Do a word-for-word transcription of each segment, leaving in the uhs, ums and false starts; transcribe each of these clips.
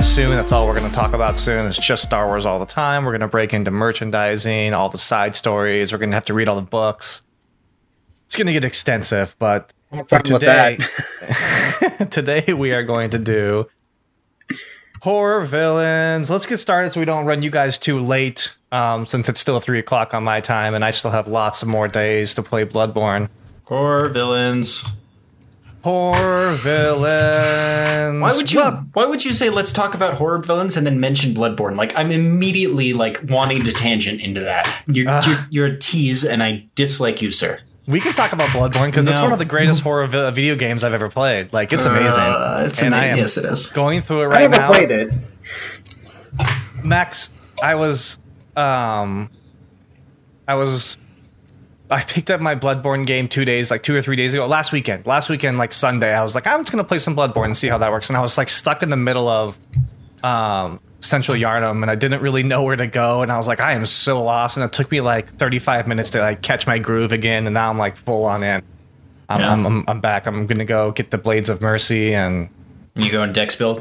podcast soon. That's all we're going to talk about soon. It's just Star Wars all the time. We're going to break into merchandising, all the side stories. We're going to have to read all the books. It's going to get extensive, but for today, today we are going to do horror villains. Let's get started so we don't run you guys too late, um, since it's still three o'clock on my time and I still have lots of more days to play Bloodborne. Horror villains. Horror villains. Why would you? Well, why would you say let's talk about horror villains and then mention Bloodborne? Like I'm immediately like wanting to tangent into that. You're uh, you're, you're a tease, and I dislike you, sir. We can talk about Bloodborne because no. It's one of the greatest horror vi- video games I've ever played. Like it's amazing. Uh, it's and amazing. I am yes, it is. Going through it right I never now. Played it. Max, I was, um, I was. I picked up my Bloodborne game two days, like two or three days ago, last weekend, last weekend, like Sunday. I was like, I'm just going to play some Bloodborne and see how that works. And I was like stuck in the middle of um, Central Yarnum and I didn't really know where to go. And I was like, I am so lost. And it took me like thirty-five minutes to like catch my groove again. And now I'm like full on in. I'm, yeah. I'm, I'm, I'm back. I'm going to go get the Blades of Mercy. And you go in Dex build?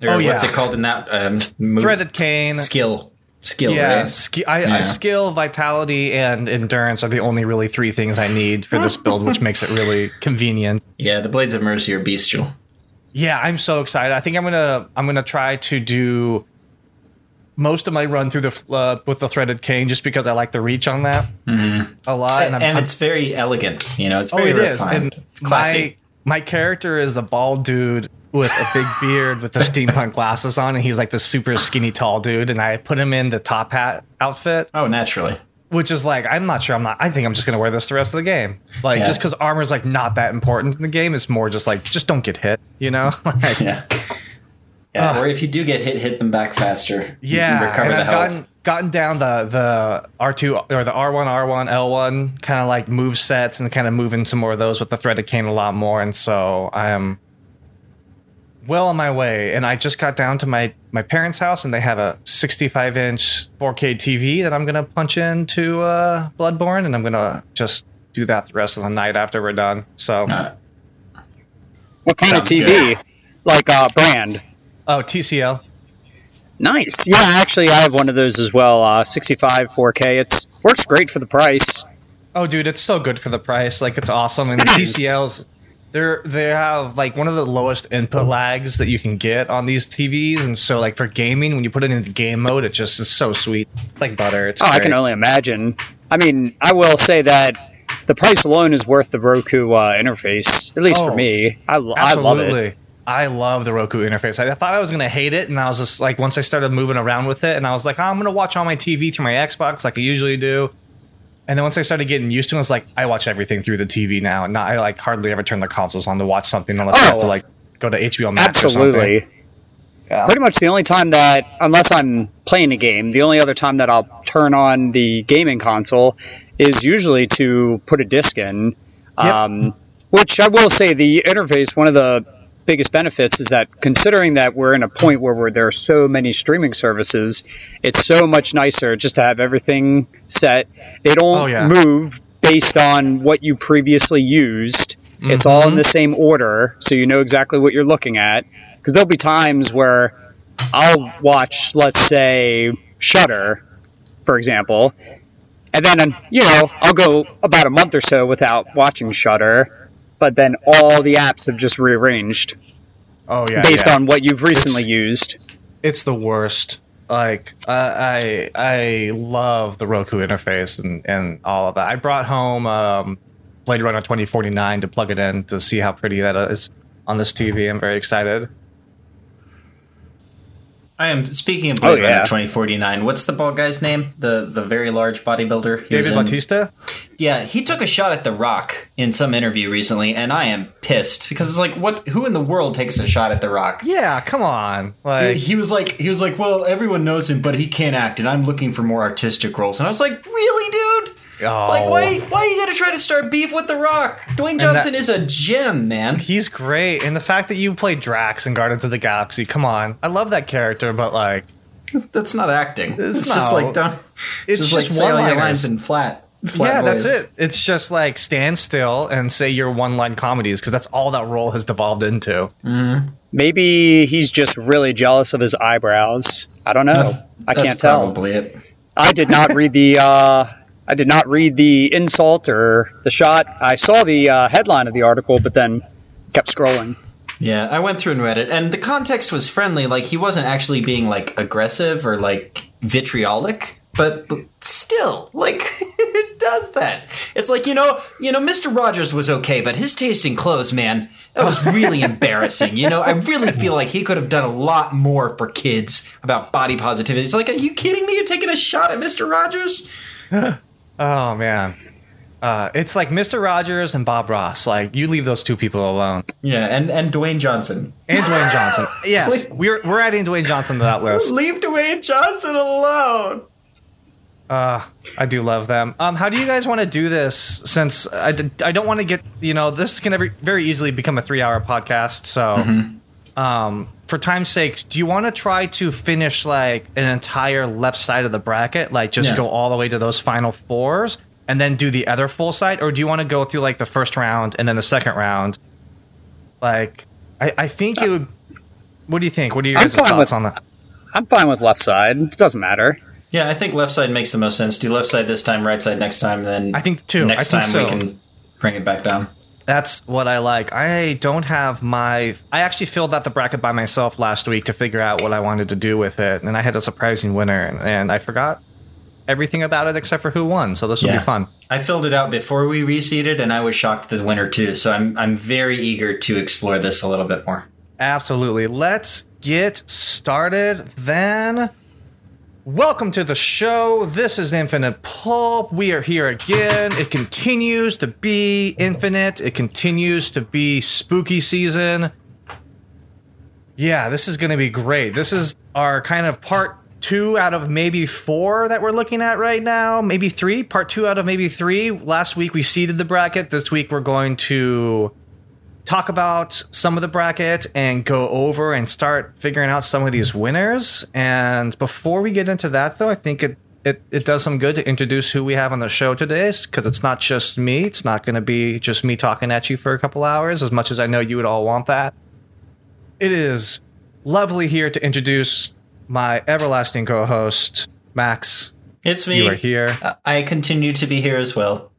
Or oh, yeah. What's it called in that? Um, Threaded Cane. Skill. Skill, yeah, right? sk- I, yeah. I, skill, vitality, and endurance are the only really three things I need for this build, which makes it really convenient. Yeah, the Blades of Mercy are bestial. Yeah, I'm so excited. I think I'm gonna I'm gonna try to do most of my run through the uh, with the Threaded Cane, just because I like the reach on that mm-hmm. a lot, and, I'm, and I'm, it's very elegant. You know, it's very oh, it refined. Is. And it's classy. My, my character is a bald dude with a big beard with the steampunk glasses on, and he's like the super skinny tall dude, and I put him in the top hat outfit. Oh, naturally. Which is like, I'm not sure I'm not I think I'm just gonna wear this the rest of the game. Like yeah. Just because armor's like not that important in the game, it's more just like just don't get hit, you know? Like, yeah. Yeah. Uh, or if you do get hit, hit them back faster. Yeah. You can recover and the I've health. gotten gotten down the the R two or the R one, R one, L one kind of like move sets and kind of moving some more of those with the Threaded Cane a lot more, and so I am well on my way, and I just got down to my, my parents' house, and they have a sixty-five inch four K T V that I'm going to punch into uh, Bloodborne, and I'm going to just do that the rest of the night after we're done. So, uh, what kind of T V? Good. Like uh, brand? Oh, T C L. Nice. Yeah, actually, I have one of those as well. Uh, sixty-five, four K. It's works great for the price. Oh, dude, it's so good for the price. Like, it's awesome, and the T C Ls. They're, they have, like, one of the lowest input lags that you can get on these T Vs, and so, like, for gaming, when you put it into game mode, it just is so sweet. It's like butter. It's oh, great. I can only imagine. I mean, I will say that the price alone is worth the Roku uh, interface, at least oh, for me. I, I love it. I love the Roku interface. I, I thought I was going to hate it, and I was just, like, once I started moving around with it, and I was like, oh, I'm going to watch all my T V through my Xbox like I usually do. And then once I started getting used to it, I was like, I watch everything through the T V now. And I like hardly ever turn the consoles on to watch something unless oh, I have to like go to H B O Max absolutely. Or something. Yeah. Pretty much the only time that, unless I'm playing a game, the only other time that I'll turn on the gaming console is usually to put a disc in. Yep. Um, which I will say the interface, one of the biggest benefits is that considering that we're in a point where we're, there are so many streaming services, it's so much nicer just to have everything set. They don't oh, yeah. move based on what you previously used. Mm-hmm. It's all in the same order, so you know exactly what you're looking at. Because there'll be times where I'll watch, let's say, Shudder, for example, and then, you know, I'll go about a month or so without watching Shudder. But then all the apps have just rearranged. Oh yeah, based yeah. on what you've recently it's, used. It's the worst. Like uh, I, I love the Roku interface and, and all of that. I brought home um, Blade Runner twenty forty-nine to plug it in to see how pretty that is on this T V. I'm very excited. I am speaking of Blade oh, yeah. Runner twenty forty-nine. What's the bald guy's name? The the very large bodybuilder. He David Bautista? Yeah, he took a shot at The Rock in some interview recently, and I am pissed because it's like, what? Who in the world takes a shot at The Rock? Yeah, come on. Like he, he was like, he was like, well, everyone knows him, but he can't act, and I'm looking for more artistic roles. And I was like, really, dude? Oh. Like, why why you gotta try to start beef with The Rock? Dwayne Johnson that, is a gem, man. He's great. And the fact that you played Drax in Guardians of the Galaxy, come on. I love that character, but like... That's not acting. It's no. just like... Don't, it's just, just like one-liners. Lines and flat. Flat yeah, voice. That's it. It's just like stand still and say your one-line comedies because that's all that role has devolved into. Mm. Maybe he's just really jealous of his eyebrows. I don't know. No, I can't tell. That's probably it. I did not read the. Uh, I did not read the insult or the shot. I saw the uh, headline of the article, but then kept scrolling. Yeah, I went through and read it, and the context was friendly. Like he wasn't actually being like aggressive or like vitriolic. But still, like, it does that. It's like, you know, you know, Mister Rogers was okay, but his taste in clothes, man, that was really embarrassing. You know, I really feel like he could have done a lot more for kids about body positivity. It's like, are you kidding me? You're taking a shot at Mister Rogers? Oh, man. Uh, it's like Mister Rogers and Bob Ross. Like, you leave those two people alone. Yeah, and, and Dwayne Johnson. And Dwayne Johnson. Yes, we're, we're adding Dwayne Johnson to that list. Leave Dwayne Johnson alone. Uh, I do love them. Um, how do you guys want to do this? Since I, did, I don't want to get, you know, this can every, very easily become a three hour podcast. So, mm-hmm. um, for time's sake, do you want to try to finish like an entire left side of the bracket? Like just yeah. go all the way to those final fours and then do the other full side? Or do you want to go through like the first round and then the second round? Like, I, I think it would, what do you think? What are your guys' thoughts with, on that? I'm fine with left side. It doesn't matter. Yeah, I think left side makes the most sense. Do left side this time, right side next time, then I think too. next I think time so. we can bring it back down. That's what I like. I don't have my... I actually filled out the bracket by myself last week to figure out what I wanted to do with it, and I had a surprising winner, and, and I forgot everything about it except for who won, so this will yeah. be fun. I filled it out before we reseeded, and I was shocked the winner too, so I'm I'm very eager to explore this a little bit more. Absolutely. Let's get started then... Welcome to the show. This is Infinite Pulp. We are here again. It continues to be infinite. It continues to be spooky season. Yeah, this is going to be great. This is our kind of part two out of maybe four that we're looking at right now. Maybe three. Part two out of maybe three. Last week we seeded the bracket. This week we're going to talk about some of the bracket and go over and start figuring out some of these winners. And before we get into that, though, I think it it, it does some good to introduce who we have on the show today, because it's not just me. It's not going to be just me talking at you for a couple hours, as much as I know you would all want that. It is lovely here to introduce my everlasting co-host, Max. It's me. You are here. I continue to be here as well.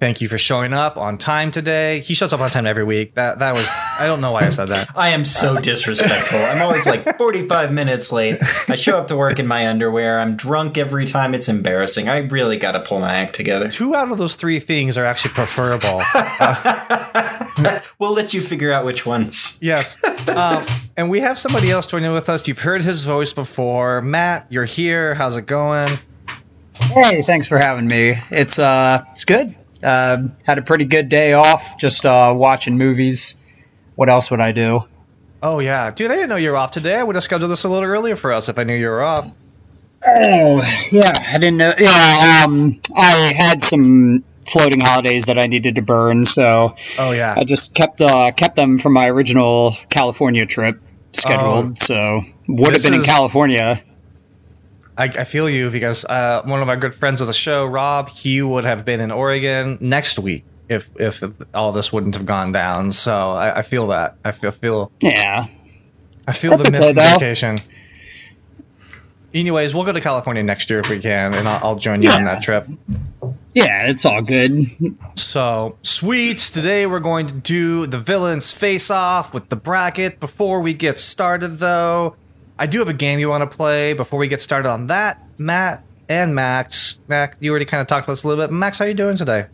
Thank you for showing up on time today. He shows up on time every week. That that was, I don't know why I said that. I am so disrespectful. I'm always like forty-five minutes late. I show up to work in my underwear. I'm drunk every time. It's embarrassing. I really got to pull my act together. Two out of those three things are actually preferable. Uh, we'll let you figure out which ones. Yes. Um, and we have somebody else joining with us. You've heard his voice before. Matt, you're here. How's it going? Hey, thanks for having me. It's uh, it's good. Uh, had a pretty good day off, just uh, watching movies. What else would I do? Oh, yeah. Dude, I didn't know you were off today. I would have scheduled this a little earlier for us if I knew you were off. Oh, yeah. I didn't know. Yeah, um, I had some floating holidays that I needed to burn, so oh, yeah. I just kept uh, kept them from my original California trip scheduled, oh, so would have been is... in California. I, I feel you because uh, one of my good friends of the show, Rob, he would have been in Oregon next week if if all this wouldn't have gone down. So I, I feel that. I feel feel yeah. I feel That's the missed vacation. Anyways, we'll go to California next year if we can, and I'll, I'll join you yeah. on that trip. Yeah, it's all good. So sweet. Today we're going to do the villains face off with the bracket. Before we get started, though, I do have a game you want to play before we get started on that. Matt and Max. Max, you already kind of talked to us a little bit. Max, how are you doing today?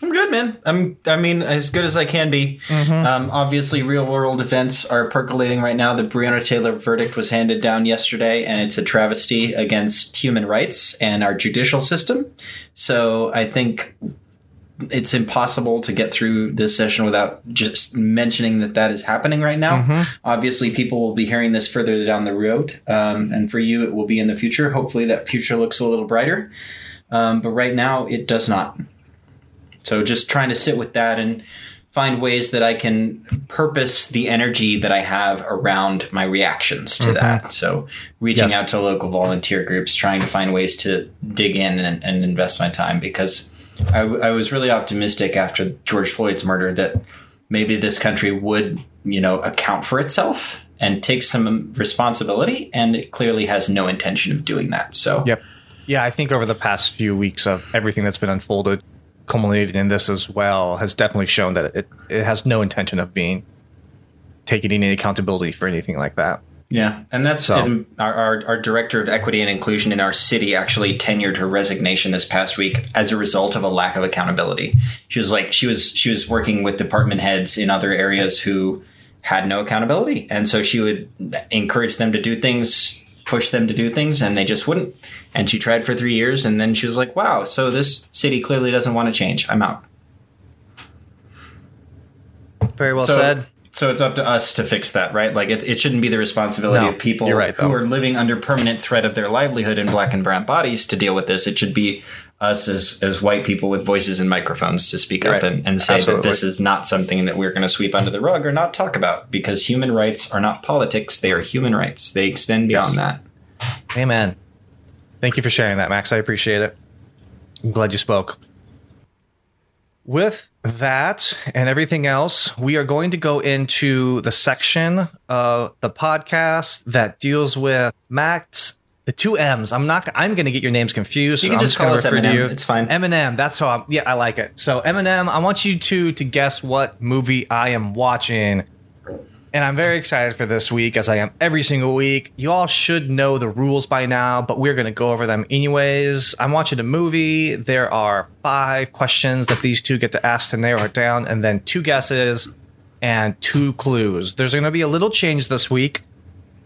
I'm good, man. I'm, I mean, as good as I can be. Mm-hmm. Um, obviously, real-world events are percolating right now. The Breonna Taylor verdict was handed down yesterday, and it's a travesty against human rights and our judicial system. So I think it's impossible to get through this session without just mentioning that that is happening right now. Mm-hmm. Obviously, people will be hearing this further down the road. Um, and for you, it will be in the future. Hopefully that future looks a little brighter. Um, but right now it does not. So just trying to sit with that and find ways that I can purpose the energy that I have around my reactions to mm-hmm. that. So reaching yes. out to local volunteer groups, trying to find ways to dig in and, and invest my time, because I, I was really optimistic after George Floyd's murder that maybe this country would, you know, account for itself and take some responsibility. And it clearly has no intention of doing that. So, yep. yeah, I think over the past few weeks of everything that's been unfolded, culminated in this as well, has definitely shown that it, it has no intention of being taking any accountability for anything like that. Yeah. And that's so. um, our, our, our director of equity and inclusion in our city actually tenured her resignation this past week as a result of a lack of accountability. She was like, she was, she was working with department heads in other areas who had no accountability. And so she would encourage them to do things, push them to do things, and they just wouldn't. And she tried for three years and then she was like, wow, so this city clearly doesn't want to change. I'm out. Very well so, said. So it's up to us to fix that, right? Like it, it shouldn't be the responsibility no, of people you're right, who are living under permanent threat of their livelihood in black and brown bodies to deal with this. It should be us as, as white people with voices and microphones to speak right. up and, and say Absolutely. that this is not something that we're going to sweep under the rug or not talk about, because human rights are not politics. They are human rights. They extend beyond yes. that. Amen. Thank you for sharing that, Max. I appreciate it. I'm glad you spoke. With that and everything else, we are going to go into the section of the podcast that deals with Max, the two M's. I'm not. I'm going to get your names confused. You can so just I'm call us M and M. You. It's fine. M and M. That's how. I'm, yeah, I like it. So M and M. I want you two to guess what movie I am watching. And I'm very excited for this week, as I am every single week. You all should know the rules by now, but we're going to go over them anyways. I'm watching a movie. There are five questions that these two get to ask to narrow it down, and then two guesses and two clues. There's going to be a little change this week.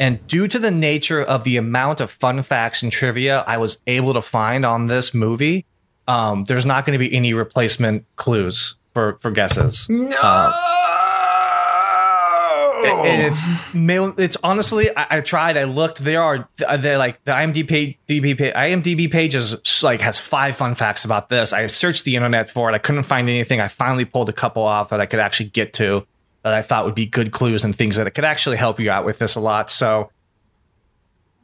And due to the nature of the amount of fun facts and trivia I was able to find on this movie, um, there's not going to be any replacement clues for, for guesses. No! Uh, And it's it's honestly, I, I tried. I looked. There are they're like the I M D B, D B, I M D B pages like has five fun facts about this. I searched the internet for it. I couldn't find anything. I finally pulled a couple off that I could actually get to that I thought would be good clues and things that could actually help you out with this a lot. So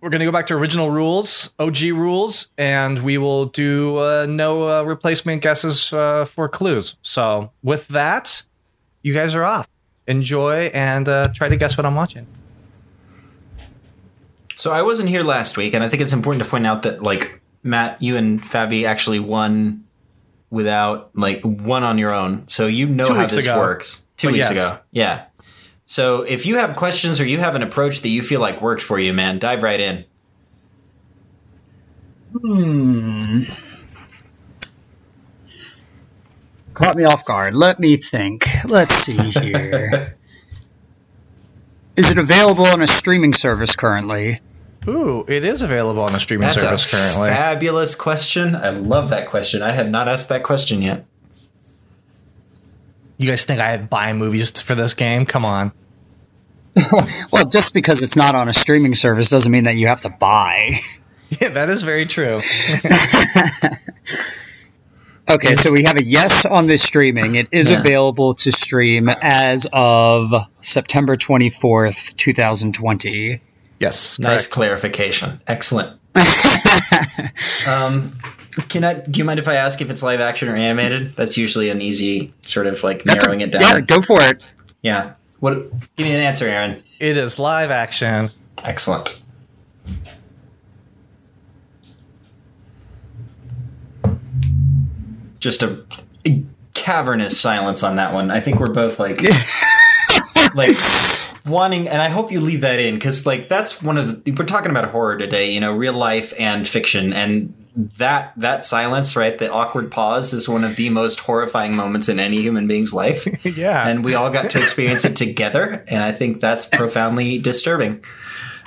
we're going to go back to original rules, O G rules, and we will do uh, no uh, replacement guesses uh, for clues. So with that, you guys are off. Enjoy and uh, try to guess what I'm watching. So I wasn't here last week, and I think it's important to point out that, like, Matt, you and Fabi actually won without, like, one on your own. So you know Two how this ago. works. Two but weeks yes. ago. Yeah. So if you have questions or you have an approach that you feel like works for you, man, dive right in. Hmm. Caught me off guard. Let me think. Let's see here. Is it available on a streaming service currently? Ooh, it is available on a streaming That's service a currently. Fabulous question. I love that question. I have not asked that question yet. You guys think I had buy movies for this game? Come on. Well, just because it's not on a streaming service doesn't mean that you have to buy. Yeah, that is very true. Okay, so we have a yes on the streaming. It is yeah. available to stream as of September twenty-fourth, twenty twenty. Yes. Correct. Nice clarification. Excellent. um, can I? Do you mind if I ask if it's live action or animated? That's usually an easy sort of like That's narrowing a, it down. Yeah, go for it. Yeah. What? Give me an answer, Aaron. It is live action. Excellent. Just a cavernous silence on that one. I think we're both like, like wanting, and I hope you leave that in, because like that's one of the, we're talking about horror today, you know, real life and fiction, and that that silence, right? The awkward pause is one of the most horrifying moments in any human being's life. Yeah, and we all got to experience it together, and I think that's profoundly disturbing.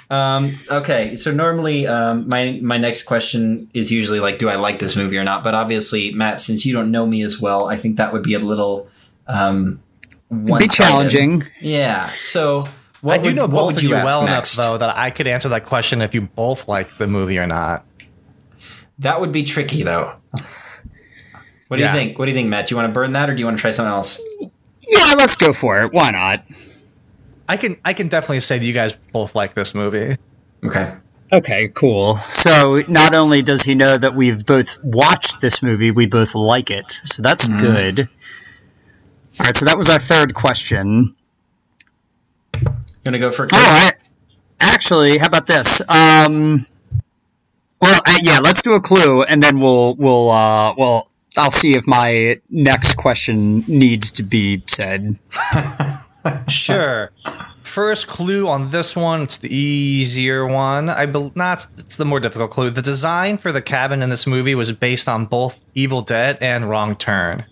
Um, okay, so normally um, my my next question is usually like, do I like this movie or not? But obviously, Matt, since you don't know me as well, I think that would be a little um, one-sided. Be challenging. Yeah. So what I do would, know both of you, you well next? enough though that I could answer that question if you both like the movie or not. That would be tricky though. What do yeah. you think? What do you think, Matt? Do you want to burn that, or do you want to try something else? Yeah, let's go for it. Why not? I can I can definitely say that you guys both like this movie. Okay. Okay, cool. So not only does he know that we've both watched this movie, we both like it. So that's mm. good. All right, so that was our third question. You want to go for it? All right. Actually, how about this? Um, well, uh, yeah, let's do a clue, and then we'll we'll uh, well, I'll see if my next question needs to be said. Sure. First clue on this one, it's the easier one. I be- not it's the more difficult clue. The design for the cabin in this movie was based on both Evil Dead and Wrong Turn.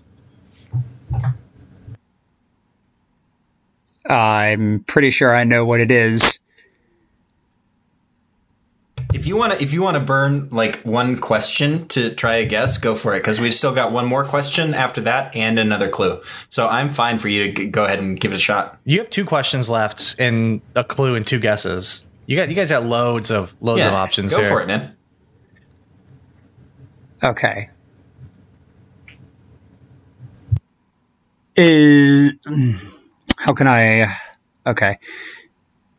I'm pretty sure I know what it is. If you want to if you want to burn like one question to try a guess, go for it, because we've still got one more question after that and another clue. So I'm fine for you to g- go ahead and give it a shot. You have two questions left and a clue and two guesses. You got you guys got loads of loads yeah, of options go here. Go for it, man. Okay. Is how can I Okay.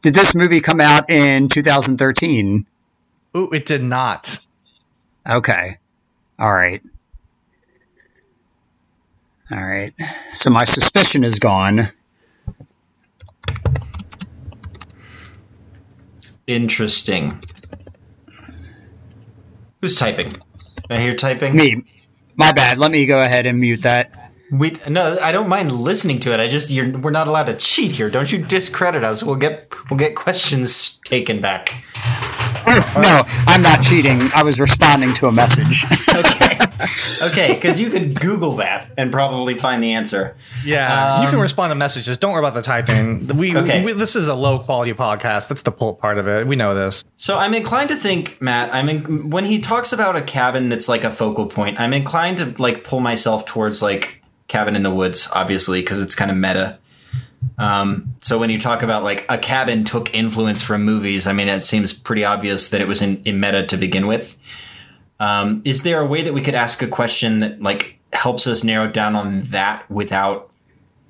Did this movie come out in two thousand thirteen? Ooh, it did not. Okay. All right. All right. So my suspicion is gone. Interesting. Who's typing? I hear typing. Me. My bad. Let me go ahead and mute that. We no, I don't mind listening to it. I just you're, we're not allowed to cheat here. Don't you discredit us. We'll get we'll get questions taken back. Oh, no, I'm not cheating. I was responding to a message. Okay. Okay, because you could Google that and probably find the answer. Yeah, um, you can respond to messages. Don't worry about the typing. We, okay. we This is a low-quality podcast. That's the pulp part of it. We know this. So I'm inclined to think, Matt, I'm in, when he talks about a cabin that's like a focal point, I'm inclined to like pull myself towards like Cabin in the Woods, obviously, because it's kind of meta. Um, so when you talk about like a cabin took influence from movies, I mean, it seems pretty obvious that it was in, in meta to begin with. Um, is there a way that we could ask a question that like helps us narrow down on that without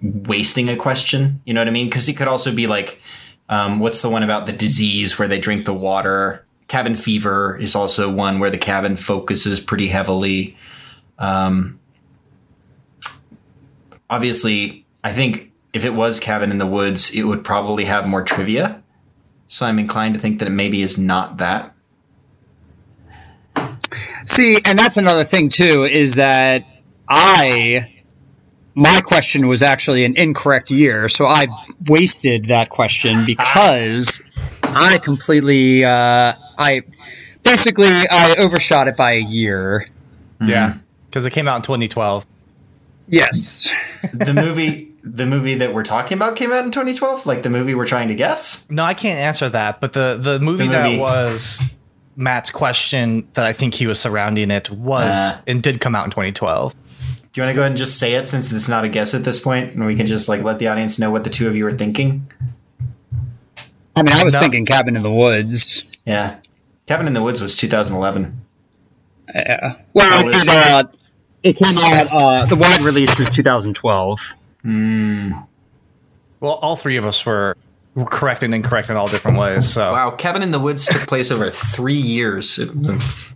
wasting a question? You know what I mean? Because it could also be like, um, what's the one about the disease where they drink the water? Cabin fever is also one where the cabin focuses pretty heavily. Um, obviously, I think... If it was Cabin in the Woods, it would probably have more trivia. So I'm inclined to think that it maybe is not that. See, and that's another thing, too, is that I, my question was actually an incorrect year. So I wasted that question because I completely, uh, I basically, I overshot it by a year. Mm-hmm. Yeah, because it came out in twenty twelve. Yes. The movie... The movie that we're talking about came out in twenty twelve? Like the movie we're trying to guess? No, I can't answer that. But the, the, movie, the movie that was Matt's question that I think he was surrounding it was uh, and did come out in twenty twelve. Do you want to go ahead and just say it since it's not a guess at this point? And we can just like let the audience know what the two of you are thinking. I mean, I was no. thinking Cabin in the Woods. Yeah. Cabin in the Woods was two thousand eleven. Yeah. Well, it, was, uh, it came out, uh, the wide release was two thousand twelve. Mm. Well, all three of us were correct and incorrect in all different ways. So, wow, Cabin in the Woods took place over three years. It,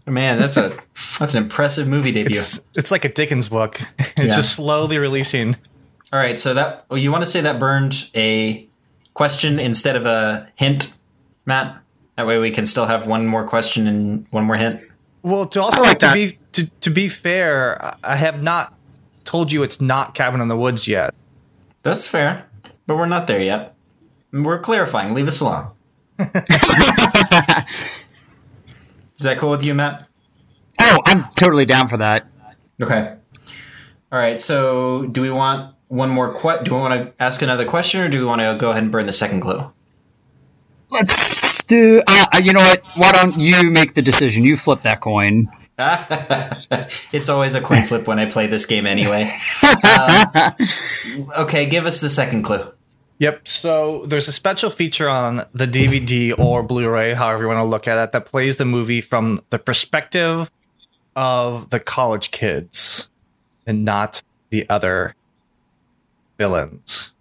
man, that's a that's an impressive movie debut. It's, it's like a Dickens book. It's yeah. just slowly releasing. All right, so that well, you want to say that burned a question instead of a hint, Matt? That way we can still have one more question and one more hint. Well, to also like to that. be to, to be fair, I have not told you it's not Cabin in the Woods yet. That's fair, but we're not there yet. We're clarifying. Leave us alone. Is that cool with you, Matt? Oh, I'm totally down for that. Okay. All right. So, do we want one more? Que- do we want to ask another question, or do we want to go ahead and burn the second clue? Let's do. Uh, you know what? Why don't you make the decision? You flip that coin. It's always a coin flip when I play this game anyway. Um, okay, give us the second clue. Yep, so there's a special feature on the D V D or Blu-ray, however you want to look at it, that plays the movie from the perspective of the college kids and not the other villains.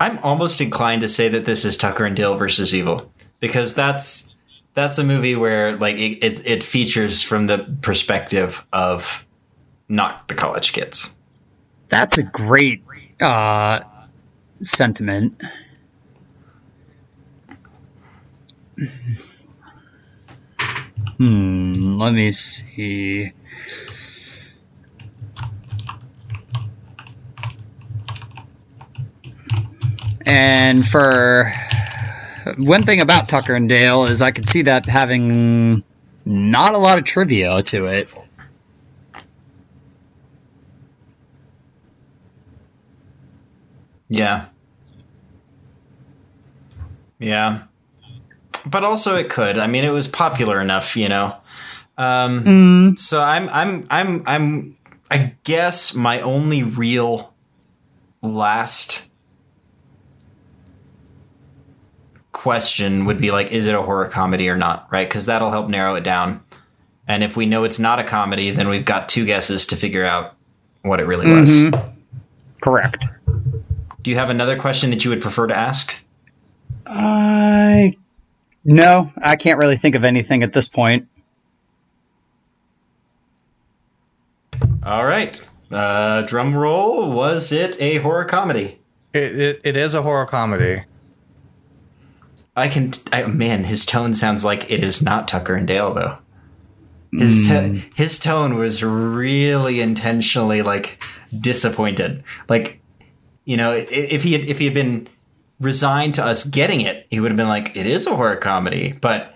I'm almost inclined to say that this is Tucker and Dale versus Evil, because that's that's a movie where like it, it, it features from the perspective of not the college kids. That's a great uh, sentiment. Hmm, let me see. And for one thing about Tucker and Dale is I could see that having not a lot of trivia to it. Yeah. Yeah. But also it could. I mean, it was popular enough, you know. Um, mm. So I'm, I'm, I'm, I'm. I guess my only real last question would be like, is it a horror comedy or not? Right? Because that'll help narrow it down. And if we know it's not a comedy, then we've got two guesses to figure out what it really mm-hmm. was. Correct. Do you have another question that you would prefer to ask? I. No, I can't really think of anything at this point. All right. Uh, drum roll. Was it a horror comedy? It, it it is a horror comedy. I can... I, man, his tone sounds like it is not Tucker and Dale, though. His, mm. t- his tone was really intentionally, like, disappointed. Like, you know, if he had, if he had been... resigned to us getting it, he would have been like, it is a horror comedy, but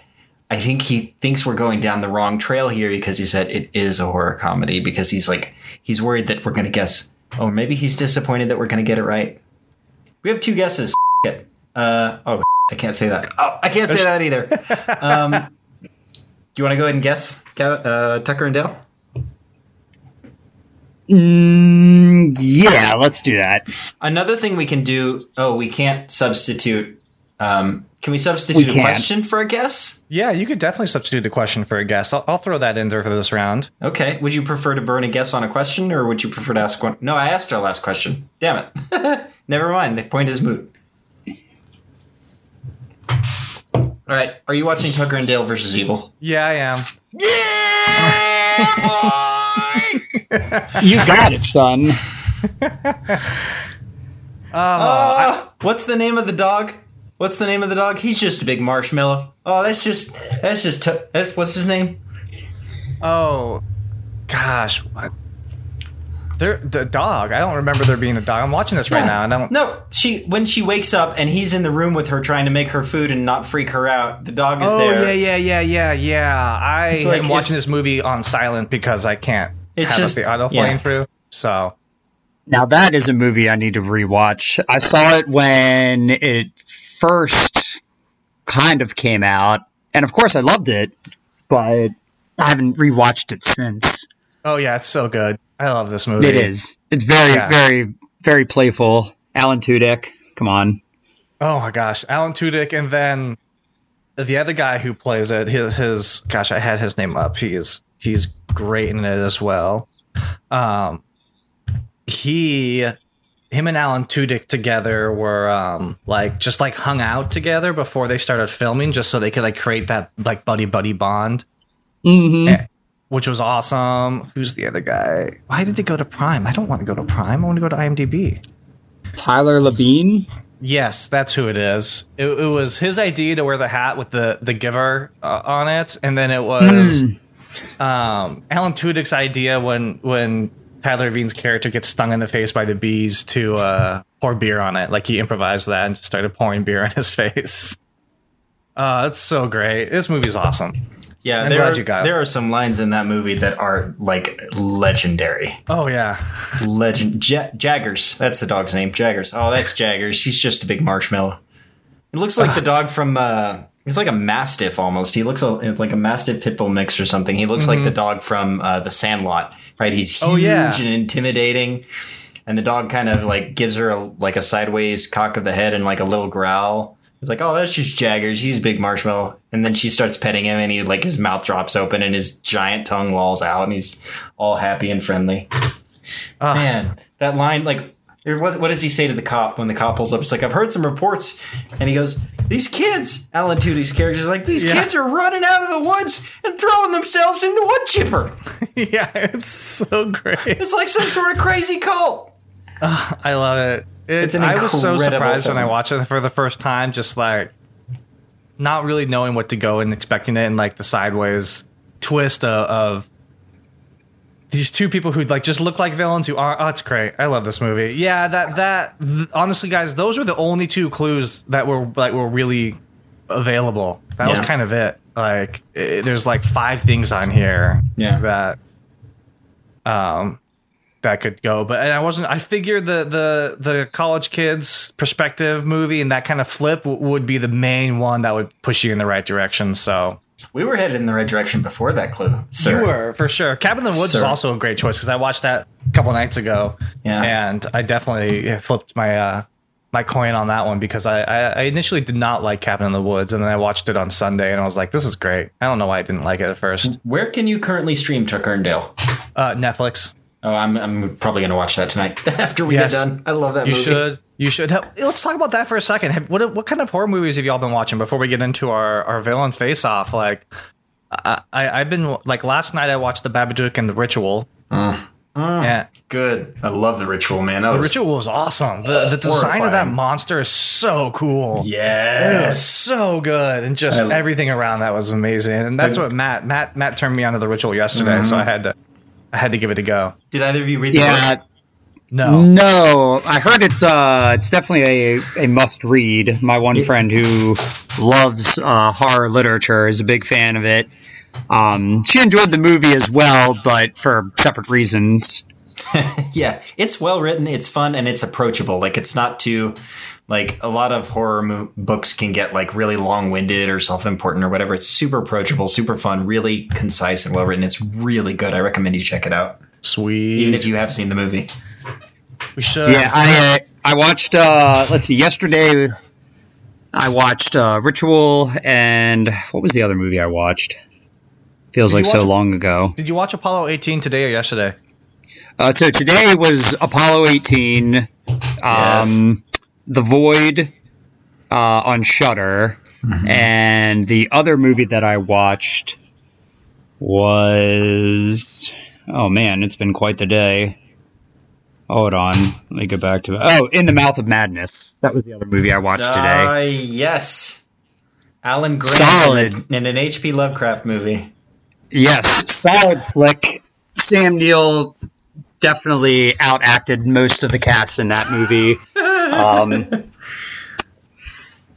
I think he thinks we're going down the wrong trail here because he said it is a horror comedy because he's like, he's worried that we're going to guess. Oh, maybe he's disappointed that we're going to get it right. We have two guesses. Uh, oh, I can't say that. Oh, I can't say that either. Um, do you want to go ahead and guess uh, Tucker and Dale? Mm, yeah, let's do that. Another thing we can do... Oh, we can't substitute... Um, can we substitute we a can. question for a guess? Yeah, you could definitely substitute a question for a guess. I'll, I'll throw that in there for this round. Okay. Would you prefer to burn a guess on a question, or would you prefer to ask one? No, I asked our last question. Damn it. Never mind. The point is moot. All right. Are you watching Tucker and Dale versus Evil? Yeah, I am. Yeah! You got it, son. uh, uh, what's the name of the dog? What's the name of the dog? He's just a big marshmallow. Oh, that's just that's just t- that's, what's his name? Oh, gosh, what? There, the dog. I don't remember there being a dog. I'm watching this right yeah. now. And I don't. No, she when she wakes up and he's in the room with her trying to make her food and not freak her out. The dog is oh, there. Oh yeah, yeah, yeah, yeah, yeah. I it's am like, watching this movie on silent because I can't. It's just the auto playing yeah. through. So now that is a movie I need to rewatch. I saw it when it first kind of came out, and of course I loved it, but I haven't rewatched it since. Oh yeah, it's so good. I love this movie. It is. It's very, yeah. very, very playful. Alan Tudyk, come on. Oh my gosh, Alan Tudyk, and then the other guy who plays it. His, his. Gosh, I had his name up. He is. He's great in it as well. Um, he, him and Alan Tudyk together were um, like just like hung out together before they started filming, just so they could like create that like buddy buddy bond, mm-hmm. and, which was awesome. Who's the other guy? Why did they go to Prime? I don't want to go to Prime. I want to go to IMDb. Tyler Labine. Yes, that's who it is. It, it was his idea to wear the hat with the the giver uh, on it, and then it was. Mm. Um, Alan Tudyk's idea when when Tyler Vine's character gets stung in the face by the bees to uh, pour beer on it. Like he improvised that and just started pouring beer on his face. Uh, it's so great. This movie's awesome. Yeah, I'm there glad are, you got there it. Are some lines in that movie that are like legendary. Oh yeah, legend ja- Jaggers. That's the dog's name. Jaggers. Oh, that's Jaggers. He's just a big marshmallow. It looks like the dog from. Uh, He's like a mastiff almost. He looks like a mastiff pit bull mix or something. He looks mm-hmm. like the dog from uh, The Sandlot, right? He's huge oh, yeah. and intimidating, and the dog kind of like gives her a, like a sideways cock of the head and like a little growl. It's like, oh, that's just Jaggers. He's a big marshmallow, and then she starts petting him, and he like his mouth drops open and his giant tongue lolls out, and he's all happy and friendly. Uh, Man, that line like. What, what does he say to the cop when the cop pulls up? It's like, I've heard some reports. And he goes, these kids, Alan Tudyk's characters, like, these yeah. kids are running out of the woods and throwing themselves in the wood chipper. Yeah, it's so great. It's like some sort of crazy cult. Uh, I love it. It's, it's an I was so surprised film. when I watched it for the first time, just like not really knowing what to go and expecting it. And like the sideways twist of, of these two people who like just look like villains who are, oh, it's great. I love this movie. Yeah, that that th- honestly, guys, those were the only two clues that were like were really available. That yeah. was kind of it. Like it, there's like five things on here yeah. that um that could go. But and I wasn't I figured the the the college kids perspective movie and that kind of flip w- would be the main one that would push you in the right direction. So we were headed in the right direction before that clue. Sir. You were, for sure. Cabin in the Woods Sir. is also a great choice because I watched that a couple nights ago. Yeah. And I definitely flipped my uh, my coin on that one because I, I initially did not like Cabin in the Woods. And then I watched it on Sunday and I was like, this is great. I don't know why I didn't like it at first. Where can you currently stream Tucker and Dale? Uh, Netflix. Oh, I'm I'm probably going to watch that tonight after we yes. get done. I love that you movie. You should. You should. Let's talk about that for a second. What what kind of horror movies have y'all been watching before we get into our, our villain face-off? Like, I, I, I've been, like, last night I watched The Babadook and The Ritual. Mm. Mm. Yeah. Good. I love The Ritual, man. That the was Ritual was awesome. The, the design of that monster is so cool. Yeah. It was so good. And just I, everything around that was amazing. And that's I, what Matt, Matt, Matt turned me on to The Ritual yesterday, mm-hmm. so I had to, I had to give it a go. Did either of you read the yeah. book? No, no. I heard it's uh, it's definitely a, a must read. My one friend who loves uh, horror literature is a big fan of it. Um, she enjoyed the movie as well, but for separate reasons. Yeah, it's well written, it's fun, and it's approachable. Like it's not too like a lot of horror mo- books can get like really long winded or self important or whatever. It's super approachable, super fun, really concise and well written. It's really good. I recommend you check it out. Sweet, even if you have seen the movie. We should. Yeah, I I watched, uh, let's see, yesterday I watched uh, Ritual and what was the other movie I watched? Feels like so long ago. Did you watch Apollo eighteen today or yesterday? Uh, so today was Apollo eighteen, um, yes. The Void uh, on Shudder, mm-hmm. and the other movie that I watched was, oh man, it's been quite the day. Hold on, let me go back to it. Oh, In the Mouth of Madness. That was the other movie I watched uh, today. Yes. Alan Grant solid. in an H P Lovecraft movie. Yes, solid flick. Sam Neill definitely outacted most of the cast in that movie. Um,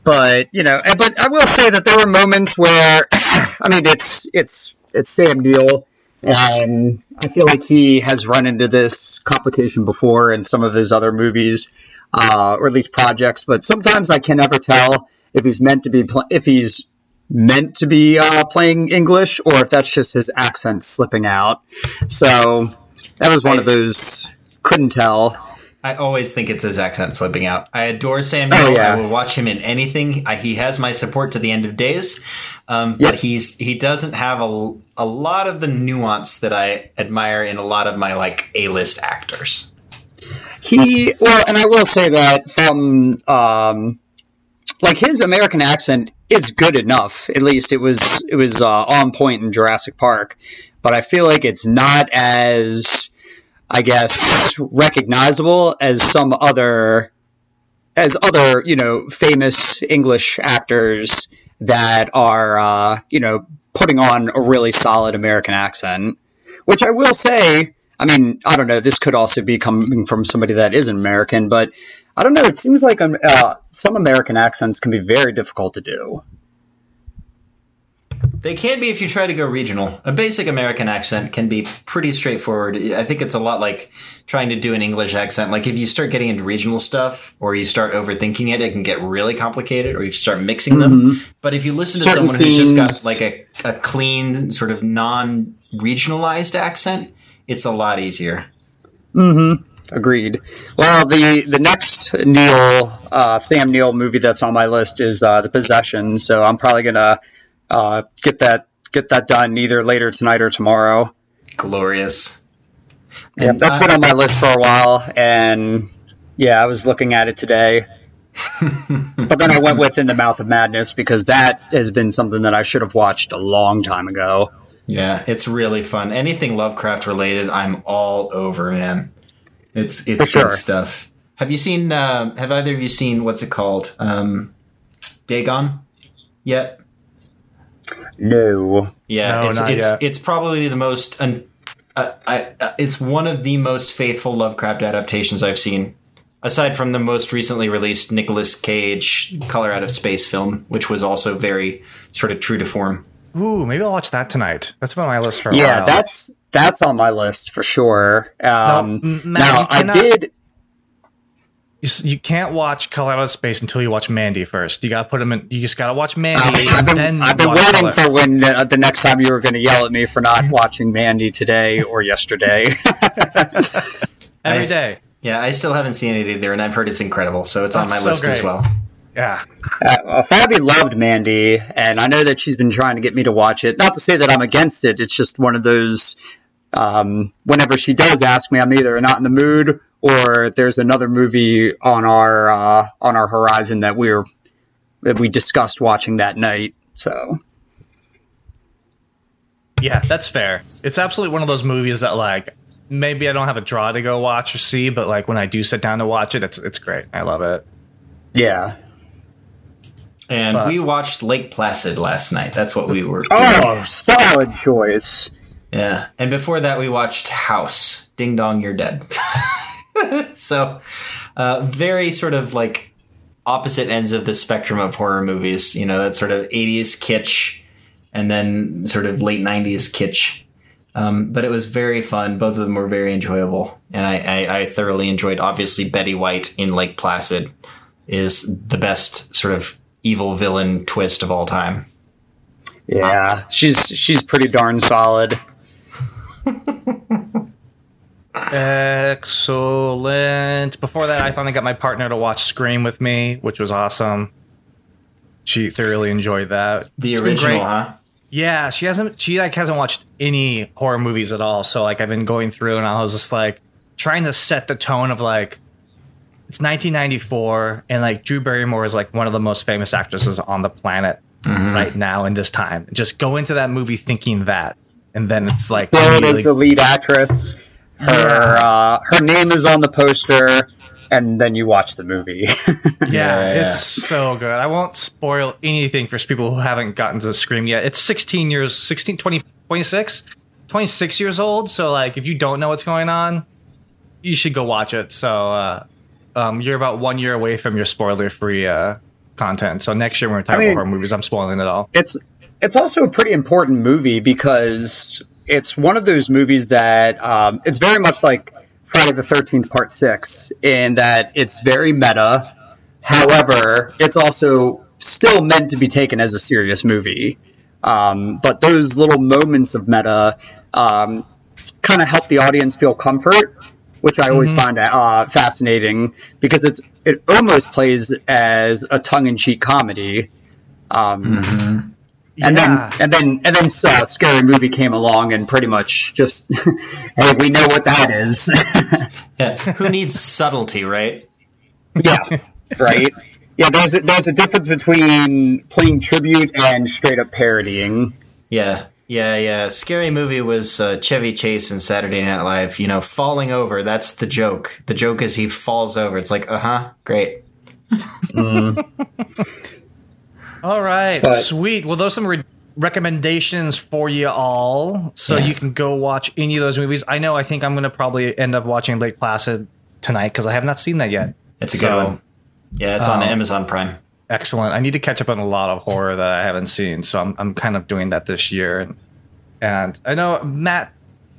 but, you know, but I will say that there were moments where, I mean, it's, it's, it's Sam Neill. Um, I feel like he has run into this complication before in some of his other movies, uh, or at least projects. But sometimes I can never tell if he's meant to be pl- if he's meant to be uh, playing English or if that's just his accent slipping out. So that was one I, of those couldn't tell. I always think it's his accent slipping out. I adore Sam Neill. Oh, yeah. I will watch him in anything. I, he has my support to the end of days. Um, yep. But he's he doesn't have a, a lot of the nuance that I admire in a lot of my like A-list actors. He well, and I will say that from um, like his American accent is good enough. At least it was it was uh, on point in Jurassic Park. But I feel like it's not as I guess, recognizable as some other, as other, you know, famous English actors that are, uh, you know, putting on a really solid American accent, which I will say, I mean, I don't know, this could also be coming from somebody that isn't American, but I don't know, it seems like uh, some American accents can be very difficult to do. They can be if you try to go regional. A basic American accent can be pretty straightforward. I think it's a lot like trying to do an English accent. Like if you start getting into regional stuff or you start overthinking it, it can get really complicated or you start mixing mm-hmm. them. But if you listen to Certain someone things. who's just got like a, a clean sort of non-regionalized accent, it's a lot easier. Mm-hmm. Agreed. Well, the, the next Neill, uh, Sam Neill movie that's on my list is uh, The Possession. So I'm probably going to Uh, get that get that done either later tonight or tomorrow. Glorious. Yeah, and that's I, been on my list for a while, and Yeah, I was looking at it today. But then I went with In the Mouth of Madness because that has been something that I should have watched a long time ago. Yeah, it's really fun. Anything Lovecraft related, I'm all over, man. It's it's For good sure. stuff. Have you seen? Uh, have either of you seen what's it called? Um, Dagon yet? No. Yeah, no, it's it's, it's probably the most. Un- uh, I, uh, it's one of the most faithful Lovecraft adaptations I've seen. Aside from the most recently released Nicolas Cage Color Out of Space film, which was also very sort of true to form. Ooh, maybe I'll watch that tonight. That's been on my list for a yeah, while. Yeah, that's that's on my list for sure. Um, no, Matt, now, cannot, I did... You, you can't watch Color Out of Space until you watch Mandy first. You got to put them in... You just got to watch Mandy, I mean, and I've been, then I've been waiting Color. for when uh, the next time you were going to yell at me for not watching Mandy today or yesterday. Every day. Yeah, I still haven't seen it either, and I've heard it's incredible, so it's That's on my so list great. as well. Yeah. Uh, well, Fabi loved Mandy, and I know that she's been trying to get me to watch it. Not to say that I'm against it, it's just one of those, um, whenever she does ask me, I'm either not in the mood, or there's another movie on our uh, on our horizon that, we're, that we discussed watching that night, so... Yeah, that's fair. It's absolutely one of those movies that, like, maybe I don't have a draw to go watch or see, but like when I do sit down to watch it, it's it's great. I love it. Yeah. And but. we watched Lake Placid last night. That's what we were. Oh, doing. Solid choice. Yeah. And before that, we watched House. Ding dong, you're dead. So uh, very sort of like opposite ends of the spectrum of horror movies. You know, that sort of eighties kitsch and then sort of late nineties kitsch. Um, but it was very fun. Both of them were very enjoyable. And I, I, I thoroughly enjoyed, obviously, Betty White in Lake Placid is the best sort of evil villain twist of all time. Yeah, she's she's pretty darn solid. Excellent. Before that, I finally got my partner to watch Scream with me, which was awesome. She thoroughly enjoyed that. The it's original, huh? Yeah, she hasn't. She like hasn't watched any horror movies at all. So like, I've been going through, and I was just like trying to set the tone of like, it's nineteen ninety-four, and like Drew Barrymore is like one of the most famous actresses on the planet mm-hmm. right now in this time. Just go into that movie thinking that, and then it's like Barrymore really, is the lead actress. Her uh, her name is on the poster. And then you watch the movie. yeah, yeah, it's so good. I won't spoil anything for people who haven't gotten to Scream yet. It's sixteen years, sixteen, twenty, twenty-six, twenty-six years old. So, like, if you don't know what's going on, you should go watch it. So, uh, um, you're about one year away from your spoiler-free uh, content. So next year when we're talking I mean, about horror movies, I'm spoiling it all. It's it's also a pretty important movie because it's one of those movies that um, it's very much like Friday the thirteenth Part six, in that it's very meta. However, it's also still meant to be taken as a serious movie. Um, but those little moments of meta um, kind of help the audience feel comfort, which I always mm-hmm. find uh, fascinating because it's it almost plays as a tongue-in-cheek comedy. Um, mm-hmm. And yeah. then, and then, and then, uh, Scary Movie came along and pretty much just, hey, we know what that is. yeah. Who needs subtlety, right? Yeah, right. Yeah, there's a, there's a difference between playing tribute and straight up parodying. Yeah, yeah, yeah. Scary Movie was uh, Chevy Chase in Saturday Night Live. You know, falling over. That's the joke. The joke is he falls over. It's like, uh huh, great. mm. All right, but, sweet. Well, those are some re- recommendations for you all, so yeah. you can go watch any of those movies. I know I think I'm going to probably end up watching Lake Placid tonight because I have not seen that yet. It's a so, good one. Yeah, it's um, on Amazon Prime. Excellent. I need to catch up on a lot of horror that I haven't seen, so I'm I'm kind of doing that this year. And, and I know, Matt,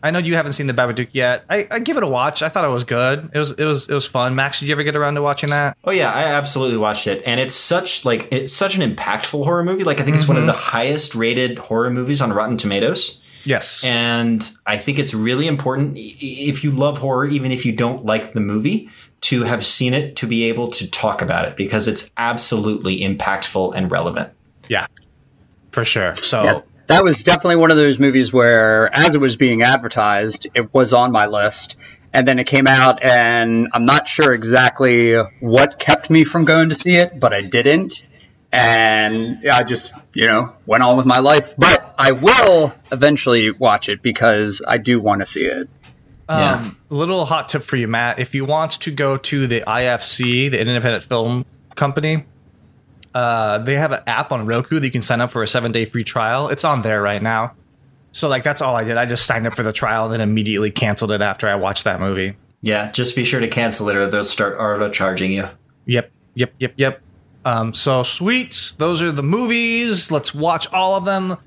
I know you haven't seen The Babadook yet. I, I give it a watch. I thought it was good. It was it was it was fun. Max, did you ever get around to watching that? Oh yeah, I absolutely watched it. And it's such like it's such an impactful horror movie. Like I think mm-hmm. it's one of the highest rated horror movies on Rotten Tomatoes. Yes. And I think it's really important if you love horror, even if you don't like the movie, to have seen it to be able to talk about it because it's absolutely impactful and relevant. Yeah. For sure. So yeah. That was definitely one of those movies where, as it was being advertised, it was on my list. And then it came out, and I'm not sure exactly what kept me from going to see it, but I didn't. And I just, you know, went on with my life. But I will eventually watch it because I do want to see it. Yeah. Um, little hot tip for you, Matt. If you want to go to the I F C, the Independent Film Company, uh, they have an app on Roku that you can sign up for a seven-day free trial. It's on there right now. So, like, that's all I did. I just signed up for the trial and then immediately canceled it after I watched that movie. Yeah, just be sure to cancel it or they'll start auto-charging you. Yep, yep, yep, yep. Um, so, sweet. Those are the movies. Let's watch all of them.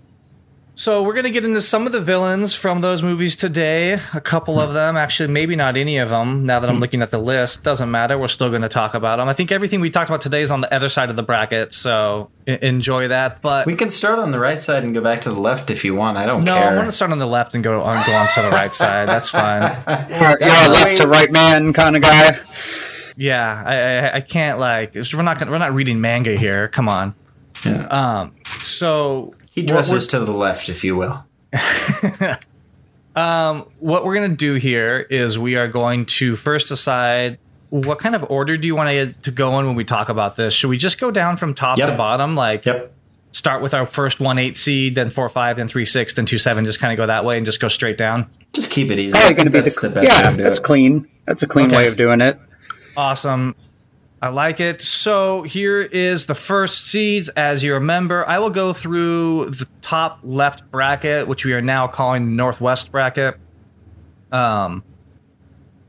So we're going to get into some of the villains from those movies today. A couple of them, actually, maybe not any of them. Now that I'm looking at the list, doesn't matter. We're still going to talk about them. I think everything we talked about today is on the other side of the bracket, so enjoy that. But we can start on the right side and go back to the left if you want. I don't no, care. No, I want to start on the left and go on go on to the right side. That's fine. You're, You're a left to right man kind of guy. Yeah, I, I, I can't like. We're not gonna, we're not reading manga here. Come on. Yeah. Um. So. He dresses to the left, if you will. um, what we're going to do here is we are going to first decide what kind of order do you want to go in when we talk about this? Should we just go down from top yep. to bottom? Like yep. start with our first one eight seed, then four five, then three six, then two seven, just kind of go that way and just go straight down? Just keep it easy. Probably going to be the, the best yeah, way to do that's it. Clean. That's a clean okay. way of doing it. Awesome. I like it. So here is the first seeds. As you remember, I will go through the top left bracket, which we are now calling the Northwest bracket. Um,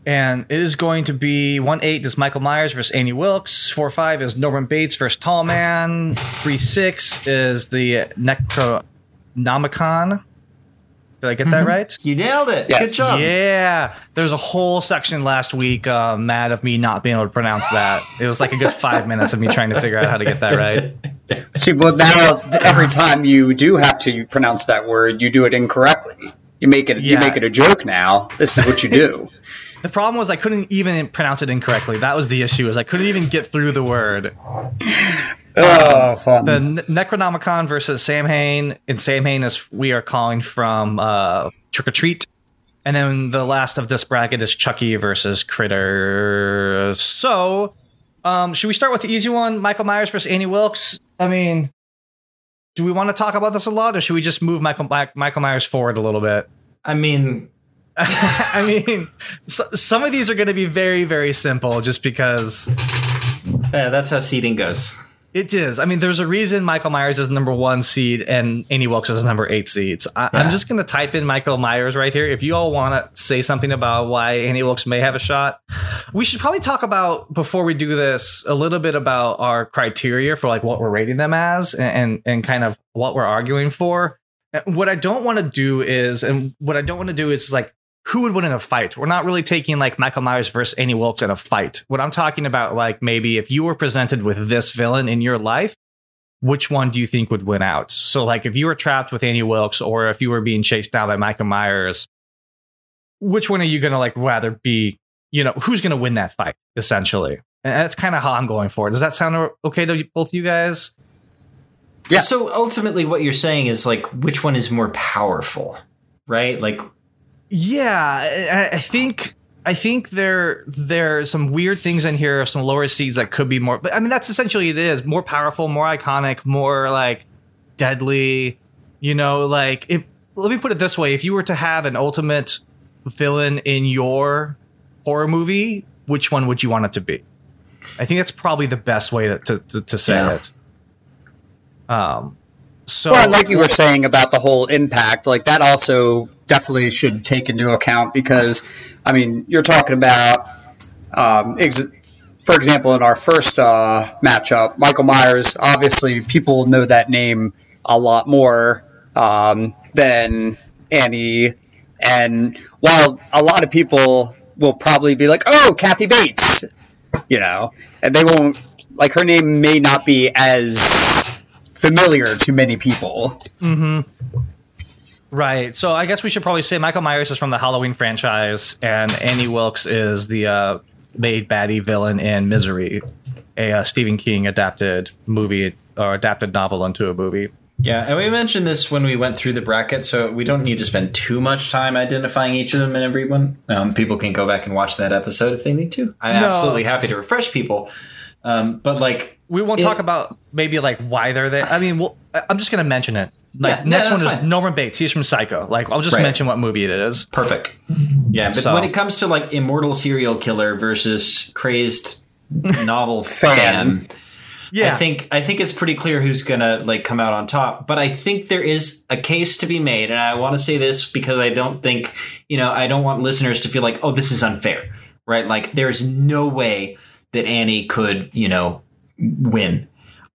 and it is going to be one eight is Michael Myers versus Annie Wilkes. four five is Norman Bates versus Tall Man. three six is the Necronomicon. Did I get that mm-hmm. right? You nailed it. Yes. Good job. Yeah. There's a whole section last week, uh, mad of me not being able to pronounce that. It was like a good five minutes of me trying to figure out how to get that right. See, well, now every time you do have to pronounce that word, you do it incorrectly. You make it, yeah. you make it a joke now. This is what you do. The problem was I couldn't even pronounce it incorrectly. That was the issue, is I couldn't even get through the word. Oh, um, fun. The ne- Necronomicon versus Samhain, and Samhain is we are calling from uh, Trick or Treat. And then the last of this bracket is Chucky versus Critters. So, um, should we start with the easy one? Michael Myers versus Annie Wilkes? I mean, do we want to talk about this a lot, or should we just move Michael Michael Myers forward a little bit? I mean... I mean, so, some of these are going to be very, very simple just because... Yeah, that's how seeding goes. It is. I mean, there's a reason Michael Myers is number one seed and Annie Wilkes is number eight seed. So I, yeah. I'm just going to type in Michael Myers right here. If you all want to say something about why Annie Wilkes may have a shot, we should probably talk about, before we do this, a little bit about our criteria for like what we're rating them as and, and, and kind of what we're arguing for. What I don't want to do is, and what I don't want to do is like, who would win in a fight? We're not really taking like Michael Myers versus Annie Wilkes in a fight. What I'm talking about, like maybe if you were presented with this villain in your life, which one do you think would win out? So like if you were trapped with Annie Wilkes or if you were being chased down by Michael Myers, which one are you going to like rather be, you know, who's going to win that fight essentially? And that's kind of how I'm going for it. Does that sound okay to both you guys? Yeah. So ultimately what you're saying is like, which one is more powerful, right? Like, yeah, I think I think there there are some weird things in here, some lower seeds that could be more. But I mean, that's essentially it is more powerful, more iconic, more like deadly, you know, like if let me put it this way. If you were to have an ultimate villain in your horror movie, which one would you want it to be? I think that's probably the best way to, to, to, to say yeah. it. Um. So, well, like you were saying about the whole impact, like that also definitely should take into account because, I mean, you're talking about, um, ex- for example, in our first uh, matchup, Michael Myers, obviously people know that name a lot more um, than Annie. And while a lot of people will probably be like, oh, Kathy Bates, you know, and they won't, like her name may not be as... familiar to many people. Mm-hmm. Right. So I guess we should probably say Michael Myers is from the Halloween franchise and Annie Wilkes is the uh, maid baddie villain in Misery, a uh, Stephen King adapted movie or adapted novel into a movie. Yeah, and we mentioned this when we went through the bracket, so we don't need to spend too much time identifying each of them and everyone. Um, people can go back and watch that episode if they need to. I'm no. absolutely happy to refresh people. Um, but like, we won't it, talk about maybe like why they're there. I mean, we'll, I'm just going to mention it. Like yeah, next no, one is fine. Norman Bates. He's from Psycho. Like I'll just right. mention what movie it is. Perfect. Yeah. But so. when it comes to like immortal serial killer versus crazed novel fan, yeah, I think, I think it's pretty clear who's going to like come out on top, but I think there is a case to be made. And I want to say this because I don't think, you know, I don't want listeners to feel like, oh, this is unfair, right? Like there's no way that Annie could, you know, win.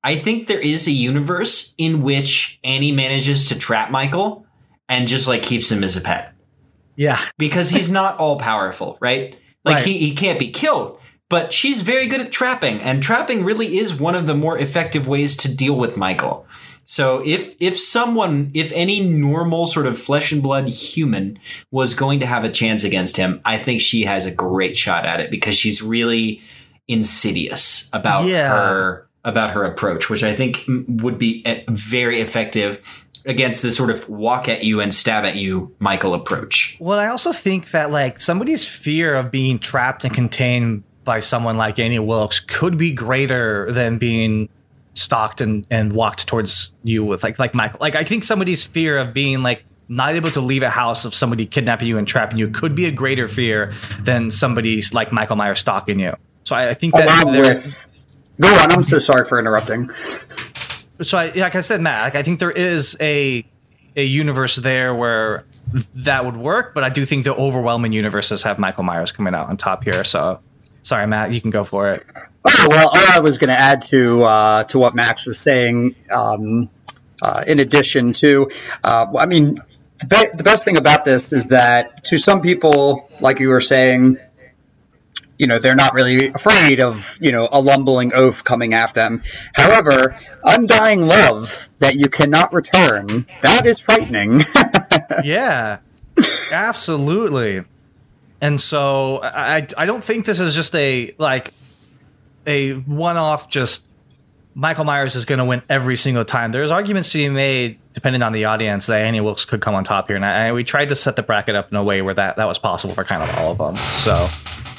I think there is a universe in which Annie manages to trap Michael and just like keeps him as a pet. Yeah. Because he's not all powerful, right? Like right. He, he can't be killed, but she's very good at trapping, and trapping really is one of the more effective ways to deal with Michael. So if, if someone, if any normal sort of flesh and blood human was going to have a chance against him, I think she has a great shot at it because she's really insidious about yeah. her about her approach, which I think would be very effective against this sort of walk at you and stab at you Michael approach. Well, I also think that like somebody's fear of being trapped and contained by someone like Annie Wilkes could be greater than being stalked and, and walked towards you with like, like Michael. Like I think somebody's fear of being like not able to leave a house of somebody kidnapping you and trapping you could be a greater fear than somebody's like Michael Myers stalking you. So I, I think that oh, there. Go on. I'm so sorry for interrupting. So, I, like I said, Matt, like, I think there is a a universe there where that would work, but I do think the overwhelming universes have Michael Myers coming out on top here. So, sorry, Matt, you can go for it. Okay, well, all I was going to add to uh, to what Max was saying, um, uh, in addition to, uh, I mean, the, be- the best thing about this is that to some people, like you were saying, you know, they're not really afraid of, you know, a lumbling oaf coming after them. However, undying love that you cannot return, that is frightening. Yeah, absolutely. And so I, I don't think this is just a, like, a one-off just Michael Myers is going to win every single time. There's arguments to be made, depending on the audience, that Annie Wilkes could come on top here. And I, we tried to set the bracket up in a way where that, that was possible for kind of all of them, so...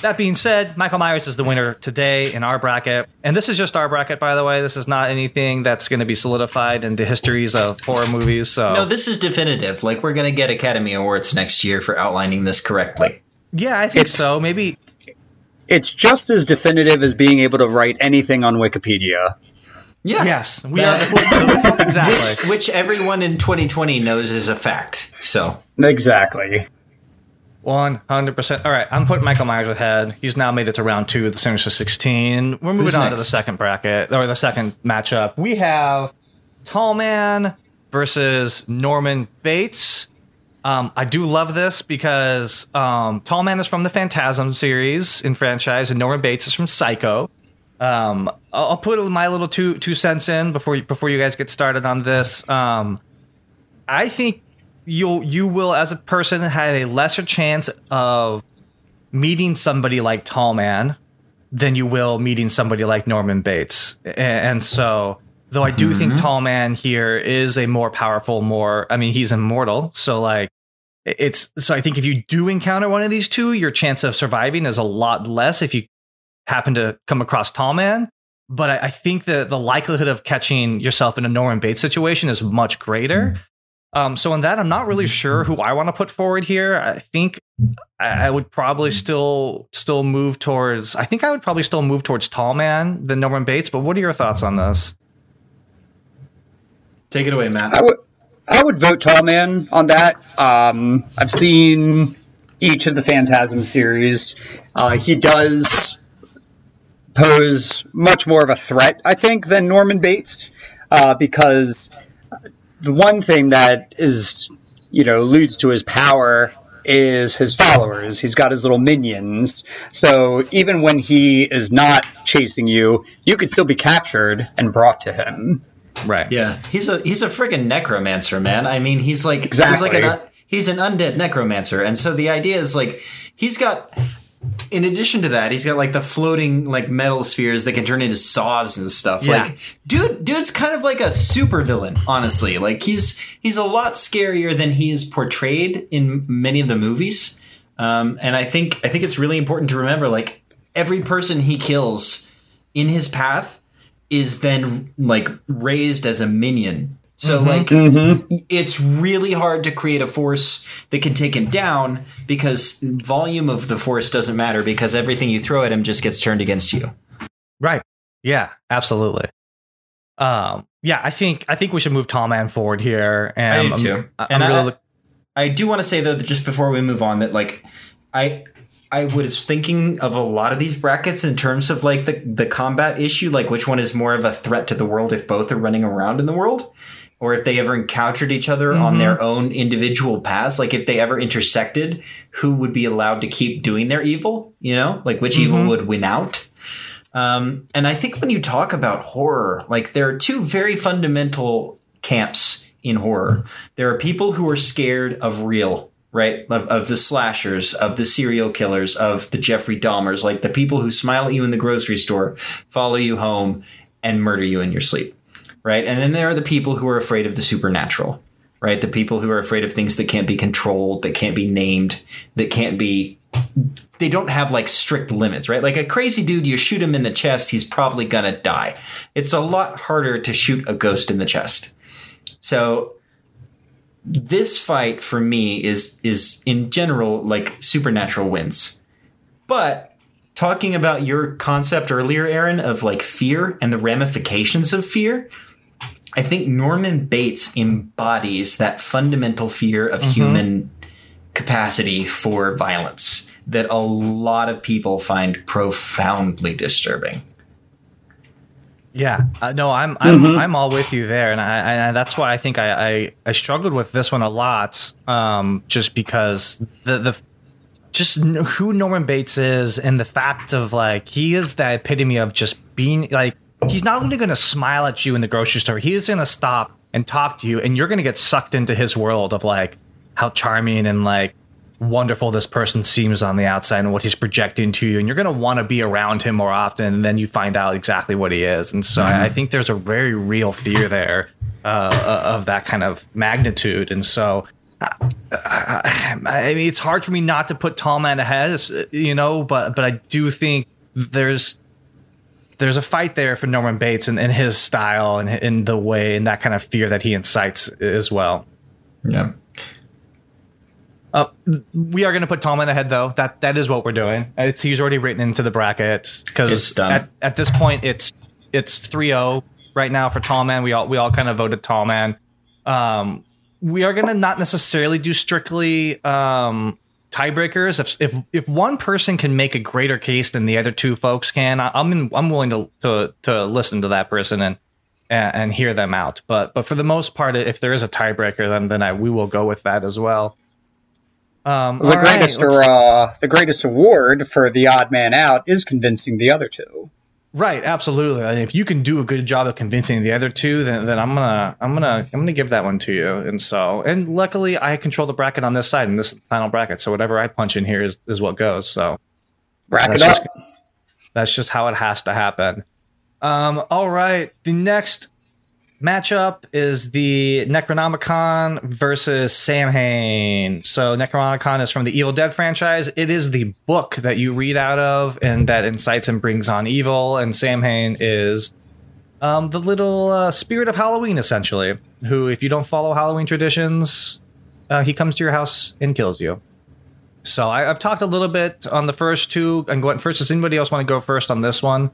That being said, Michael Myers is the winner today in our bracket. And this is just our bracket, by the way. This is not anything that's going to be solidified in the histories of horror movies. So no, this is definitive. Like, we're going to get Academy Awards next year for outlining this correctly. Yeah, I think it's, so. Maybe it's just as definitive as being able to write anything on Wikipedia. Yeah. Yes, we are. Exactly. Which, which everyone in twenty twenty knows is a fact. So exactly. one hundred percent. All right, I'm putting Michael Myers ahead. He's now made it to round two of the Sinister sixteen. We're moving Who's on next? to the second bracket, or the second matchup. We have Tall Man versus Norman Bates. Um, I do love this because um, Tall Man is from the Phantasm series in franchise, and Norman Bates is from Psycho. Um, I'll, I'll put my little two two cents in before you, before you guys get started on this. Um, I think You'll you will as a person have a lesser chance of meeting somebody like Tall Man than you will meeting somebody like Norman Bates. And, and so, though I do mm-hmm. think Tall Man here is a more powerful, more I mean he's immortal. So like it's so I think if you do encounter one of these two, your chance of surviving is a lot less if you happen to come across Tall Man. But I, I think that the likelihood of catching yourself in a Norman Bates situation is much greater. Mm. Um, so in that, I'm not really sure who I want to put forward here. I think I would probably still still move towards. I think I would probably still move towards Tall Man than Norman Bates. But what are your thoughts on this? Take it away, Matt. I would I would vote Tall Man on that. Um, I've seen each of the Phantasm series. Uh, he does pose much more of a threat, I think, than Norman Bates uh, because. The one thing that is, you know, alludes to his power is his followers. He's got his little minions. So even when he is not chasing you, you could still be captured and brought to him. Right. Yeah. He's a he's a friggin' necromancer, man. I mean, he's like exactly. he's like an he's an undead necromancer. And so the idea is like he's got in addition to that, he's got like the floating like metal spheres that can turn into saws and stuff. Yeah. Like, dude, dude's kind of like a supervillain, honestly. Like, he's he's a lot scarier than he is portrayed in many of the movies. Um, and I think I think it's really important to remember, like, every person he kills in his path is then like raised as a minion. So mm-hmm. like mm-hmm. it's really hard to create a force that can take him down, because volume of the force doesn't matter, because everything you throw at him just gets turned against you. Right. Yeah, absolutely. Um, yeah, I think I think we should move Tall Man forward here. And I do too. I'm, and I'm I, really look- I do want to say, though, that just before we move on, that like I I was thinking of a lot of these brackets in terms of like the, the combat issue, like which one is more of a threat to the world if both are running around in the world, or if they ever encountered each other mm-hmm. on their own individual paths. Like if they ever intersected, who would be allowed to keep doing their evil, you know, like which mm-hmm. evil would win out. Um, and I think when you talk about horror, like there are two very fundamental camps in horror. There are people who are scared of real Right. Of, of the slashers, of the serial killers, of the Jeffrey Dahmers, like the people who smile at you in the grocery store, follow you home, and murder you in your sleep. Right. And then there are the people who are afraid of the supernatural. Right. The people who are afraid of things that can't be controlled, that can't be named, that can't be. They don't have like strict limits. Right. Like a crazy dude, you shoot him in the chest, he's probably going to die. It's a lot harder to shoot a ghost in the chest. So. This fight for me is is in general like supernatural wins. But talking about your concept earlier, Aaron, of like fear and the ramifications of fear, I think Norman Bates embodies that fundamental fear of mm-hmm. human capacity for violence that a lot of people find profoundly disturbing. Yeah, uh, no, I'm I'm mm-hmm. I'm all with you there, and I, I that's why I think I, I, I struggled with this one a lot, um, just because the the just who Norman Bates is, and the fact of like he is the epitome of just being like he's not only going to smile at you in the grocery store, he is going to stop and talk to you, and you're going to get sucked into his world of like how charming and like wonderful this person seems on the outside and what he's projecting to you, and you're going to want to be around him more often, and then you find out exactly what he is. And so mm-hmm. I think there's a very real fear there uh, of that kind of magnitude. And so uh, I mean, it's hard for me not to put Tall Man ahead, you know, but but I do think there's there's a fight there for Norman Bates and, and his style and in the way and that kind of fear that he incites as well. Yeah. Uh, we are going to put Tallman ahead, though. That that is what we're doing. It's, he's already written into the brackets because at, at this point it's it's three oh right now for Tallman. We all we all kind of voted Tallman. Um, we are going to not necessarily do strictly um, tiebreakers. If if if one person can make a greater case than the other two folks can, I, I'm in, I'm willing to, to to listen to that person and and hear them out. But but for the most part, if there is a tiebreaker, then then I we will go with that as well. Um, the greatest, right, uh, the greatest award for the odd man out is convincing the other two. Right, absolutely. And if you can do a good job of convincing the other two, then then I'm gonna I'm gonna I'm gonna give that one to you. And so, and luckily, I control the bracket on this side, and this is the final bracket. So whatever I punch in here is, is what goes. So bracket that's up. Just, that's just how it has to happen. Um, all right, the next matchup is the Necronomicon versus Samhain. So Necronomicon is from the Evil Dead franchise. It is the book that you read out of and that incites and brings on evil. And Samhain is um, the little uh, spirit of Halloween, essentially, who, if you don't follow Halloween traditions, uh, he comes to your house and kills you. So I, I've talked a little bit on the first two. I'm going first. Does anybody else want to go first on this one?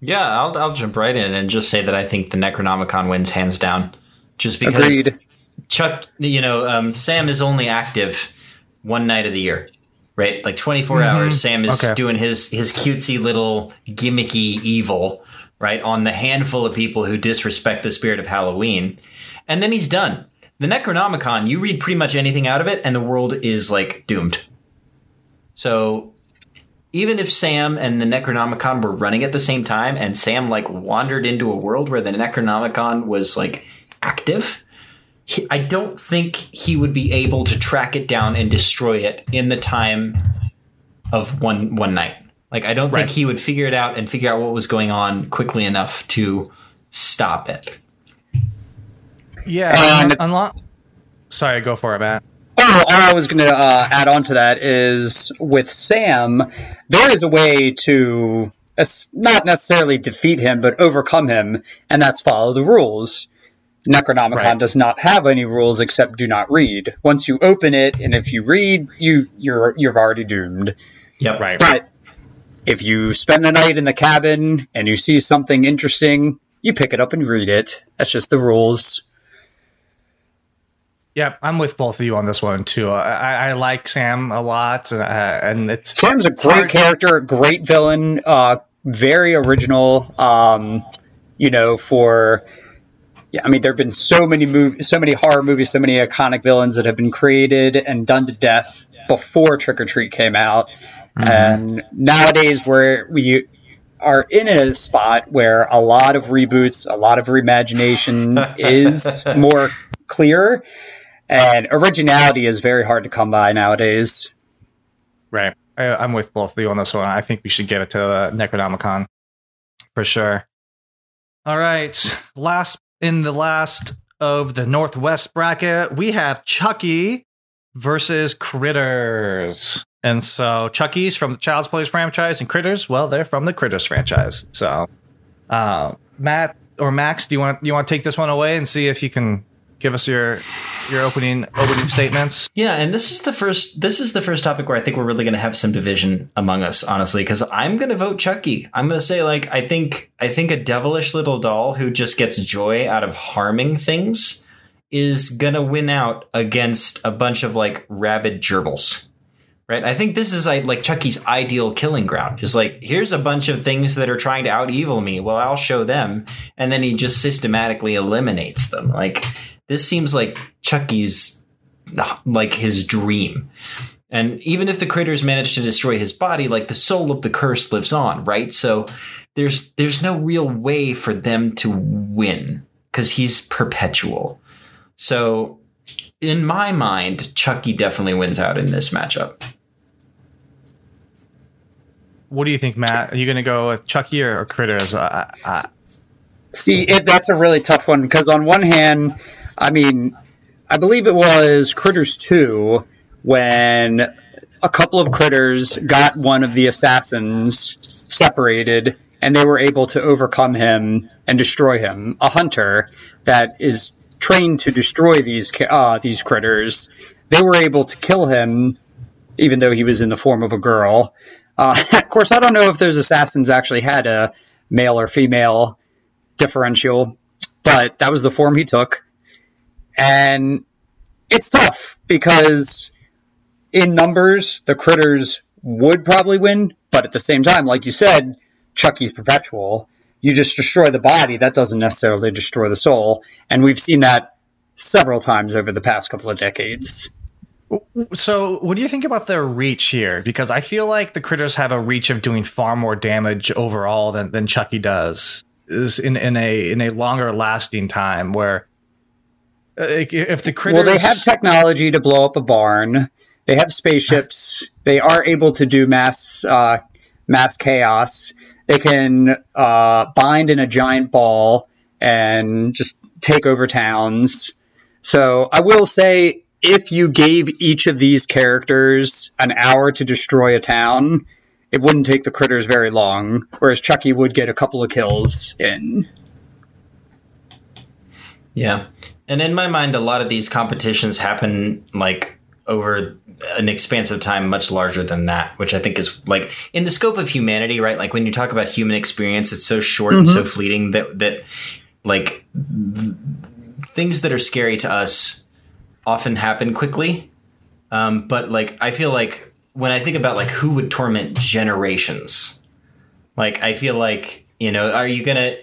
Yeah, I'll I'll jump right in and just say that I think the Necronomicon wins hands down, just because Agreed. Chuck, you know, um, Sam is only active one night of the year, right? Like twenty-four mm-hmm. hours. Sam is okay. doing his his cutesy little gimmicky evil, right, on the handful of people who disrespect the spirit of Halloween, and then he's done. The Necronomicon, you read pretty much anything out of it, and the world is like doomed. So. Even if Sam and the Necronomicon were running at the same time and Sam like wandered into a world where the Necronomicon was like active, he, I don't think he would be able to track it down and destroy it in the time of one one night. Like, I don't right. think he would figure it out and figure out what was going on quickly enough to stop it. Yeah. Um, unlock. Sorry, go for it, Matt. All I was going to uh, add on to that is with Sam, there is a way to uh, not necessarily defeat him, but overcome him, and that's follow the rules. Necronomicon right. does not have any rules except do not read. Once you open it, and if you read, you you're you've already doomed. Yep. Right. But if you spend the night in the cabin and you see something interesting, you pick it up and read it. That's just the rules. Yeah, I'm with both of you on this one, too. I, I like Sam a lot. Uh, and it's Sam's a great hard. character, great villain, uh, very original, um, you know, for... Yeah, I mean, there have been so many mov- so many horror movies, so many iconic villains that have been created and done to death before Trick or Treat came out. Mm-hmm. And nowadays, where we are in a spot where a lot of reboots, a lot of reimagination is more clear... And originality is very hard to come by nowadays. Right. I, I'm with both of you on this one. I think we should give it to uh, Necronomicon for sure. All right. Last in the last of the Northwest bracket, we have Chucky versus Critters. And so Chucky's from the Child's Play franchise and Critters, well, they're from the Critters franchise. So uh, Matt or Max, do you want you want to take this one away and see if you can give us your your opening opening statements. Yeah, and this is the first this is the first topic where I think we're really going to have some division among us, honestly, because I'm going to vote Chucky. I'm going to say, like, I think I think a devilish little doll who just gets joy out of harming things is going to win out against a bunch of, like, rabid gerbils. Right? I think this is like Chucky's ideal killing ground is like, here's a bunch of things that are trying to out evil me. Well, I'll show them. And then he just systematically eliminates them. Like, this seems like Chucky's, like, his dream. And even if the critters manage to destroy his body, like, the soul of the curse lives on, right? So there's there's no real way for them to win because he's perpetual. So in my mind, Chucky definitely wins out in this matchup. What do you think, Matt? Are you going to go with Chucky or, or Critters? Uh, uh. See, it, that's a really tough one because on one hand... I mean, I believe it was Critters two when a couple of critters got one of the assassins separated and they were able to overcome him and destroy him. A hunter that is trained to destroy these uh, these critters, they were able to kill him even though he was in the form of a girl. Uh, of course, I don't know if those assassins actually had a male or female differential, but that was the form he took. And it's tough because in numbers, the critters would probably win. But at the same time, like you said, Chucky's perpetual. You just destroy the body. That doesn't necessarily destroy the soul. And we've seen that several times over the past couple of decades. So what do you think about their reach here? Because I feel like the critters have a reach of doing far more damage overall than, than Chucky does is in, in a in a longer lasting time where. If the critters... Well, they have technology to blow up a barn. They have spaceships. They are able to do mass uh, mass chaos. They can uh, bind in a giant ball and just take over towns. So I will say, if you gave each of these characters an hour to destroy a town, it wouldn't take the critters very long, whereas Chucky would get a couple of kills in. Yeah. And in my mind, a lot of these competitions happen like over an expanse of time much larger than that, which I think is like in the scope of humanity, right? Like when you talk about human experience, it's so short mm-hmm. and so fleeting that, that like th- things that are scary to us often happen quickly. Um, but like, I feel like when I think about like who would torment generations, like I feel like, you know, are you going to,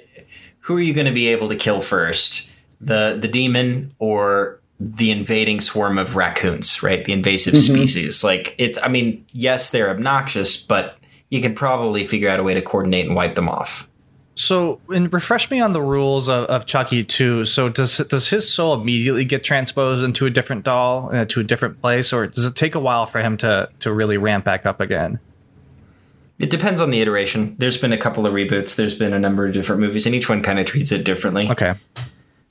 who are you going to be able to kill first? The the demon or the invading swarm of raccoons, right? The invasive mm-hmm. species. Like it's, I mean, yes, they're obnoxious, but you can probably figure out a way to coordinate and wipe them off. So, and refresh me on the rules of, of Chucky too. So, does does his soul immediately get transposed into a different doll, uh, to a different place, or does it take a while for him to to really ramp back up again? It depends on the iteration. There's been a couple of reboots. There's been a number of different movies, and each one kind of treats it differently. Okay.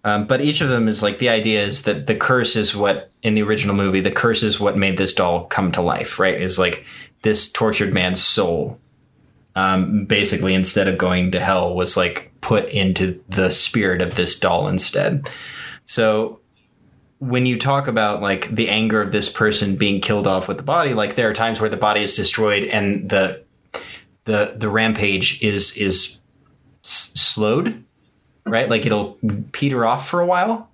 Um, but each of them is like, the idea is that the curse is what, in the original movie, the curse is what made this doll come to life, right? Is like this tortured man's soul, um, basically, instead of going to hell, was like put into the spirit of this doll instead. So when you talk about like the anger of this person being killed off with the body, like there are times where the body is destroyed and the the the rampage is is s- slowed, right? Like it'll peter off for a while,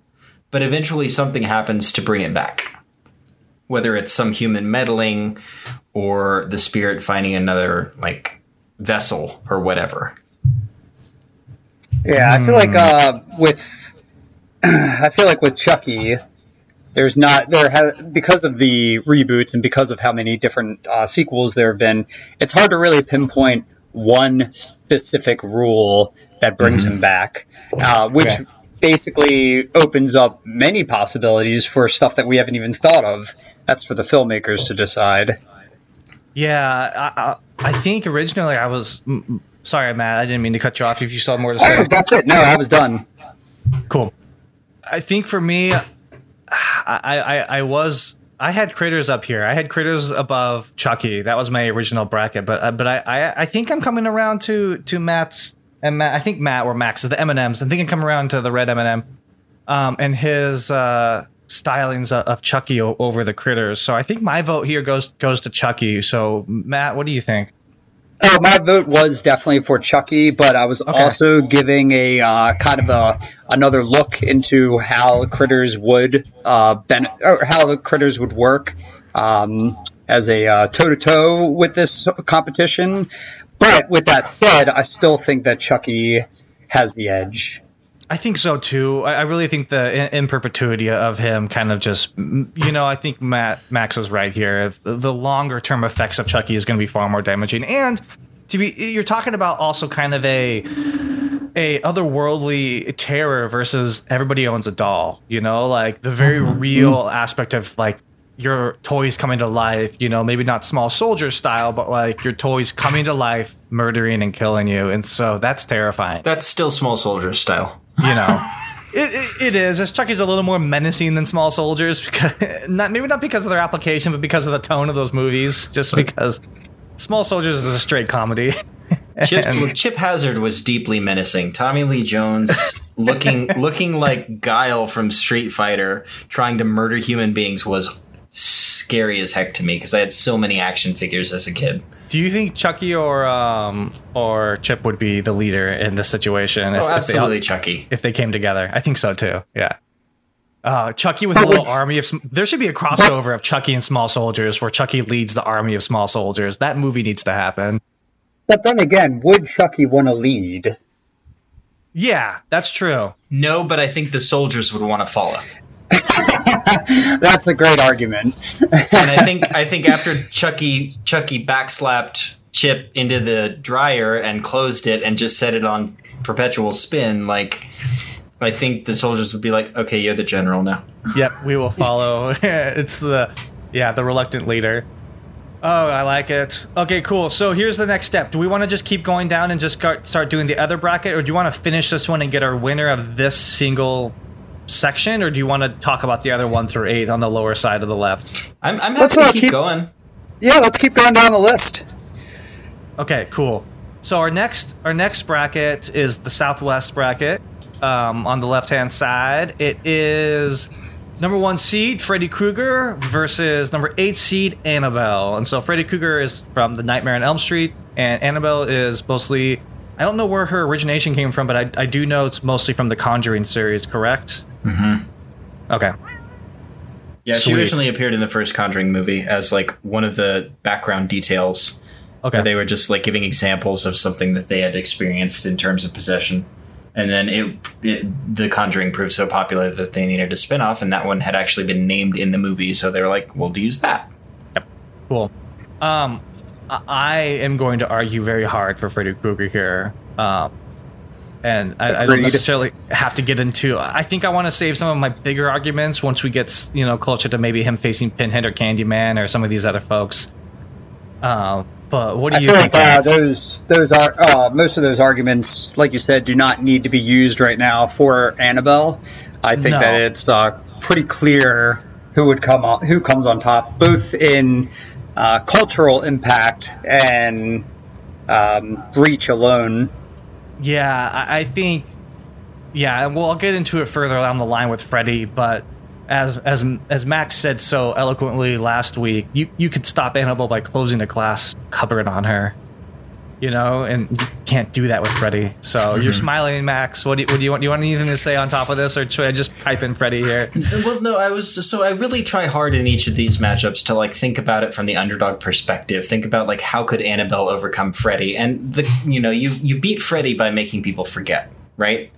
but eventually something happens to bring it back, whether it's some human meddling or the spirit finding another like vessel or whatever. Yeah, I feel like uh, with I feel like with Chucky, there's not there ha- because of the reboots and because of how many different uh, sequels there have been. It's hard to really pinpoint one specific rule that brings mm-hmm. him back, uh, which yeah. basically opens up many possibilities for stuff that we haven't even thought of. That's for the filmmakers to decide. Yeah, I, I think originally I was sorry, Matt. I didn't mean to cut you off. If you still have more to say, oh, that's it. No, I was done. Cool. I think for me, I, I, I was I had Critters up here. I had Critters above Chucky. That was my original bracket. But uh, but I, I I think I'm coming around to to Matt's and Matt, I think Matt or Max is the M and M's. I think I'm coming around to the red M and M um, and his uh, stylings of Chucky o- over the Critters. So I think my vote here goes goes to Chucky. So Matt, what do you think? Oh, my vote was definitely for Chucky, but I was okay. also giving a uh, kind of a another look into how Critters would uh, ben- or how the Critters would work um, as a uh, toe-to-toe with this competition. But with that said, I still think that Chucky has the edge. I think so, too. I, I really think the in-, in perpetuity of him kind of just, you know, I think Matt Max is right here. The longer term effects of Chucky is going to be far more damaging. And to be you're talking about also kind of a a otherworldly terror versus everybody owns a doll, you know, like the very mm-hmm. real mm-hmm. aspect of like your toys coming to life, you know, maybe not Small Soldiers style, but like your toys coming to life, murdering and killing you. And so that's terrifying. That's still Small Soldiers style. You know, it, it, it is. As Chucky's a little more menacing than Small Soldiers, because, not maybe not because of their application, but because of the tone of those movies. Just because Small Soldiers is a straight comedy. Chip, Chip Hazard was deeply menacing. Tommy Lee Jones looking looking like Guile from Street Fighter, trying to murder human beings, was scary as heck to me because I had so many action figures as a kid. Do you think Chucky or um, or Chip would be the leader in this situation? If, oh, absolutely, if they, Chucky. If they came together, I think so too. Yeah, uh, Chucky with but a little we, army of. Sm- there should be a crossover but, of Chucky and Small Soldiers, where Chucky leads the army of Small Soldiers. That movie needs to happen. But then again, would Chucky want to lead? Yeah, that's true. No, but I think the soldiers would want to follow. That's a great argument. And I think I think after Chucky Chucky backslapped Chip into the dryer and closed it and just set it on perpetual spin, like I think the soldiers would be like, okay, you're the general now. Yep, we will follow. It's the yeah, the reluctant leader. Oh, I like it. Okay, cool. So here's the next step. Do we want to just keep going down and just start doing the other bracket, or do you want to finish this one and get our winner of this single section, or do you want to talk about the other one through eight on the lower side of the left? I'm, I'm happy let's to keep, keep going. Yeah, let's keep going down the list. Okay, cool. So our next our next bracket is the Southwest bracket. Um, on the left-hand side, it is number one seed Freddy Krueger versus number eight seed Annabelle. And so Freddy Krueger is from The Nightmare on Elm Street, and Annabelle is mostly, I don't know where her origination came from, but I, I do know it's mostly from the Conjuring series, correct? Mm-hmm. Okay. Yeah, Sweet. She originally appeared in the first Conjuring movie as like one of the background details. Okay. They were just like giving examples of something that they had experienced in terms of possession. And then it, it the Conjuring proved so popular that they needed a spinoff, and that one had actually been named in the movie, so they were like, we'll use that. Yep. Cool. Um, I am going to argue very hard for Freddy Krueger here. Um, And I, I don't necessarily have to get into. I think I want to save some of my bigger arguments once we get, you know, closer to maybe him facing Pinhead or Candyman or some of these other folks. Um, But what do I you think? Like, uh, those those are uh, most of those arguments, like you said, do not need to be used right now for Annabelle. I think no. that it's uh, pretty clear who would come on, who comes on top, both in uh, cultural impact and um, reach alone. Yeah, I, I think. Yeah, and well, I'll get into it further down the line with Freddy, but as as as Max said so eloquently last week, you, you could stop Annabelle by closing a glass cupboard on her, you know, and you can't do that with Freddy. So mm-hmm. you're smiling, Max. What do you, what do you want? Do you want anything to say on top of this, or should I just type in Freddy here? Well, no, I was so I really try hard in each of these matchups to like think about it from the underdog perspective. Think about like how could Annabelle overcome Freddy, and the you know you you beat Freddy by making people forget, right?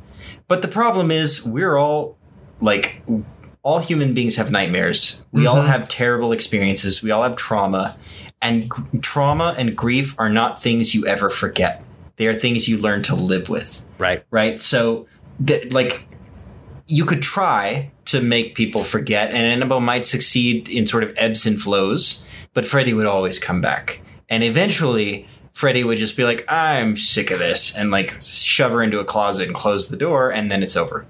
But the problem is we're all like all human beings have nightmares. We mm-hmm. all have terrible experiences. We all have trauma, and g- trauma and grief are not things you ever forget. They are things you learn to live with. Right. Right. So th- like you could try to make people forget, and Annabelle might succeed in sort of ebbs and flows, but Freddy would always come back. And eventually Freddy would just be like, I'm sick of this, and like shove her into a closet and close the door, and then it's over.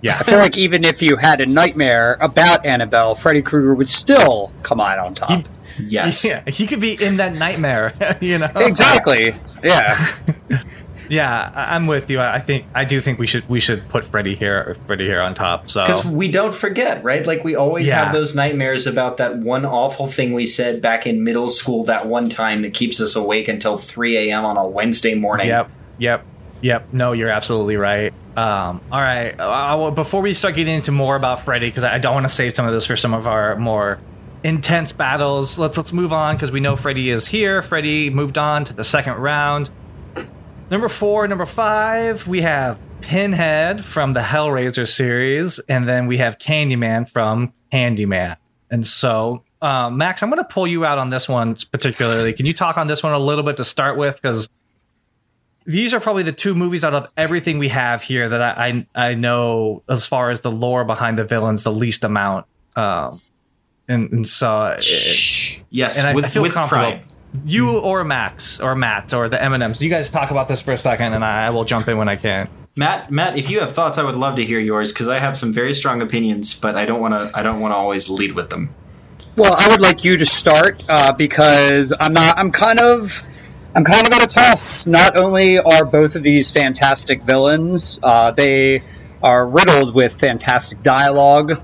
Yeah, I feel like even if you had a nightmare about Annabelle, Freddy Krueger would still come out on top. He, yes. Yeah, he could be in that nightmare, you know? Exactly. Yeah. Yeah, I'm with you. I think I do think we should we should put Freddy here, Freddy here on top. So because we don't forget, right? Like we always yeah. have those nightmares about that one awful thing we said back in middle school that one time that keeps us awake until three a.m. on a Wednesday morning. Yep, yep, yep. No, you're absolutely right. Um, all right, uh, before we start getting into more about Freddy, because I don't want to save some of this for some of our more intense battles. Let's let's move on because we know Freddy is here. Freddy moved on to the second round. Number four, number five, we have Pinhead from the Hellraiser series, and then we have Candyman from Candyman. And so, uh, Max, I'm going to pull you out on this one particularly. Can you talk on this one a little bit to start with? Because these are probably the two movies out of everything we have here that I I, I know, as far as the lore behind the villains, the least amount. Um, and, and so, it, yes, and I, with, I feel with comfortable. Pride. You or Max or Matt or the M and M's. You guys talk about this for a second, and I will jump in when I can. Matt, Matt, if you have thoughts, I would love to hear yours because I have some very strong opinions, but I don't want to. I don't want to always lead with them. Well, I would like you to start uh, because I'm not. I'm kind of. I'm kind of at a toss. Not only are both of these fantastic villains, uh, they are riddled with fantastic dialogue, uh,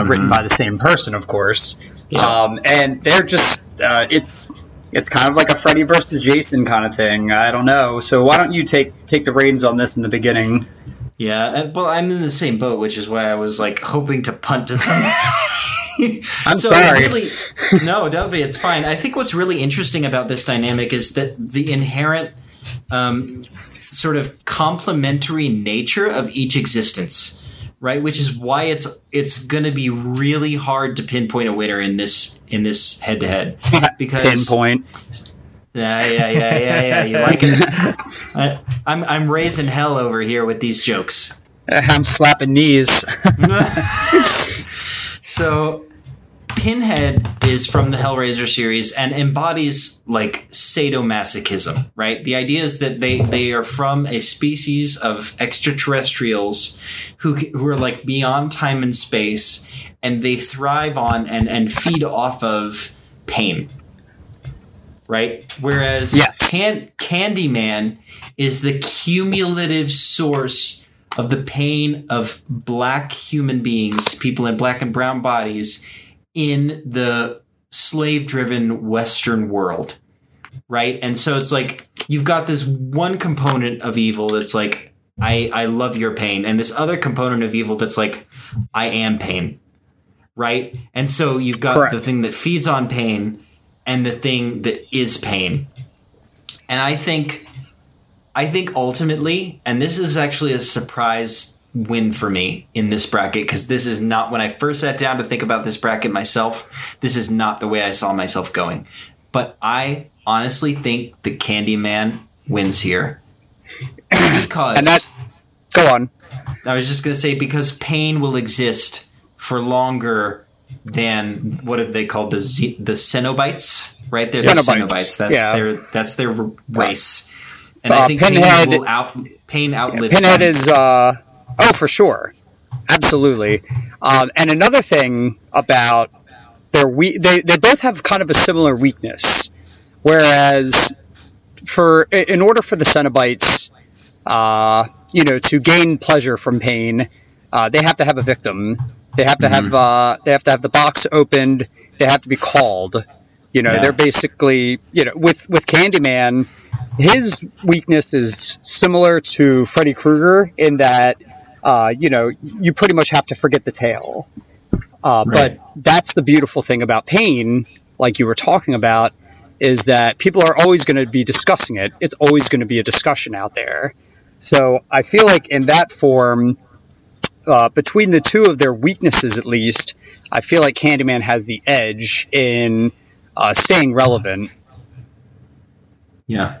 mm-hmm. written by the same person, of course. Yeah. Um, and they're just. Uh, it's. It's kind of like a Freddy versus Jason kind of thing. I don't know. So why don't you take take the reins on this in the beginning? Yeah, well, I'm in the same boat, which is why I was like hoping to punt to something. I'm so sorry. Really, no, don't be. It's fine. I think what's really interesting about this dynamic is that the inherent um, sort of complementary nature of each existence, right? Which is why it's it's going to be really hard to pinpoint a winner in this. in this head-to-head because pinpoint. Yeah, yeah, yeah, yeah, yeah. You like it? I, I'm I'm raising hell over here with these jokes. I'm slapping knees. So, Pinhead is from the Hellraiser series and embodies like sadomasochism, right? The idea is that they they are from a species of extraterrestrials who who are like beyond time and space. And they thrive on and, and feed off of pain, right? Whereas yes. Can- Candyman is the cumulative source of the pain of black human beings, people in black and brown bodies in the slave-driven Western world, right? And so it's like you've got this one component of evil that's like, I, I love your pain. And this other component of evil that's like, I am pain. Right. And so you've got Correct. The thing that feeds on pain and the thing that is pain. And I think I think ultimately, and this is actually a surprise win for me in this bracket, because this is not when I first sat down to think about this bracket myself. This is not the way I saw myself going. But I honestly think the Candyman wins here. Because and that, go on. I was just going to say, because pain will exist for longer than what have they called the Z- the Cenobites, right? They're the Cenobites. That's yeah. their that's their race. And uh, I think Pinhead Pain will out Pain outlives yeah, Pinhead them. Is uh, oh for sure, absolutely. Um, and another thing about their we they they both have kind of a similar weakness, whereas for in order for the Cenobites, uh, you know, to gain pleasure from pain, uh, they have to have a victim. They have to have mm-hmm. uh, they have to have the box opened. They have to be called. You know, yeah. they're basically, you know, with with Candyman, his weakness is similar to Freddy Krueger in that, uh, you know, you pretty much have to forget the tale. Uh, right. But that's the beautiful thing about pain, like you were talking about, is that people are always going to be discussing it. It's always going to be a discussion out there. So I feel like in that form, uh, between the two of their weaknesses, at least, I feel like Candyman has the edge in uh, staying relevant. Yeah.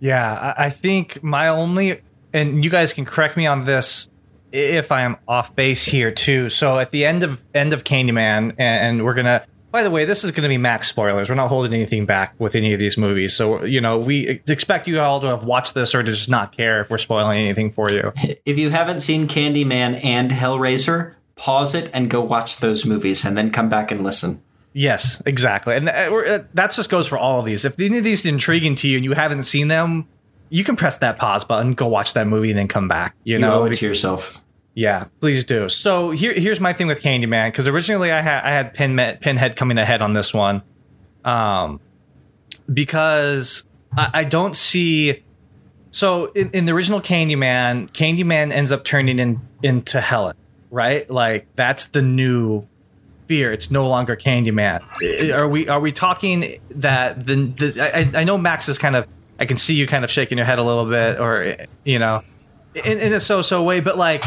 Yeah, I think my only, and you guys can correct me on this if I am off base here too. So at the end of end of Candyman, and we're going to, by the way, this is going to be max spoilers. We're not holding anything back with any of these movies. So, you know, we expect you all to have watched this or to just not care if we're spoiling anything for you. If you haven't seen Candyman and Hellraiser, pause it and go watch those movies and then come back and listen. Yes, exactly. And that just goes for all of these. If any of these are intriguing to you and you haven't seen them, you can press that pause button, go watch that movie, and then come back. You, you know, owe it to yourself. Yeah, please do. So here, here's my thing with Candyman, because originally I had I had Pin, Pinhead coming ahead on this one, um, because I, I don't see. So in, in the original Candyman, Candyman ends up turning in, into Helen, right? Like that's the new fear. It's no longer Candyman. Are we are we talking that the, the I, I know Max is kind of, I can see you kind of shaking your head a little bit, or, you know, in, in a so-so way, but like,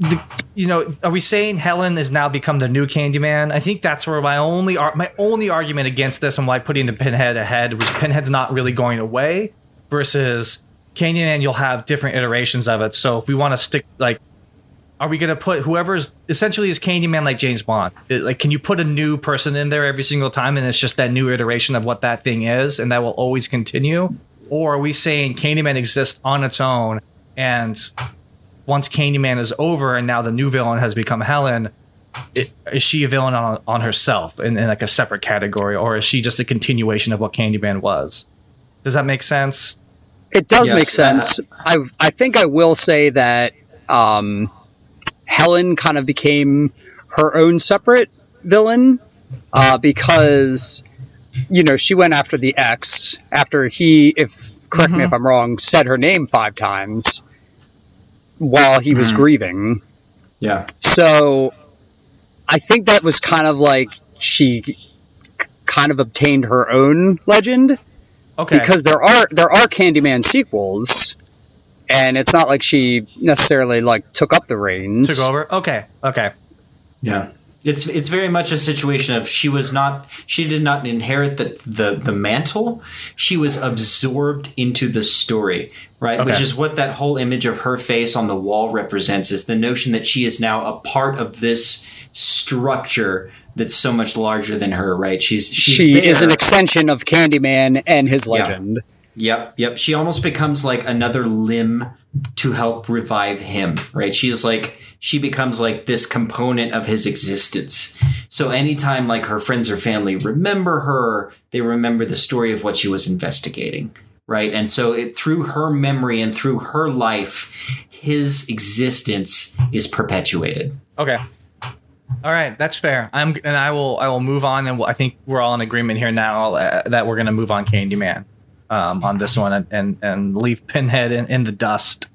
the, you know, are we saying Helen has now become the new Candyman? I think that's where my only my only argument against this and why putting the Pinhead ahead was Pinhead's not really going away versus Candyman. You'll have different iterations of it. So if we want to stick, like, are we going to put whoever's essentially is Candyman, like James Bond? It, like, can you put a new person in there every single time? And it's just that new iteration of what that thing is. And that will always continue. Or are we saying Candyman exists on its own? And once Candyman is over and now the new villain has become Helen, it, is she a villain on, on herself in, in like a separate category? Or is she just a continuation of what Candyman was? Does that make sense? It does yes. make sense. I, I think I will say that, um, Helen kind of became her own separate villain uh, because, you know, she went after the ex after he, if correct mm-hmm. me if I'm wrong, said her name five times while he was mm-hmm. grieving. Yeah. So I think that was kind of like she c- kind of obtained her own legend. Okay. Because there are there are Candyman sequels. And it's not like she necessarily like took up the reins. Took over. Okay. Okay. Yeah. It's it's very much a situation of she was not she did not inherit the the, the mantle. She was absorbed into the story, right? Okay. Which is what that whole image of her face on the wall represents, is the notion that she is now a part of this structure that's so much larger than her, right? She's she's She there. is an extension of Candyman and his legend. Yeah. Yep, yep. She almost becomes like another limb to help revive him, right? She is like, she becomes like this component of his existence. So anytime like her friends or family remember her, they remember the story of what she was investigating, right? And so it, through her memory and through her life, his existence is perpetuated. Okay. All right, that's fair. I'm and I will I will move on, and we'll, I think we're all in agreement here now uh, that we're going to move on Candyman. Um, on this one and, and, and leave Pinhead in, in the dust.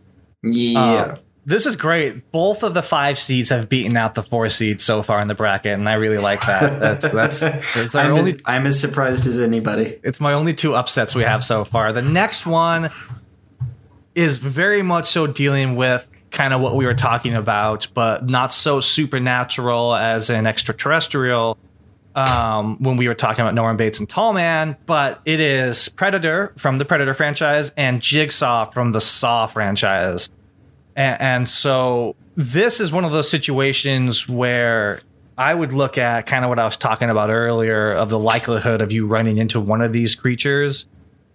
Yeah. Uh, this is great. Both of the five seeds have beaten out the four seeds so far in the bracket, and I really like that. That's that's, that's our I'm, only, as, I'm as surprised as anybody. It's my only two upsets we have so far. The next one is very much so dealing with kind of what we were talking about, but not so supernatural as an extraterrestrial. Um, when we were talking about Norman Bates and Tall Man, but it is Predator from the Predator franchise and Jigsaw from the Saw franchise. And, and so this is one of those situations where I would look at kind of what I was talking about earlier of the likelihood of you running into one of these creatures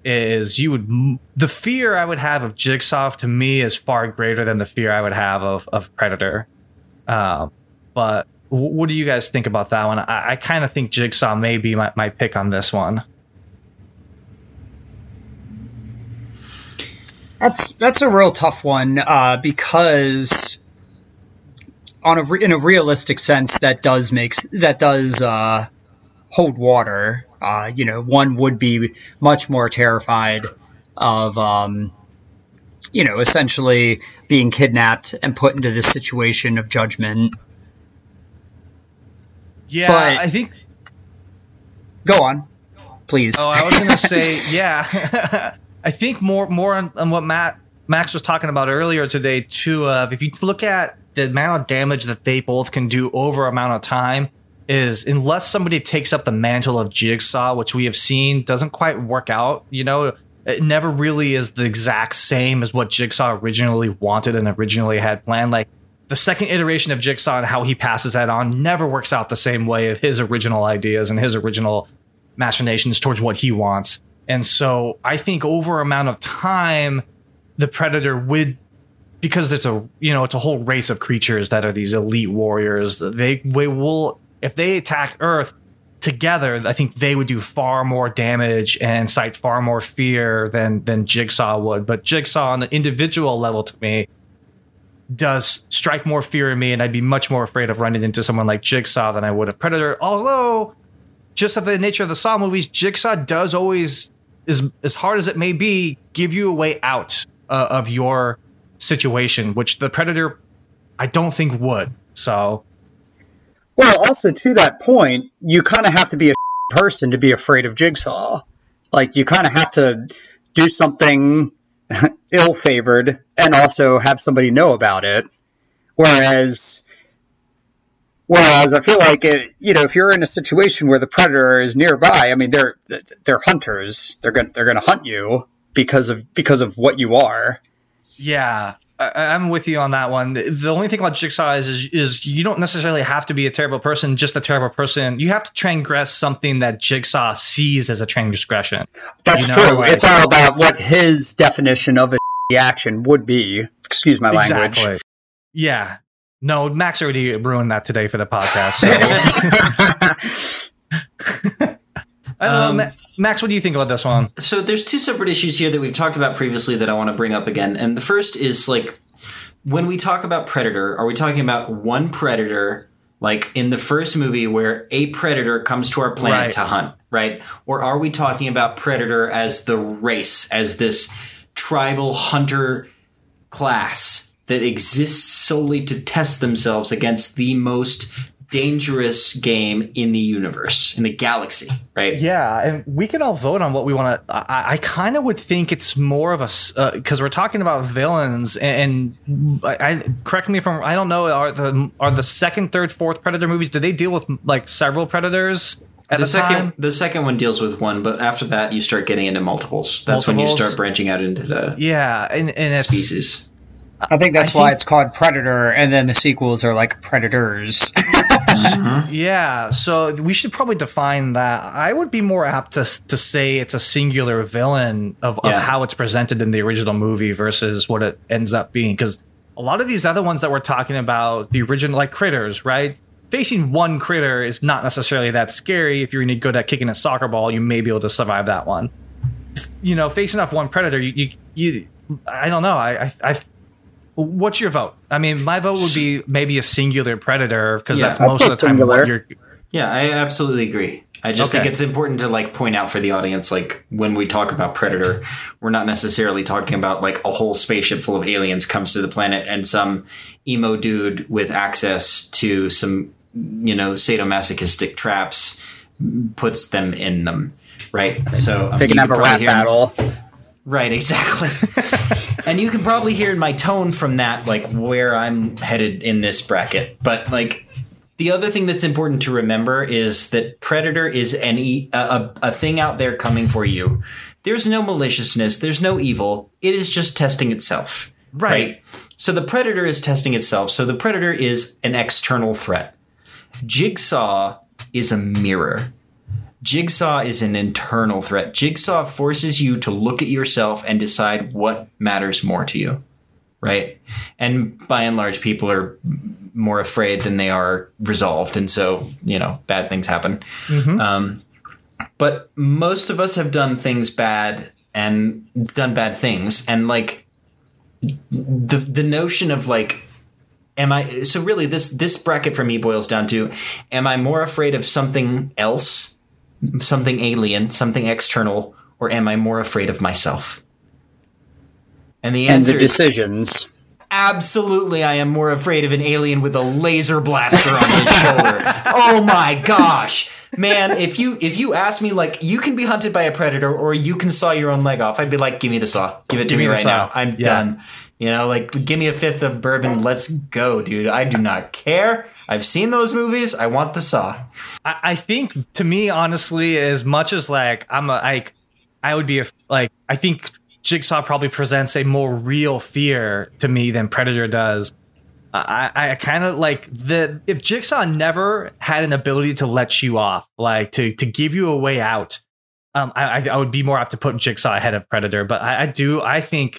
is you would the fear I would have of Jigsaw to me is far greater than the fear I would have of, of Predator. Um, but what do you guys think about that one? I, I kind of think Jigsaw may be my, my pick on this one. That's that's a real tough one uh, because on a in a realistic sense that does makes that does uh, hold water. Uh, you know, one would be much more terrified of um, you know essentially being kidnapped and put into this situation of judgment. Yeah, but, I think. Go on, please. Oh, I was going to say yeah. I think more more on, on what Matt Max was talking about earlier today, too, of if you look at the amount of damage that they both can do over amount of time is unless somebody takes up the mantle of Jigsaw, which we have seen doesn't quite work out. You know, it never really is the exact same as what Jigsaw originally wanted and originally had planned. Like the second iteration of Jigsaw and how he passes that on never works out the same way of his original ideas and his original machinations towards what he wants. And so I think over amount of time, the Predator would, because it's a, you know, it's a whole race of creatures that are these elite warriors. They, they will, if they attack Earth together, I think they would do far more damage and incite far more fear than than Jigsaw would. But Jigsaw on the individual level to me does strike more fear in me. And I'd be much more afraid of running into someone like Jigsaw than I would of Predator. Although just of the nature of the Saw movies, Jigsaw does always, As, as hard as it may be, give you a way out uh, of your situation, which the Predator, I don't think would. So, well, also to that point, you kind of have to be a person to be afraid of Jigsaw. Like, you kind of have to do something ill-favored and also have somebody know about it. Whereas, whereas I feel like, it, you know, if you're in a situation where the Predator is nearby, I mean, they're they're hunters. They're going they're going to hunt you because of because of what you are. Yeah, I, I'm with you on that one. The only thing about Jigsaw is, is is you don't necessarily have to be a terrible person, just a terrible person. You have to transgress something that Jigsaw sees as a transgression. That's you know, true. Like, it's all about what his definition of a action would be. Excuse my language. Exactly. Yeah. No, Max already ruined that today for the podcast. So. I don't um, know, Max, what do you think about this one? So there's two separate issues here that we've talked about previously that I want to bring up again. And the first is, like, when we talk about Predator, are we talking about one Predator, like in the first movie where a Predator comes to our planet right. to hunt, right? Or are we talking about Predator as the race, as this tribal hunter class that exists solely to test themselves against the most dangerous game in the universe, in the galaxy, right? Yeah, and we can all vote on what we want to. I, I kind of would think it's more of a because uh, we're talking about villains, and, and I, I correct me if I'm. I don't know. Are the are the second, third, fourth Predator movies? Do they deal with like several Predators? At the, the second, time? the second one deals with one, but after that, you start getting into multiples. That's multiples. When you start branching out into the yeah, and, and it's, species. I think that's I why think, it's called Predator, and then the sequels are like Predators. mm-hmm. Yeah, so we should probably define that. I would be more apt to to say it's a singular villain of, yeah. of how it's presented in the original movie versus what it ends up being. Because a lot of these other ones that we're talking about, the original, like Critters, right? Facing one critter is not necessarily that scary. If you're any good at kicking a soccer ball, you may be able to survive that one. You know, facing off one Predator, you, you, you I don't know, I... I, I What's your vote? I mean, my vote would be maybe a singular Predator because yeah, that's most of the time. What you're... Yeah, I absolutely agree. I just okay. think it's important to like point out for the audience, like when we talk about Predator, we're not necessarily talking about like a whole spaceship full of aliens comes to the planet and some emo dude with access to some, you know, sadomasochistic traps puts them in them. Right. So they I mean, can have a rap battle. Me. Right, exactly. And you can probably hear in my tone from that, like, where I'm headed in this bracket. But, like, the other thing that's important to remember is that Predator is any a, a thing out there coming for you. There's no maliciousness. There's no evil. It is just testing itself. Right. right? So the Predator is testing itself. So the Predator is an external threat. Jigsaw is a mirror. Jigsaw is an internal threat. Jigsaw forces you to look at yourself and decide what matters more to you, right? And by and large, people are more afraid than they are resolved. And so, you know, bad things happen. Mm-hmm. Um, but most of us have done things bad and done bad things. And like the the notion of like, am I, so really this, this bracket for me boils down to, am I more afraid of something else, something alien, something external, or am I more afraid of myself? And the answer and the decisions. Is, absolutely, I am more afraid of an alien with a laser blaster on his shoulder. Oh my gosh. Man, if you if you ask me, like, you can be hunted by a predator or you can saw your own leg off, I'd be like, give me the saw. Give it to give me, me right saw. Now. I'm yeah. done. You know, like, give me a fifth of bourbon. Let's go, dude. I do not care. I've seen those movies. I want the Saw. I, I think, to me, honestly, as much as, like, I'm a, I, I would be, a, like, I think Jigsaw probably presents a more real fear to me than Predator does. I, I kind of like the if Jigsaw never had an ability to let you off, like to to give you a way out. Um, I, I would be more apt to put Jigsaw ahead of Predator, but I, I do. I think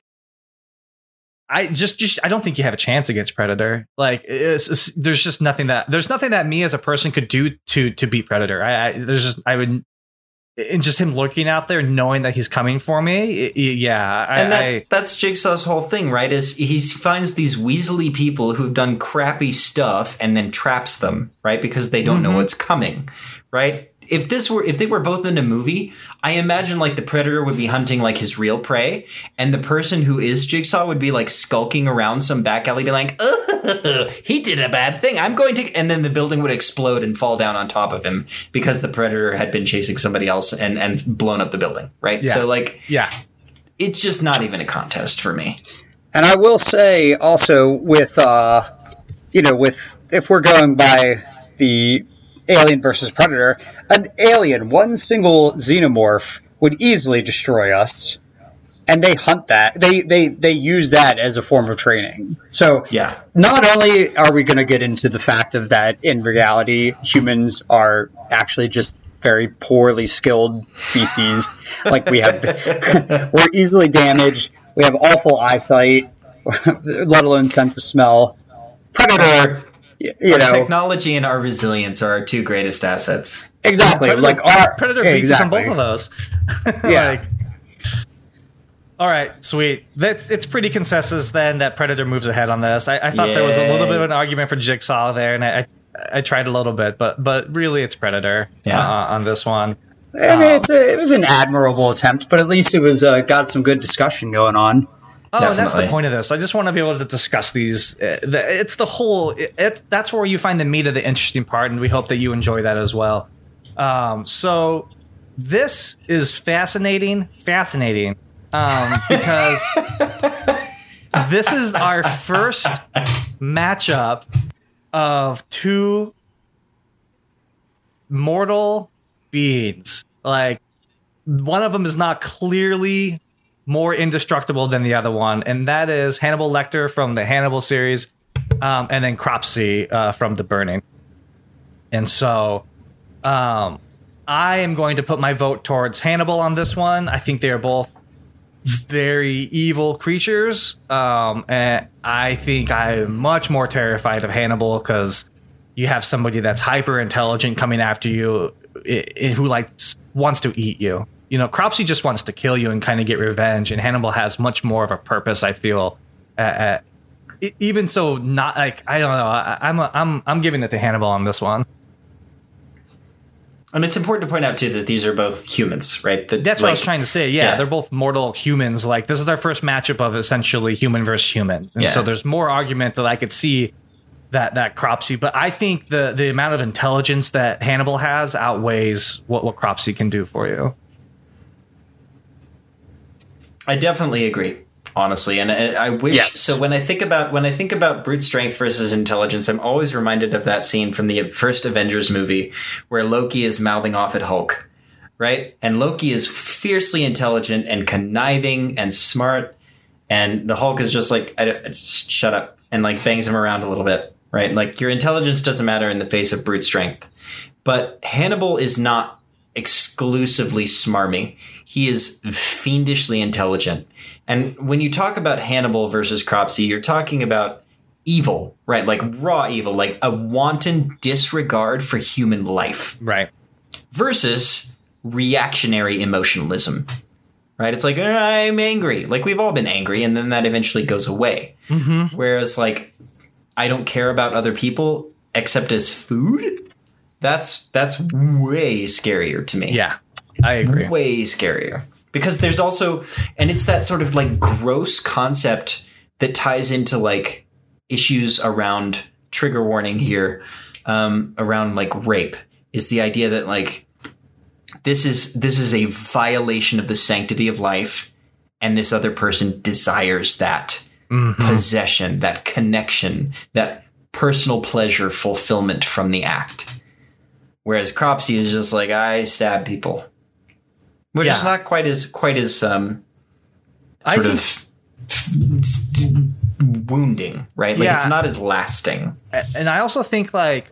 I just just I don't think you have a chance against Predator. Like it's, it's, there's just nothing that there's nothing that me as a person could do to to beat Predator. I, I there's just I would. And just him looking out there, knowing that he's coming for me. It, it, yeah. I, and that, I, that's Jigsaw's whole thing, right? Is he finds these weaselly people who've done crappy stuff and then traps them, right? Because they don't mm-hmm. know what's coming, right? If this were, if they were both in a movie, I imagine like the predator would be hunting like his real prey, and the person who is Jigsaw would be like skulking around some back alley, be like, "Oh, he did a bad thing. I'm going to," and then the building would explode and fall down on top of him because the predator had been chasing somebody else and and blown up the building, right? Yeah. So like, yeah, it's just not even a contest for me. And I will say also with, uh, you know, with if we're going by the Alien versus Predator, an alien, one single xenomorph would easily destroy us, and they hunt that. They they they use that as a form of training. So yeah, not only are we going to get into the fact of that in reality, humans are actually just very poorly skilled species. Like we have, we're easily damaged. We have awful eyesight, let alone sense of smell. Predator. You know, our technology and our resilience are our two greatest assets. Exactly. Predator, like our Predator beats exactly. us on both of those. Yeah. Like, all right, sweet. That's it's pretty consensus then that Predator moves ahead on this. I, I thought Yay. there was a little bit of an argument for Jigsaw there, and I I, I tried a little bit, but but really it's Predator yeah. uh, on this one. I mean, um, it's a, it was an admirable attempt, but at least it was uh, got some good discussion going on. Oh, definitely. That's the point of this. I just want to be able to discuss these. It's the whole. It's that's where you find the meat of the interesting part, and we hope that you enjoy that as well. Um, so this is fascinating, fascinating, um, because this is our first matchup of two mortal beings. Like one of them is not clearly more indestructible than the other one, and that is Hannibal Lecter from the Hannibal series, um, and then Cropsey uh, from The Burning. And so um, I am going to put my vote towards Hannibal on this one. I think they are both very evil creatures, um, and I think I'm much more terrified of Hannibal because you have somebody that's hyper-intelligent coming after you it, it, who like wants to eat you. You know, Cropsey just wants to kill you and kind of get revenge, and Hannibal has much more of a purpose, I feel. Uh, uh, even so, not like I don't know. I, I'm a, I'm I'm giving it to Hannibal on this one. And it's important to point out too that these are both humans, right? That, That's like, what I was trying to say. Yeah, yeah, they're both mortal humans. Like this is our first matchup of essentially human versus human, and yeah. so there's more argument that I could see that that Cropsey. But I think the the amount of intelligence that Hannibal has outweighs what what Cropsey can do for you. I definitely agree, honestly. And I, I wish yes. so when I think about when I think about brute strength versus intelligence, I'm always reminded of that scene from the first Avengers movie where Loki is mouthing off at Hulk. Right. And Loki is fiercely intelligent and conniving and smart. And the Hulk is just like, I, shut up, and like bangs him around a little bit. right? Like, your intelligence doesn't matter in the face of brute strength. But Hannibal is not exclusively smarmy. He is fiendishly intelligent. And when you talk about Hannibal versus Cropsey, you're talking about evil, right? Like raw evil, like a wanton disregard for human life. Right. Versus reactionary emotionalism, right? It's like, oh, I'm angry. Like, we've all been angry, and then that eventually goes away. Mm-hmm. Whereas, like, I don't care about other people except as food. That's that's way scarier to me. Yeah, I agree. Way scarier. Because there's also, and it's that sort of like gross concept that ties into like issues around, trigger warning here, um, around like rape, is the idea that like this is this is a violation of the sanctity of life, and this other person desires that mm-hmm. possession, that connection, that personal pleasure fulfillment from the act. Whereas Cropsey is just like, I stab people. Which yeah. is not quite as quite as um, sort I think, of wounding, right? Like yeah. it's not as lasting. And I also think like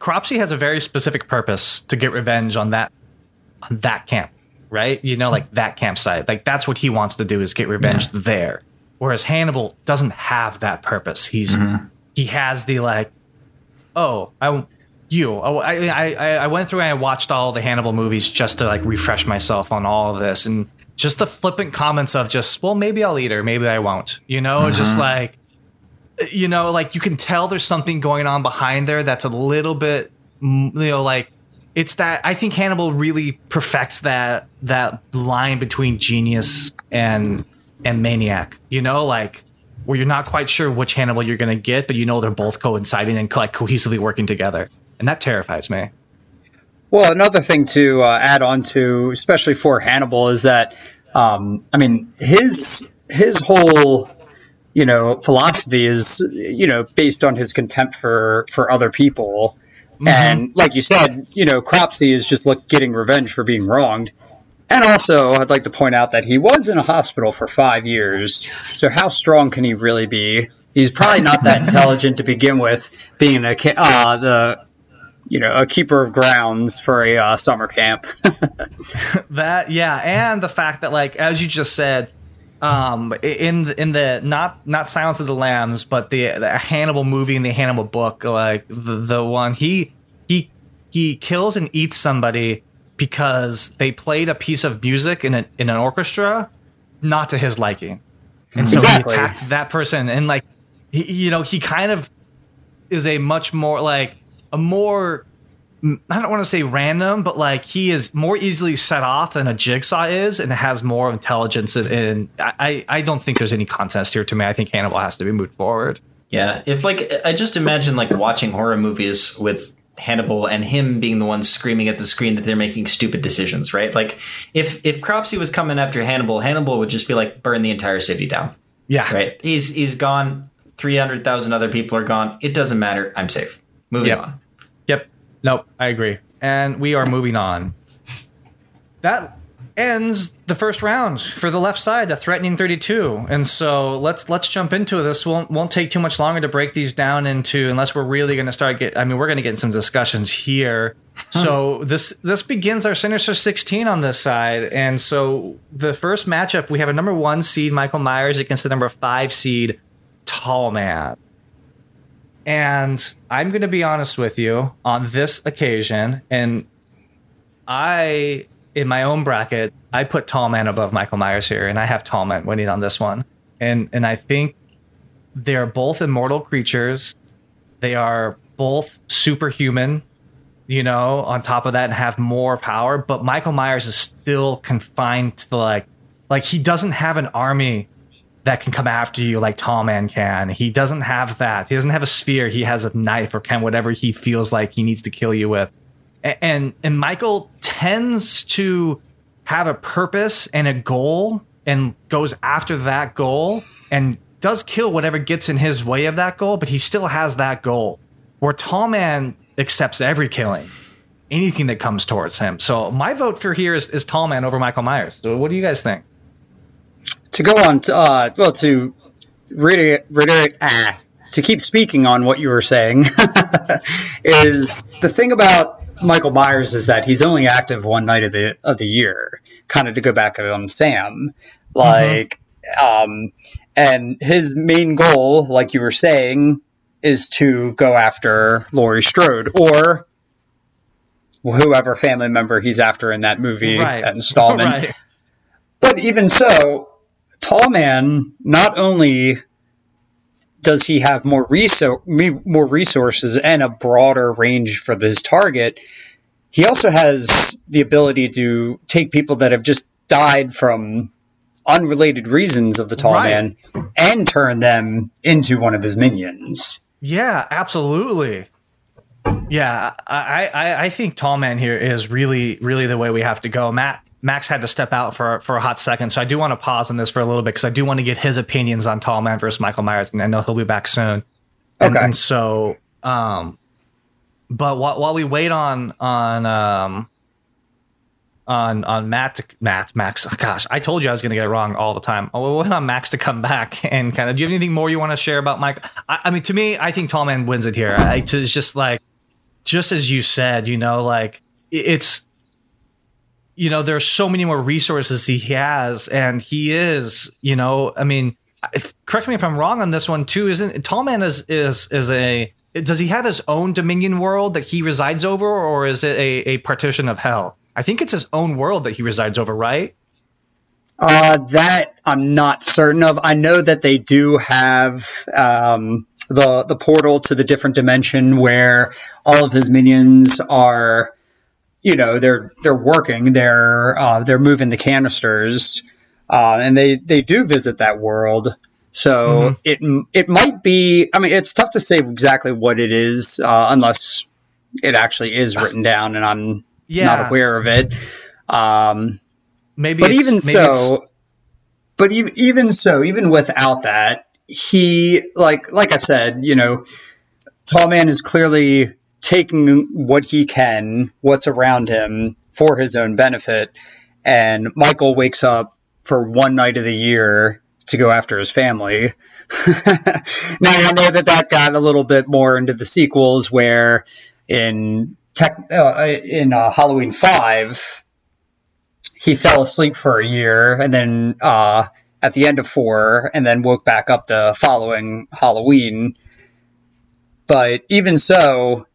Cropsey has a very specific purpose to get revenge on that on that camp, right? You know, like that campsite. Like that's what he wants to do, is get revenge yeah. there. Whereas Hannibal doesn't have that purpose. He's mm-hmm. he has the like, oh, I. You, I, I, I went through and I watched all the Hannibal movies just to like refresh myself on all of this, and just the flippant comments of just, well, maybe I'll eat her, maybe I won't, you know, mm-hmm. just like, you know, like you can tell there's something going on behind there that's a little bit, you know, like it's that I think Hannibal really perfects that that line between genius and and maniac, you know, like. Where you're not quite sure which Hannibal you're going to get, but you know they're both coinciding and like cohesively working together. And that terrifies me. Well, another thing to uh, add on to, especially for Hannibal, is that, um, I mean, his his whole, you know, philosophy is, you know, based on his contempt for, for other people. Mm-hmm. And like you said, you know, Cropsey is just like getting revenge for being wronged. And also, I'd like to point out that he was in a hospital for five years. So how strong can he really be? He's probably not that intelligent to begin with, being a uh, the you know a keeper of grounds for a uh, summer camp. That yeah, and the fact that like as you just said, um, in the, in the not not Silence of the Lambs, but the, the Hannibal movie and the Hannibal book, like the the one he he he kills and eats somebody. Because they played a piece of music in, a, in an orchestra, not to his liking. And so exactly. he attacked that person. And like, he, you know, he kind of is a much more like a more, I don't want to say random, but like he is more easily set off than a jigsaw is, and has more intelligence. And, and I, I don't think there's any contest here to me. I think Hannibal has to be moved forward. Yeah. If like, I just imagine like watching horror movies with Hannibal and him being the one screaming at the screen that they're making stupid decisions, right? Like if if Cropsey was coming after Hannibal, Hannibal would just be like, burn the entire city down. Yeah. Right. He's he's gone. three hundred thousand other people are gone. It doesn't matter. I'm safe. Moving yep. on. Yep. Nope. I agree. And we are moving on. That ends the first round for the left side, the threatening thirty-two. And so let's let's jump into this. Won't won't take too much longer to break these down into, unless we're really going to start get. I mean, we're going to get in some discussions here. Huh. So this this begins our Sinister sixteen on this side. And so the first matchup, we have a number one seed Michael Myers against the number five seed Tall Man. And I'm going to be honest with you on this occasion, and I. In my own bracket, I put Tall Man above Michael Myers here, and I have Tall Man winning on this one. And and I think they're both immortal creatures. They are both superhuman, you know, on top of that, and have more power. But Michael Myers is still confined to the, like, like he doesn't have an army that can come after you like Tall Man can. He doesn't have that. He doesn't have a sphere. He has a knife or can whatever he feels like he needs to kill you with. And and Michael tends to have a purpose and a goal, and goes after that goal, and does kill whatever gets in his way of that goal. But he still has that goal. Where Tall Man accepts every killing, anything that comes towards him. So my vote for here is, is Tall Man over Michael Myers. So what do you guys think? To go on, to, uh, well, to reiterate, reiterate ah, to keep speaking on what you were saying, is the thing about Michael Myers is that he's only active one night of the of the year, kind of to go back on Sam. Like, mm-hmm. um, and his main goal, like you were saying, is to go after Laurie Strode or whoever family member he's after in that movie, right. that installment. Right. But even so, Tall Man, not only does he have more resor- more resources and a broader range for his target, he also has the ability to take people that have just died from unrelated reasons of the Tall right. Man and turn them into one of his minions. Yeah, absolutely. Yeah, I, I, I think Tall Man here is really, really the way we have to go. Matt, Max had to step out for, for a hot second, so I do want to pause on this for a little bit because I do want to get his opinions on Tall Man versus Michael Myers, and I know he'll be back soon. Okay. And, and so, um, but while, while we wait on on um, on on Matt, to, Matt, Max, gosh, I told you I was going to get it wrong all the time. We'll wait on Max to come back and kind of. Do you have anything more you want to share about Mike? I, I mean, to me, I think Tall Man wins it here. I, it's just like. Just as you said, you know, like it's, you know, there's so many more resources he has, and he is, you know, I mean, if, correct me if I'm wrong on this one too. Isn't Tall Man is is is a does he have his own Dominion world that he resides over, or is it a, a partition of hell? I think it's his own world that he resides over, right? Uh, that I'm not certain of. I know that they do have um, the the portal to the different dimension where all of his minions are, you know, they're they're working, they're uh, they're moving the canisters, uh, and they, they do visit that world. So mm-hmm. it it might be. I mean, it's tough to say exactly what it is uh, unless it actually is written down, and I'm yeah. not aware of it. Um, Maybe but it's, even maybe so, it's... but even, even so, even without that, he like like I said, you know, Tall Man is clearly taking what he can, what's around him, for his own benefit. And Michael wakes up for one night of the year to go after his family. Now I know that that got a little bit more into the sequels, where in tech, uh, in uh, Halloween five. He fell asleep for a year, and then uh, at the end of four, and then woke back up the following Halloween. But even so,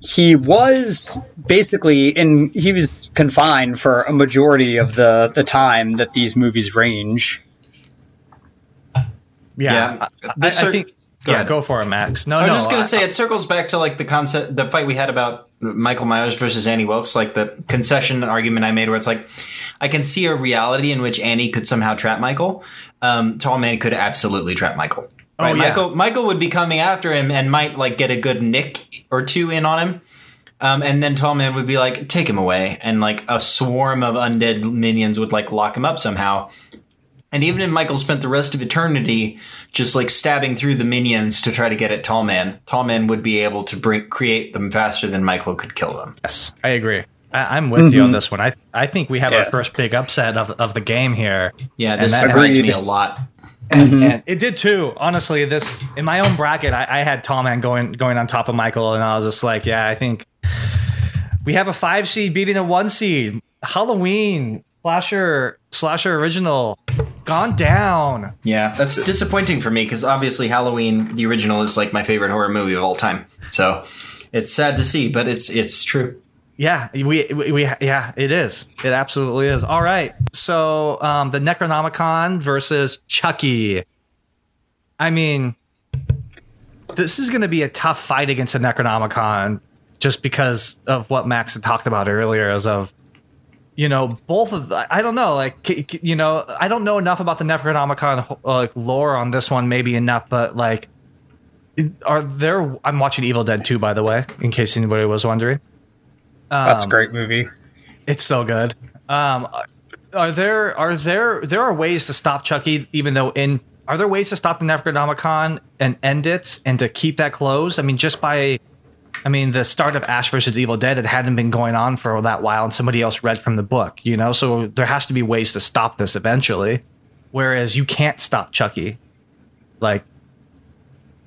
he was basically in he was confined for a majority of the, the time that these movies range. Yeah, yeah. I, I, I think. Go yeah, ahead. Go for it, Max. No, I was no, just gonna I, say it circles back to like the concept, the fight we had about Michael Myers versus Annie Wilkes, like the concession argument I made, where it's like I can see a reality in which Annie could somehow trap Michael. Um, Tall Man could absolutely trap Michael. Right? Oh, yeah. Michael, Michael would be coming after him and might like get a good nick or two in on him, um, and then Tall Man would be like, take him away, and like a swarm of undead minions would like lock him up somehow. And even if Michael spent the rest of eternity just like stabbing through the minions to try to get at Tall Man, Tall Man would be able to bring, create them faster than Michael could kill them. Yes, I agree. I, I'm with mm-hmm. you on this one. I I think we have yeah. our first big upset of of the game here. Yeah, this surprised me a lot. And, mm-hmm. and it did too. Honestly, this in my own bracket, I, I had Tall Man going going on top of Michael, and I was just like, yeah, I think we have a five seed beating a one seed. Halloween slasher slasher original. Gone down. Yeah, that's disappointing for me because obviously Halloween, the original, is like my favorite horror movie of all time. So it's sad to see, but it's it's true. Yeah, we we, we yeah, it is. It absolutely is. All right. So um, the Necronomicon versus Chucky. I mean, this is going to be a tough fight against the Necronomicon just because of what Max had talked about earlier, as of. You know, both of the, I don't know, like, you know, I don't know enough about the Necronomicon uh, like lore on this one, maybe enough, but like, are there, I'm watching Evil Dead two, by the way, in case anybody was wondering. Um, That's a great movie. It's so good. Um, are there, are there, there are ways to stop Chucky, even though in, are there ways to stop the Necronomicon and end it and to keep that closed? I mean, just by... I mean, the start of Ash versus Evil Dead, it hadn't been going on for that while, and somebody else read from the book, you know? So there has to be ways to stop this eventually, whereas you can't stop Chucky. Like,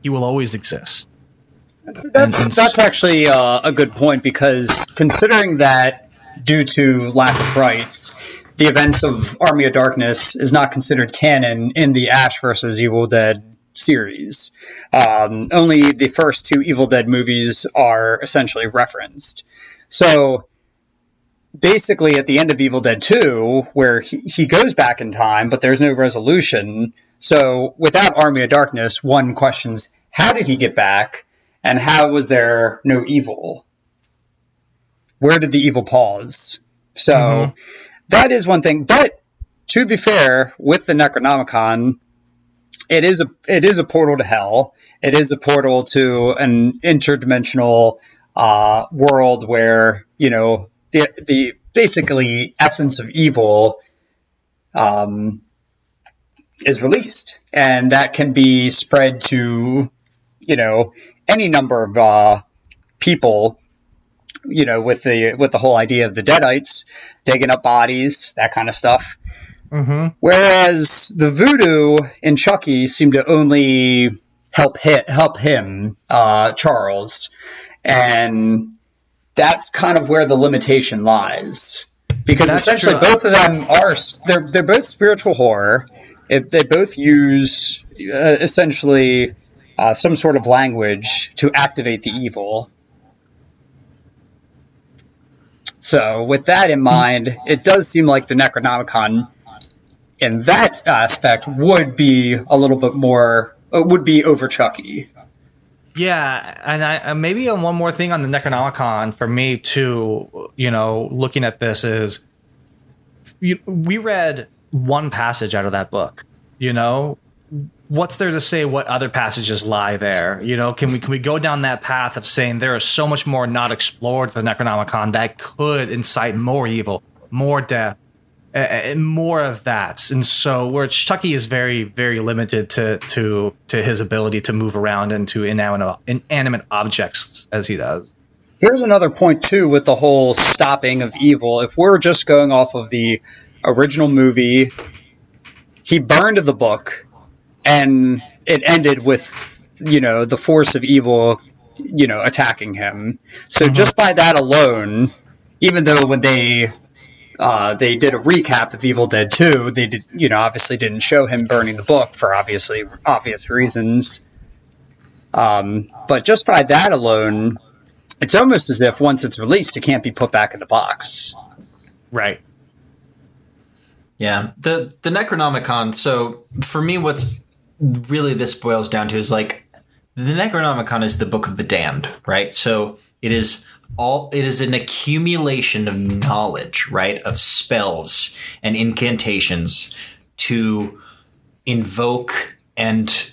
He will always exist. That's, and, and that's actually uh, a good point, because considering that due to lack of rights, the events of Army of Darkness is not considered canon in the Ash versus Evil Dead series. Um, only the first two Evil Dead movies are essentially referenced. So basically, at the end of Evil Dead two, where he, he goes back in time, but there's no resolution. So without Army of Darkness, one questions, how did he get back? And how was there no evil? Where did the evil pause? So mm-hmm. that is one thing. But to be fair, with the Necronomicon, it is a it is a portal to hell. It is a portal to an interdimensional uh, world where, you know, the the basically essence of evil um, is released, and that can be spread to, you know, any number of uh, people, you know, with the with the whole idea of the Deadites digging up bodies, that kind of stuff. Mm-hmm. Whereas the voodoo in Chucky seemed to only help hit, help him, uh, Charles, and that's kind of where the limitation lies, because that's essentially true. Both of them are they're they're both spiritual horror. It, they both use uh, essentially. Uh, some sort of language to activate the evil. So with that in mind, it does seem like the Necronomicon in that aspect would be a little bit more, uh, would be over Chucky. Yeah, and I, uh, maybe one more thing on the Necronomicon for me too, you know, looking at this is, you, we read one passage out of that book, you know? What's there to say what other passages lie there? You know, can we can we go down that path of saying there is so much more not explored to the Necronomicon that could incite more evil, more death, and more of that? And so where Chucky is very, very limited to to to his ability to move around and to inanimate, inanimate objects as he does. Here's another point, too, with the whole stopping of evil. If we're just going off of the original movie, he burned the book. And it ended with, you know, the force of evil, you know, attacking him. So mm-hmm. just by that alone, even though when they uh, they did a recap of Evil Dead two, they did, you know, obviously didn't show him burning the book for obviously obvious reasons. Um, but just by that alone, it's almost as if once it's released, it can't be put back in the box. Right. Yeah, the the Necronomicon. So for me, what's really this boils down to is like the Necronomicon is the book of the damned, right? So it is all it is an accumulation of knowledge, right, of spells and incantations to invoke and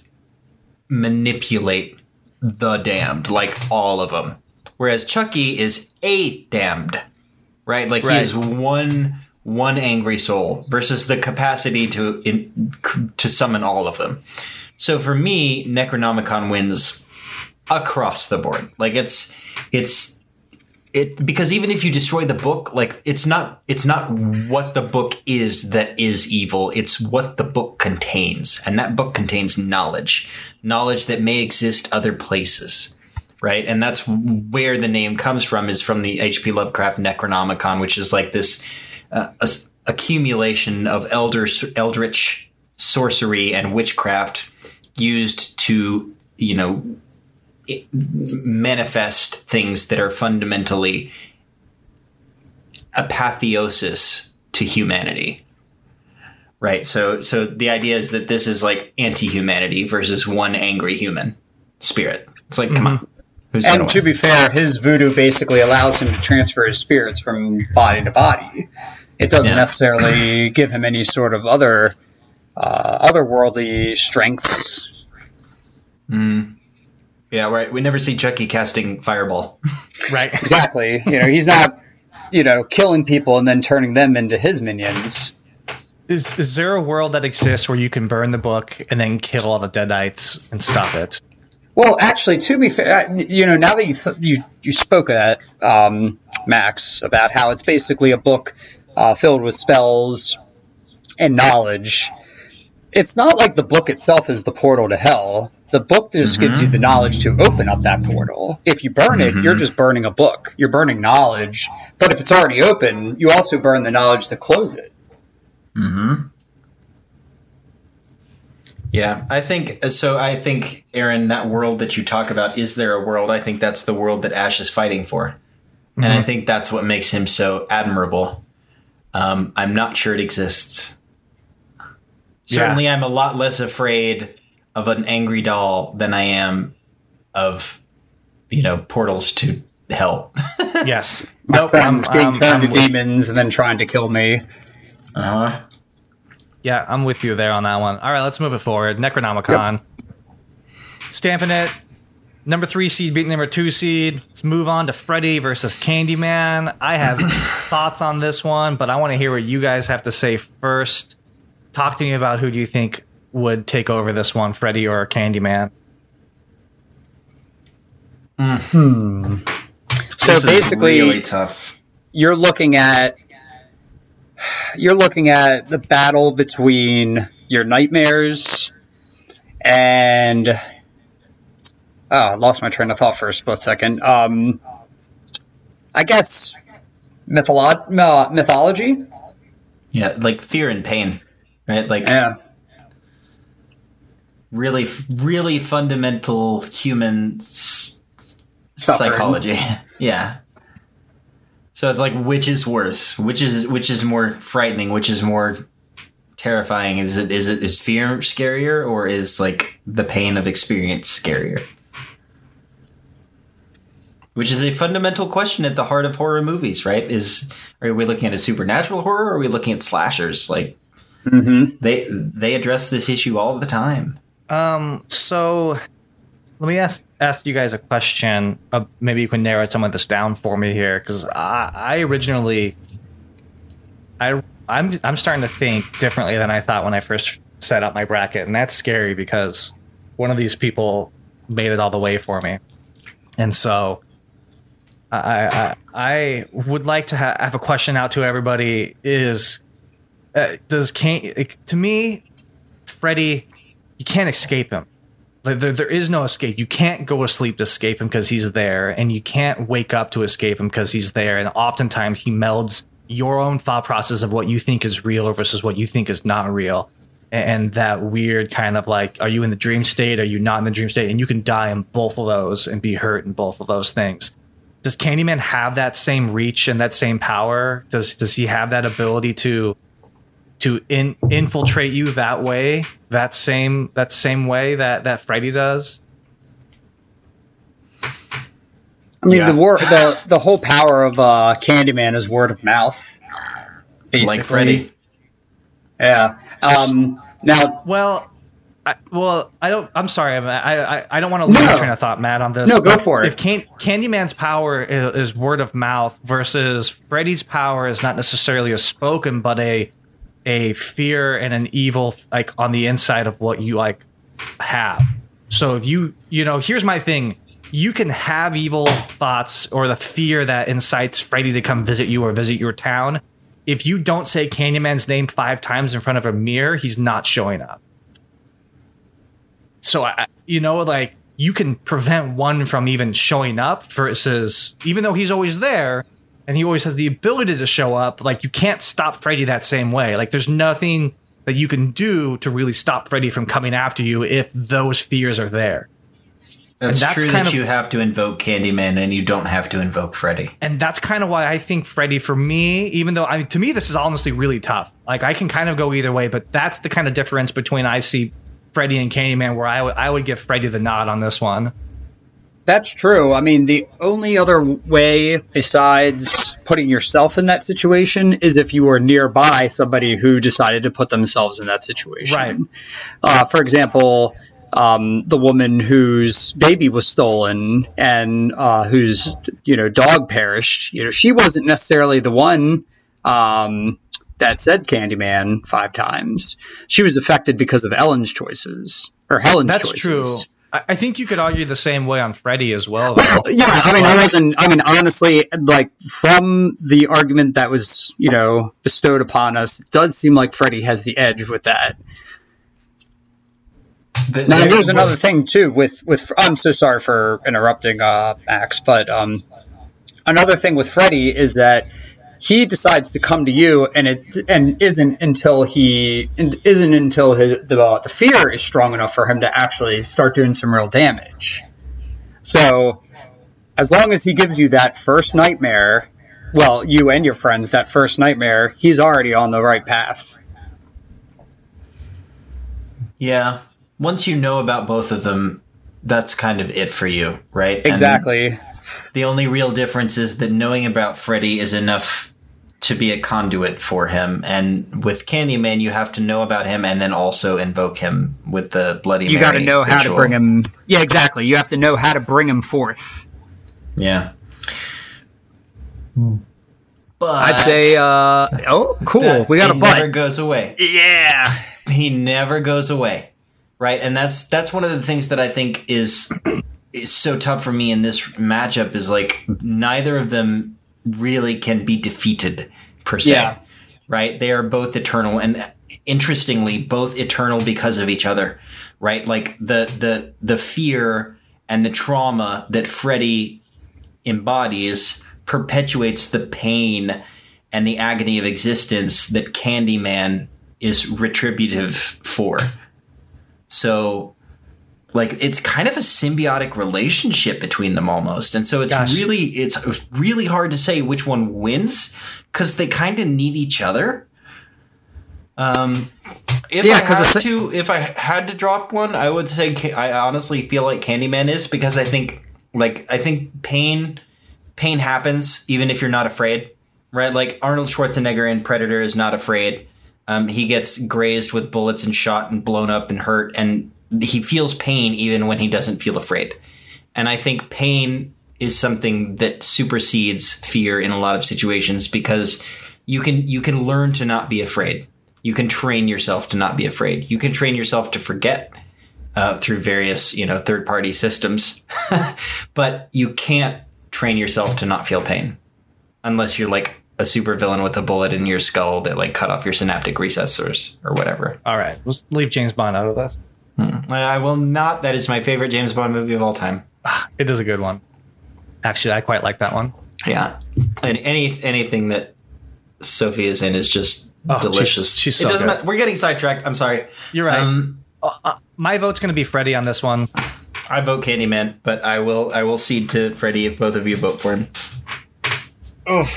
manipulate the damned, like all of them. Whereas Chucky is a damned, right? Like right. He is one one angry soul versus the capacity to in, to summon all of them. So for me, Necronomicon wins across the board. Like it's it's it because even if you destroy the book, like it's not it's not what the book is that is evil. It's what the book contains, and that book contains knowledge, knowledge that may exist other places. Right. And that's where the name comes from, is from the H P. Lovecraft Necronomicon, which is like this Uh, a, accumulation of elder, eldritch sorcery and witchcraft used to, you know, it, manifest things that are fundamentally apotheosis to humanity. Right. So, so the idea is that this is like anti-humanity versus one angry human spirit. It's like, mm-hmm. come on. Who's and to win? Be fair, his voodoo basically allows him to transfer his spirits from body to body. It doesn't yeah. necessarily give him any sort of other uh, otherworldly strengths. Mm. Yeah, right. We never see Chucky casting fireball. Right. Exactly. You know, he's not, you know, killing people and then turning them into his minions. Is is there a world that exists where you can burn the book and then kill all the Deadites and stop it? Well, actually, to be fair, you know, now that you th- you, you spoke of that, um, Max, about how it's basically a book uh, filled with spells and knowledge, it's not like the book itself is the portal to hell. The book just mm-hmm. gives you the knowledge to open up that portal. If you burn mm-hmm. it, you're just burning a book. You're burning knowledge. But if it's already open, you also burn the knowledge to close it. Mm-hmm. Yeah, I think so. I think, Aaron, that world that you talk about, is there a world? I think that's the world that Ash is fighting for. Mm-hmm. And I think that's what makes him so admirable. Um, I'm not sure it exists. Certainly, yeah. I'm a lot less afraid of an angry doll than I am of, you know, portals to hell. Yes. Nope. I'm, I'm, I'm, I'm to with... demons and then trying to kill me. Uh-huh. Yeah, I'm with you there on that one. All right, let's move it forward. Necronomicon. Yep. Stamping it. Number three seed beating number two seed. Let's move on to Freddy versus Candyman. I have thoughts on this one, but I want to hear what you guys have to say first. Talk to me about who do you think would take over this one, Freddy or Candyman? Mm-hmm. So this basically, is really tough. You're looking at you're looking at the battle between your nightmares and. Oh, I lost my train of thought for a split second. Um, I guess mytholo- uh, mythology? Yeah, like fear and pain, right? Like yeah. really, really fundamental human s- psychology. Yeah. So it's like, which is worse? Which is which is more frightening? Which is more terrifying? Is it is it is fear scarier, or is like the pain of experience scarier? Which is a fundamental question at the heart of horror movies, right? Is are we looking at a supernatural horror, or are we looking at slashers? Like mm-hmm. they they address this issue all the time. Um, so let me ask ask you guys a question. Uh, maybe you can narrow some of this down for me here, because I, I originally I I'm I'm starting to think differently than I thought when I first set up my bracket, and that's scary because one of these people made it all the way for me, and so. I, I I would like to ha- have a question out to everybody. Is uh, does can like, to me, Freddy, you can't escape him. Like there, there is no escape. You can't go to sleep to escape him because he's there, and you can't wake up to escape him because he's there. And oftentimes he melds your own thought process of what you think is real versus what you think is not real, and, and that weird kind of like, are you in the dream state? Are you not in the dream state? And you can die in both of those and be hurt in both of those things. Does Candyman have that same reach and that same power? Does does he have that ability to to in, infiltrate you that way? That same that same way that, that Freddy does? I mean, yeah. the, wor- the the whole power of uh, Candyman is word of mouth, basically. Like Freddy. Yeah. Um, now, well. I, well, I don't. I'm sorry. I I, I don't want to lose no. my train of thought, Matt, on this. No, go for it. If Can, Candyman's power is, is word of mouth versus Freddy's power is not necessarily a spoken, but a a fear and an evil like on the inside of what you like have. So if you you know, here's my thing. You can have evil thoughts or the fear that incites Freddy to come visit you or visit your town. If you don't say Candyman's name five times in front of a mirror, he's not showing up. So, you know, like you can prevent one from even showing up versus even though he's always there and he always has the ability to show up, like you can't stop Freddy that same way. Like there's nothing that you can do to really stop Freddy from coming after you if those fears are there. That's, that's true that of, you have to invoke Candyman and you don't have to invoke Freddy. And that's kind of why I think Freddy for me, even though I mean, to me, this is honestly really tough. Like I can kind of go either way, but that's the kind of difference between I see Freddy and Candyman, where I would I would give Freddy the nod on this one. That's true. I mean, the only other way besides putting yourself in that situation is if you were nearby somebody who decided to put themselves in that situation. Right. Uh, for example, um, the woman whose baby was stolen and uh, whose you know dog perished. You know, she wasn't necessarily the one. Um, That said, Candyman five times. She was affected because of Ellen's choices or Helen's That's choices. That's true. I, I think you could argue the same way on Freddy as well. Well yeah, I mean, I wasn't. I mean, honestly, like from the argument that was, you know, bestowed upon us, it does seem like Freddy has the edge with that. The, now, there's another well, thing too with, with I'm so sorry for interrupting, uh, Max, but um, another thing with Freddy is that he decides to come to you, and it and isn't until he isn't until his, the the fear is strong enough for him to actually start doing some real damage. So, as long as he gives you that first nightmare, well, you and your friends that first nightmare, he's already on the right path. Yeah, once you know about both of them, that's kind of it for you, right? Exactly. And the only real difference is that knowing about Freddy is enough to be a conduit for him, and with Candyman you have to know about him and then also invoke him with the Bloody Mary. You got to know how to bring him. Yeah, exactly. You have to know how to bring him forth. Yeah. But I'd say, uh, oh, cool. We got a butt. He never goes away. Yeah. He never goes away, right? And that's that's one of the things that I think is is so tough for me in this matchup is like neither of them really can be defeated per se, yeah. Right? They are both eternal, and interestingly, both eternal because of each other, right? Like the the the fear and the trauma that Freddy embodies perpetuates the pain and the agony of existence that Candyman is retributive for. So, like, it's kind of a symbiotic relationship between them almost, and so it's Gosh. really it's really hard to say which one wins because they kind of need each other. Um, if yeah, I had to, if I had to drop one, I would say I honestly feel like Candyman is because I think, like, I think pain pain happens even if you're not afraid, right? Like Arnold Schwarzenegger in Predator is not afraid. Um, he gets grazed with bullets and shot and blown up and hurt, and he feels pain even when he doesn't feel afraid. And I think pain is something that supersedes fear in a lot of situations because you can you can learn to not be afraid. You can train yourself to not be afraid. You can train yourself to forget uh, through various, you know, third-party systems. But you can't train yourself to not feel pain unless you're like a supervillain with a bullet in your skull that like cut off your synaptic recessors or whatever. All right. Let's leave James Bond out of this. I will not. That is my favorite James Bond movie of all time. It is a good one. Actually, I quite like that one. Yeah, and any anything that Sophie is in is just oh, delicious. She's, she's so it doesn't good. Matter. We're getting sidetracked. I'm sorry. You're right. Um, uh, my vote's going to be Freddy on this one. I vote Candyman, but I will I will cede to Freddy if both of you vote for him. Oh,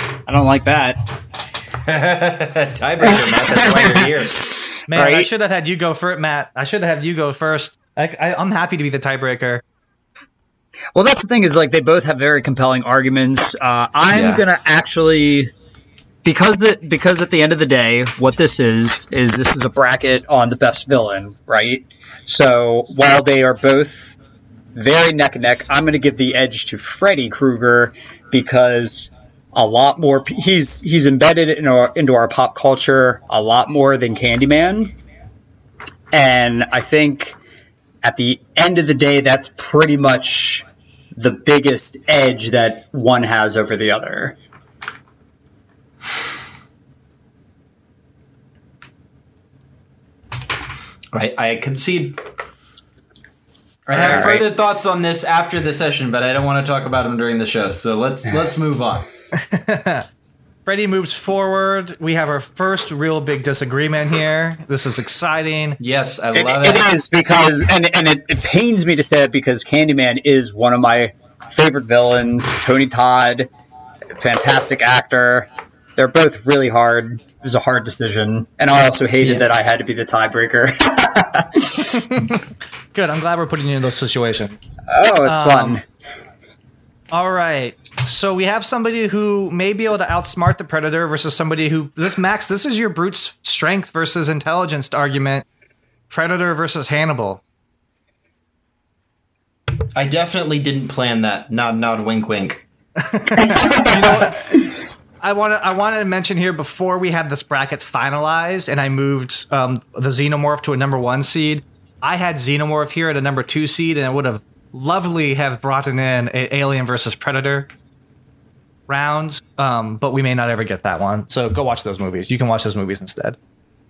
I don't like that. Tiebreaker, Matt. That's why you're here. Man, right? I should have had you go for it, Matt. I should have had you go first. I, I, I'm happy to be the tiebreaker. Well, that's the thing is, like, they both have very compelling arguments. Uh, I'm yeah. gonna actually, because the because at the end of the day, what this is is this is a bracket on the best villain, right? So while they are both very neck and neck, I'm gonna give the edge to Freddy Krueger because a lot more. He's he's embedded in our, into our pop culture a lot more than Candyman, and I think at the end of the day, that's pretty much the biggest edge that one has over the other. I I concede. I have All further right. thoughts on this after the session, but I don't want to talk about them during the show. So let's let's move on. Freddy moves forward. We have our first real big disagreement here. This is exciting. Yes, I love it. It, it is because, and, and it, it pains me to say it because Candyman is one of my favorite villains. Tony Todd, fantastic actor. They're both really hard. It was a hard decision. And I also hated yeah. that I had to be the tiebreaker. Good. I'm glad we're putting you in those situations. Oh, it's um, fun. All right, so we have somebody who may be able to outsmart the Predator versus somebody who... This, Max, this is your brute strength versus intelligence argument. Predator versus Hannibal. I definitely didn't plan that. Nod, nod, wink, wink. You know what? I want to I wanted to mention here before we had this bracket finalized and I moved um, the Xenomorph to a number one seed, I had Xenomorph here at a number two seed, and I would have... lovely have brought in an Alien versus Predator rounds, um, but we may not ever get that one. So go watch those movies. You can watch those movies instead.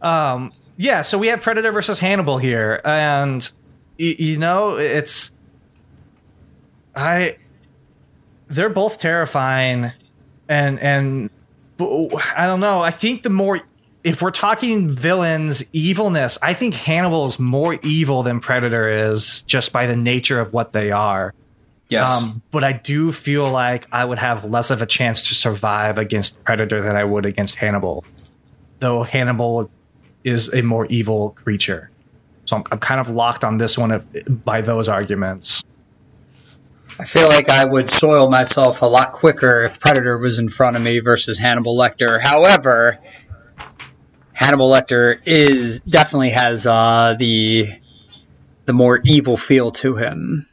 Um, yeah, so we have Predator versus Hannibal here, and y- you know, it's I. They're both terrifying, and and I don't know. I think the more, if we're talking villains, evilness, I think Hannibal is more evil than Predator is just by the nature of what they are. Yes. Um, but I do feel like I would have less of a chance to survive against Predator than I would against Hannibal, though Hannibal is a more evil creature. So I'm, I'm kind of locked on this one if, by those arguments. I feel like I would soil myself a lot quicker if Predator was in front of me versus Hannibal Lecter. However, Hannibal Lecter is definitely has uh, the the more evil feel to him.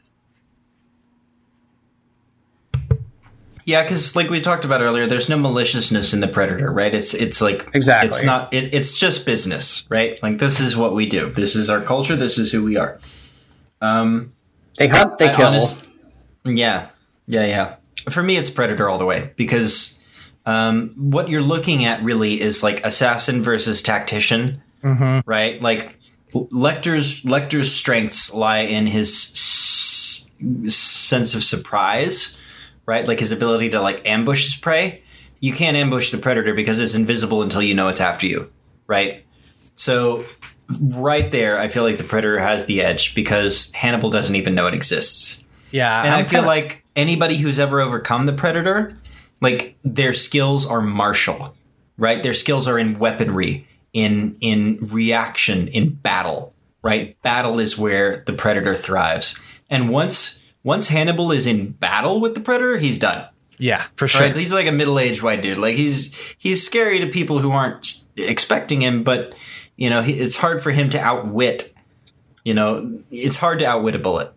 Yeah, because like we talked about earlier, there's no maliciousness in the Predator, right? It's it's like exactly. It's not. It, it's just business, right? Like this is what we do. This is our culture. This is who we are. Um, they hunt. They I, kill. Honest, Yeah, yeah, yeah. For me, it's Predator all the way because um, what you're looking at really is like assassin versus tactician, mm-hmm. right? Like Lecter's Lecter's strengths lie in his s- sense of surprise, right? Like his ability to like ambush his prey. You can't ambush the Predator because it's invisible until you know it's after you, right? So right there, I feel like the Predator has the edge because Hannibal doesn't even know it exists. Yeah, and I'm I feel kinda... like anybody who's ever overcome the Predator, like their skills are martial, right? Their skills are in weaponry, in in reaction, in battle, right? Battle is where the Predator thrives. And once once Hannibal is in battle with the Predator, he's done. Yeah, for sure. Right? He's like a middle-aged white dude. Like he's he's scary to people who aren't expecting him, but you know, he, it's hard for him to outwit. You know, it's hard to outwit a bullet.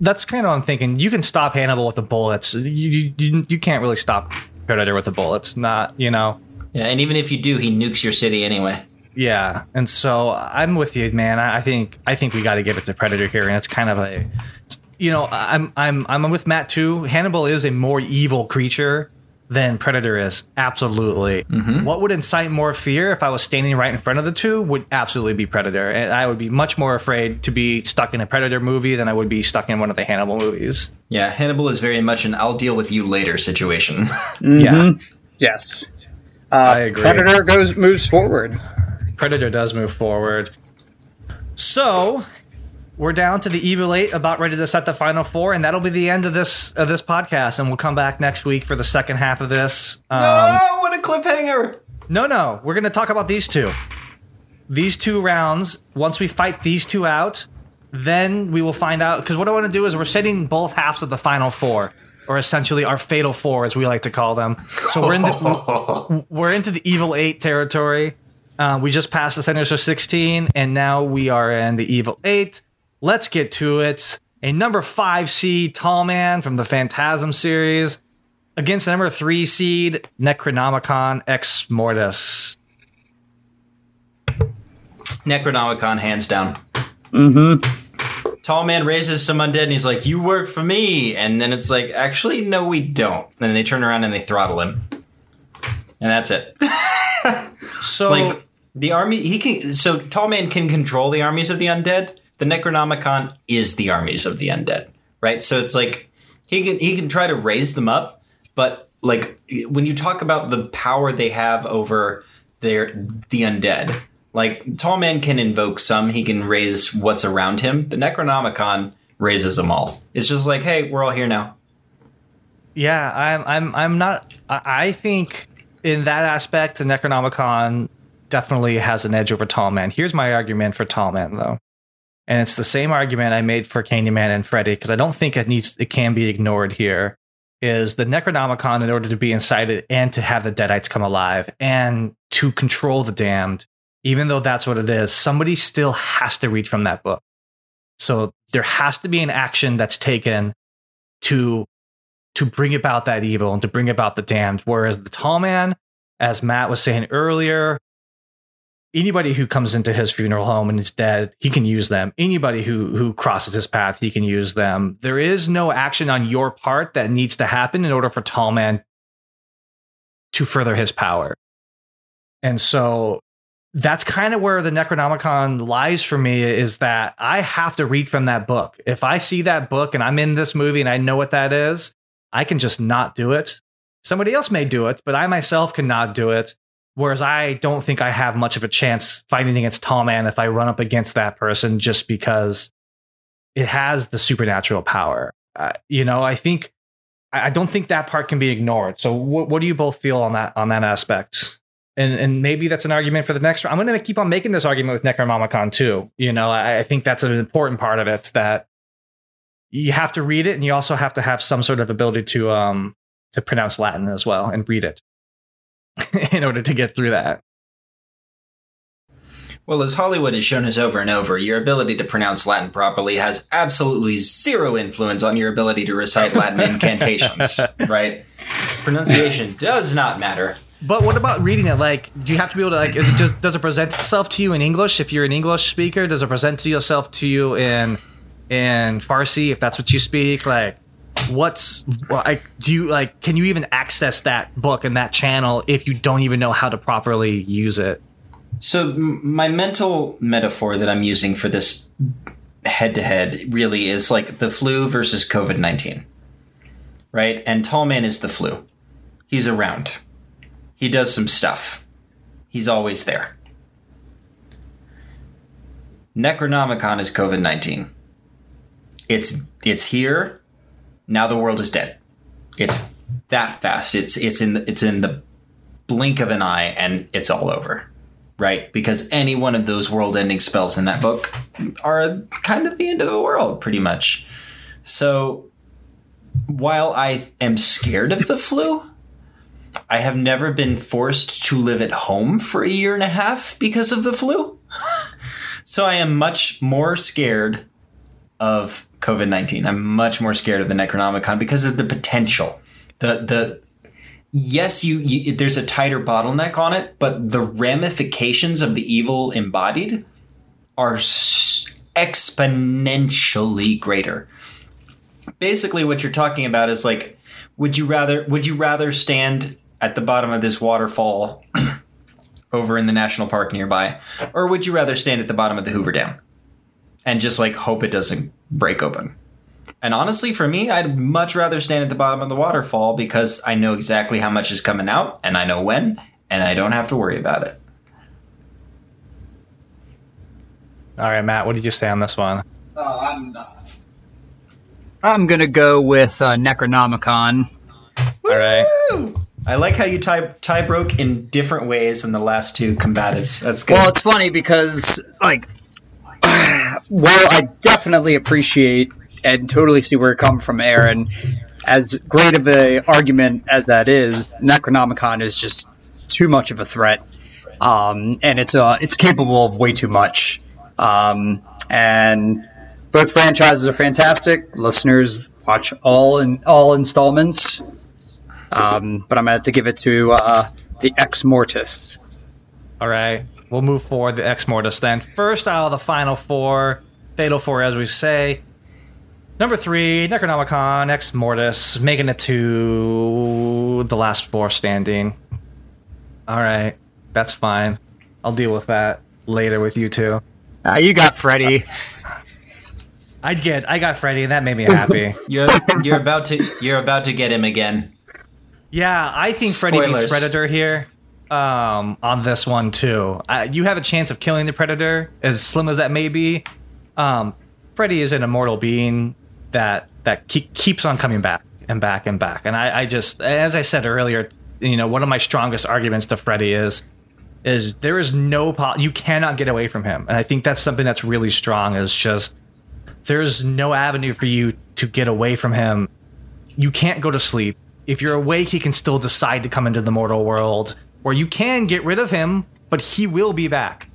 That's kind of what I'm thinking. You can stop Hannibal with the bullets. You, you you you can't really stop Predator with the bullets. Not, you know. Yeah, and even if you do, he nukes your city anyway. Yeah, and so I'm with you, man. I think I think we got to give it to Predator here, and it's kind of a, you know, I'm I'm I'm with Matt too. Hannibal is a more evil creature than Predator is. Absolutely. Mm-hmm. What would incite more fear if I was standing right in front of the two would absolutely be Predator. And I would be much more afraid to be stuck in a Predator movie than I would be stuck in one of the Hannibal movies. Yeah, Hannibal is very much an I'll deal with you later situation. Mm-hmm. Yeah. Yes. Uh, I agree. Predator goes moves forward. Predator does move forward. So we're down to the Evil Eight, about ready to set the Final Four, and that'll be the end of this of this podcast, and we'll come back next week for the second half of this. Um, no, what a cliffhanger! No, no, we're going to talk about these two. These two rounds, once we fight these two out, then we will find out, because what I want to do is we're setting both halves of the Final Four, or essentially our Fatal Four, as we like to call them. So we're, in the, we're into the Evil Eight territory. Uh, we just passed the Centers of sixteen, and now we are in the Evil Eight. Let's get to it. A number five seed, Tall Man from the Phantasm series, against a number three seed, Necronomicon Ex Mortis. Necronomicon, hands down. Mm-hmm. Tall Man raises some undead and he's like, "You work for me." And then it's like, actually, no, we don't. And then they turn around and they throttle him. And that's it. So like the army, he can, so Tall Man can control the armies of the undead. The Necronomicon is the armies of the undead, right? So it's like he can he can try to raise them up, but like when you talk about the power they have over their the undead, like Tall Man can invoke some, he can raise what's around him. The Necronomicon raises them all. It's just like, hey, we're all here now. Yeah, I'm I'm I'm not. I think in that aspect, the Necronomicon definitely has an edge over Tall Man. Here's my argument for Tall Man, though. And it's the same argument I made for Candyman and Freddy, because I don't think it needs it can be ignored here, is the Necronomicon, in order to be incited and to have the Deadites come alive and to control the damned, even though that's what it is, somebody still has to read from that book. So there has to be an action that's taken to to bring about that evil and to bring about the damned. Whereas the Tall Man, as Matt was saying earlier, anybody who comes into his funeral home and is dead, he can use them. Anybody who who crosses his path, he can use them. There is no action on your part that needs to happen in order for Tall Man to further his power. And so that's kind of where the Necronomicon lies for me, is that I have to read from that book. If I see that book and I'm in this movie and I know what that is, I can just not do it. Somebody else may do it, but I myself cannot do it. Whereas I don't think I have much of a chance fighting against Tall Man if I run up against that person, just because it has the supernatural power. Uh, you know, I think I don't think that part can be ignored. So wh- what do you both feel on that on that aspect? And and maybe that's an argument for the next round. I'm going to keep on making this argument with Necronomicon, too. You know, I, I think that's an important part of it, that you have to read it. And you also have to have some sort of ability to um to pronounce Latin as well and read it in order to get through that. Well, as Hollywood has shown us over and over, your ability to pronounce Latin properly has absolutely zero influence on your ability to recite Latin incantations, right? Pronunciation does not matter. But what about reading it? Like, do you have to be able to, like, is it just, does it present itself to you in English? If you're an English speaker, does it present to yourself to you in, in Farsi, if that's what you speak? Like, what's, like, do you, like, can you even access that book and that channel if you don't even know how to properly use it? So my mental metaphor that I'm using for this head-to-head really is like the flu versus covid nineteen, right? And Tall Man is the flu. He's around. He does some stuff. He's always there. Necronomicon is covid nineteen. It's it's here. Now the world is dead. It's that fast. It's it's in the, it's in the blink of an eye, and it's all over. Right, because any one of those world-ending spells in that book are kind of the end of the world, pretty much. So, while I am scared of the flu, I have never been forced to live at home for a year and a half because of the flu. So I am much more scared of covid nineteen. I'm much more scared of the Necronomicon because of the potential. The the Yes, you, you. There's a tighter bottleneck on it, but the ramifications of the evil embodied are s- exponentially greater. Basically, what you're talking about is like, would you rather? Would you rather stand at the bottom of this waterfall over in the national park nearby, or would you rather stand at the bottom of the Hoover Dam and just like hope it doesn't break open? And honestly, for me, I'd much rather stand at the bottom of the waterfall because I know exactly how much is coming out and I know when, and I don't have to worry about it. All right, Matt, what did you say on this one? Uh, I'm not. I'm going to go with uh, Necronomicon. Woo-hoo! All right. I like how you tie, tie broke in different ways than the last two combatives. That's good. Well, it's funny because, like, while I definitely appreciate and totally see where it comes from, Aaron, as great of an argument as that is, Necronomicon is just too much of a threat, um, and it's uh, it's capable of way too much. Um, and both franchises are fantastic. Listeners, watch all in, all installments, um, but I'm going to have to give it to uh, the Ex Mortis. All right, we'll move forward the Ex Mortis then. First out of the final four, Fatal Four, as we say. Number three, Necronomicon, Ex Mortis, making it to the last four standing. All right, that's fine. I'll deal with that later with you two. Uh, you got Freddy. Uh, I get. I got Freddy, and that made me happy. you're you're about to you're about to get him again. Yeah, I think Spoilers. Freddy beats Predator here um, on this one too. Uh, you have a chance of killing the Predator, as slim as that may be. Um, Freddy is an immortal being that that keep, keeps on coming back and back and back. And I, I just, as I said earlier, you know, one of my strongest arguments to Freddy is, is there is no, po- you cannot get away from him. And I think that's something that's really strong, is just, there's no avenue for you to get away from him. You can't go to sleep. If you're awake, he can still decide to come into the mortal world, or you can get rid of him, but he will be back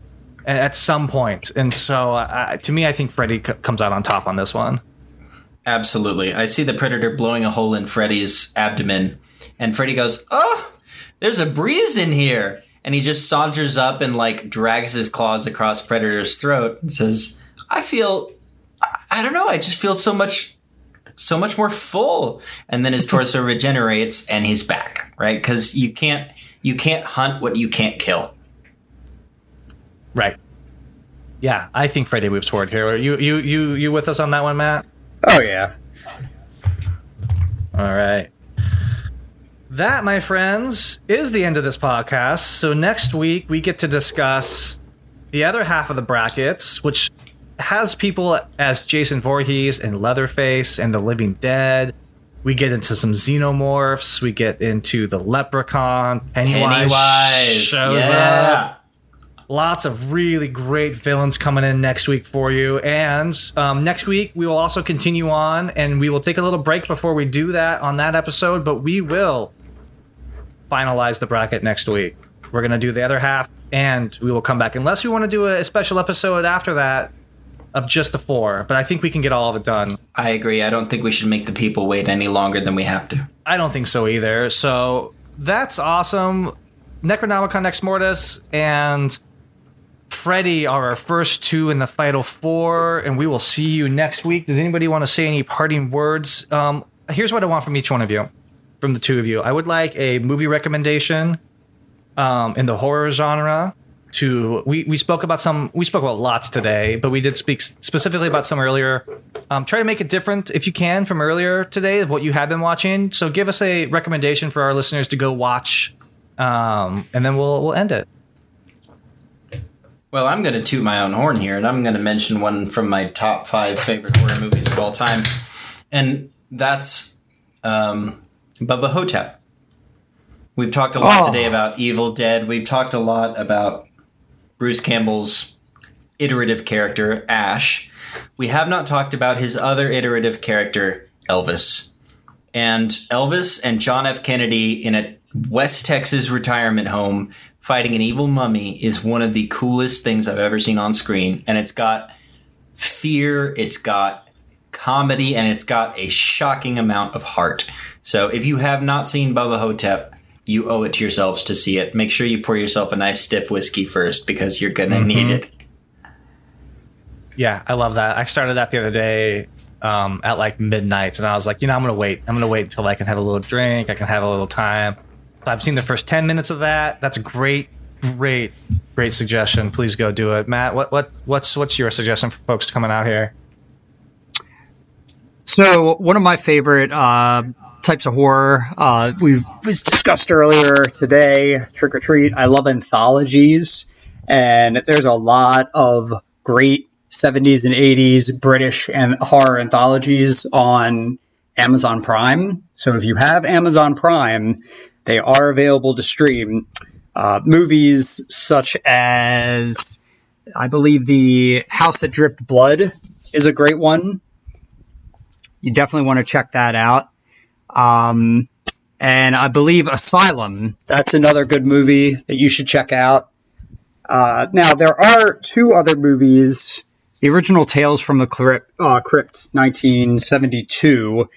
at some point. And so uh, to me, I think Freddy c- comes out on top on this one. Absolutely. I see the Predator blowing a hole in Freddy's abdomen, and Freddy goes, "Oh, there's a breeze in here." And he just saunters up and like drags his claws across Predator's throat and says, I feel, I, I don't know. I just feel so much, so much more full. And then his torso regenerates and he's back. Right. Cause you can't, you can't hunt what you can't kill. Right. Yeah, I think Freddy moves forward here. Are you, you, you, you with us on that one, Matt? Oh, yeah. All right. That, my friends, is the end of this podcast. So next week, we get to discuss the other half of the brackets, which has people as Jason Voorhees and Leatherface and the Living Dead. We get into some Xenomorphs. We get into the Leprechaun. Pennywise, Pennywise. shows yeah. up. Lots of really great villains coming in next week for you. And um, next week, we will also continue on, and we will take a little break before we do that on that episode. But we will finalize the bracket next week. We're going to do the other half, and we will come back. Unless we want to do a special episode after that. Of just the four, but I think we can get all of it done. I agree. I don't think we should make the people wait any longer than we have to. I don't think so either. So that's awesome. Necronomicon Ex Mortis and Freddy are our first two in the final four, and we will see you next week. Does anybody want to say any parting words? Um, here's what I want from each one of you, from the two of you. I would like a movie recommendation um, in the horror genre. To we, we spoke about some we spoke about lots today, but we did speak specifically about some earlier. Um, try to make it different if you can from earlier today of what you have been watching. So give us a recommendation for our listeners to go watch, um, and then we'll we'll end it. Well, I'm going to toot my own horn here, and I'm going to mention one from my top five favorite horror movies of all time, and that's um, Bubba Hotep. We've talked a lot oh. today about Evil Dead. We've talked a lot about Bruce Campbell's iterative character, Ash. We have not talked about his other iterative character, Elvis. And Elvis and John F. Kennedy in a West Texas retirement home fighting an evil mummy is one of the coolest things I've ever seen on screen. And it's got fear, it's got comedy, and it's got a shocking amount of heart. So if you have not seen Bubba Hotep, you owe it to yourselves to see it. Make sure you pour yourself a nice stiff whiskey first, because you're going to mm-hmm. need it. Yeah, I love that. I started that the other day um, at like midnight, and I was like, you know, I'm going to wait. I'm going to wait until I can have a little drink. I can have a little time. So I've seen the first ten minutes of that. That's a great, great, great suggestion. Please go do it. Matt, what, what, what's, what's your suggestion for folks coming out here? So one of my favorite uh, types of horror uh, we was discussed earlier today, Trick or Treat. I love anthologies, and there's a lot of great seventies and eighties British and horror anthologies on Amazon Prime. So if you have Amazon Prime, they are available to stream uh, movies such as, I believe, The House That Dripped Blood is a great one. You definitely want to check that out. Um, and I believe Asylum, that's another good movie that you should check out. Uh, now, there are two other movies. The original Tales from the Crypt, uh, Crypt nineteen seventy-two,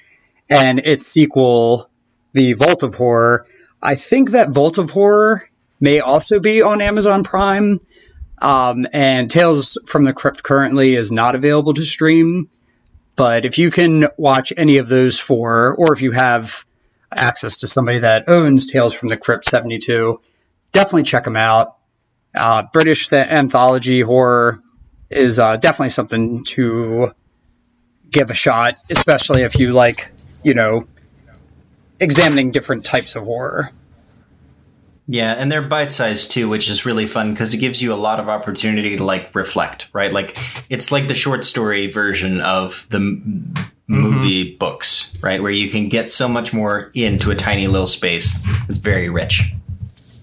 and its sequel, The Vault of Horror. I think that Vault of Horror may also be on Amazon Prime. Um, and Tales from the Crypt currently is not available to stream. But if you can watch any of those four, or if you have access to somebody that owns Tales from the Crypt seventy-two, definitely check them out. Uh, British the anthology horror is uh, definitely something to give a shot, especially if you like, you know, examining different types of horror. Yeah, and they're bite-sized too, which is really fun because it gives you a lot of opportunity to like reflect, right? Like it's like the short story version of the m- movie mm-hmm. books, right? Where you can get so much more into a tiny little space. It's very rich.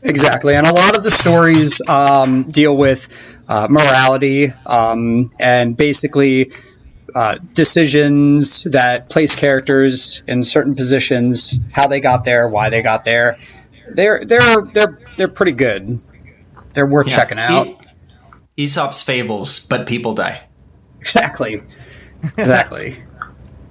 Exactly. And a lot of the stories um, deal with uh, morality um, and basically uh, decisions that place characters in certain positions, how they got there, why they got there. They're they're they're they're pretty good. They're worth yeah. checking out. E- Aesop's Fables, but people die. Exactly. Exactly.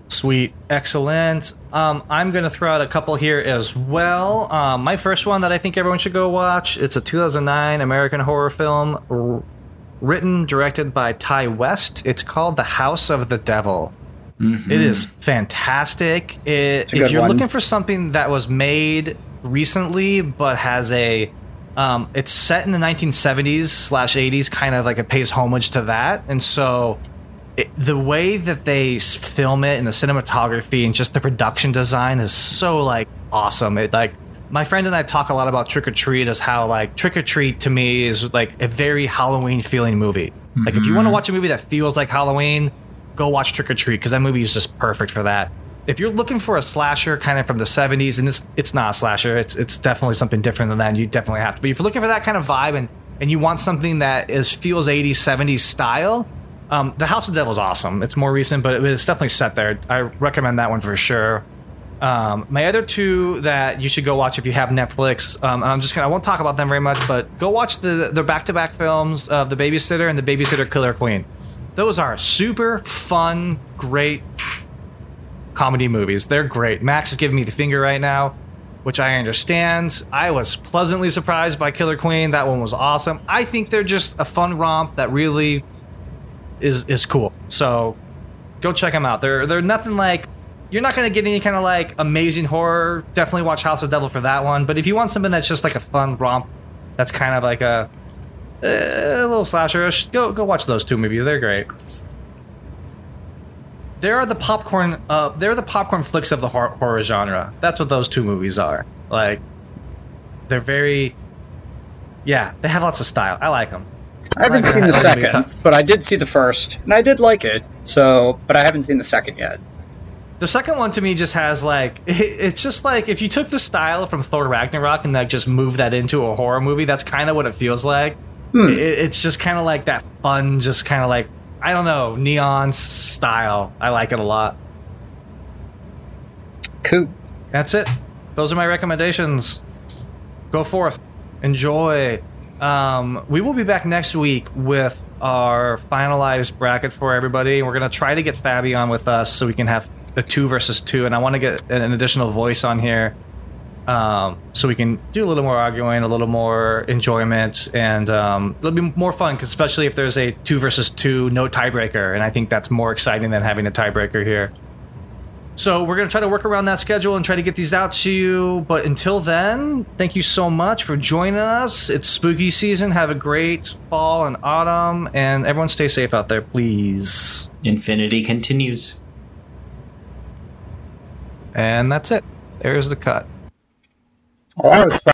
Sweet. Excellent. Um, I'm going to throw out a couple here as well. Um, my first one that I think everyone should go watch. It's a two thousand nine American horror film r- written, directed by Ty West. It's called The House of the Devil. Mm-hmm. It is fantastic. It, if you're one. looking for something that was made recently but has a Um, it's set in the nineteen seventies slash eighties, kind of like it pays homage to that. And so it, the way that they film it and the cinematography and just the production design is so like awesome. It like my friend and I talk a lot about Trick or Treat as how like Trick or Treat to me is like a very Halloween feeling movie. Mm-hmm. Like if you want to watch a movie that feels like Halloween, go watch Trick or Treat because that movie is just perfect for that. If you're looking for a slasher kind of from the seventies, and it's it's not a slasher, it's it's definitely something different than that, and you definitely have to. But if you're looking for that kind of vibe and, and you want something that is feels eighties, seventies style, um, The House of the Devil is awesome. It's more recent, but it's definitely set there. I recommend that one for sure. Um, my other two that you should go watch if you have Netflix, um, I'm just gonna, I won't talk about them very much, but go watch the the back-to-back films of The Babysitter and The Babysitter Killer Queen. Those are super fun, great comedy movies. They're great. Max is giving me the finger right now, which I understand. I was pleasantly surprised by Killer Queen. That one was awesome. I think they're just a fun romp that really is is cool. So go check them out. They're they're nothing like, you're not going to get any kind of like amazing horror. Definitely watch House of the Devil for that one. But if you want something that's just like a fun romp, that's kind of like a, a little slasher-ish, go go watch those two movies. They're great. There are the popcorn. Uh, they're the popcorn flicks of the horror, horror genre. That's what those two movies are. Like, they're very. Yeah, they have lots of style. I like them. I haven't I seen the second, t- but I did see the first, and I did like it. So, but I haven't seen the second yet. The second one to me just has like it, it's just like if you took the style from Thor Ragnarok and like just moved that into a horror movie. That's kind of what it feels like. Hmm. It, it's just kind of like that fun, just kind of like. I don't know, neon style. I like it a lot. Cool. That's it. Those are my recommendations. Go forth. Enjoy. Um, we will be back next week with our finalized bracket for everybody. We're going to try to get Fabi on with us so we can have a two versus two. And I want to get an additional voice on here um, so we can do a little more arguing, a little more enjoyment, and um, it'll be more fun, cause especially if there's a two versus two, no tiebreaker. And I think that's more exciting than having a tiebreaker here. So we're going to try to work around that schedule and try to get these out to you. But until then, thank you so much for joining us. It's spooky season. Have a great fall and autumn, and everyone stay safe out there, please. Infinity continues. And that's it. There's the cut. Well, that was fun.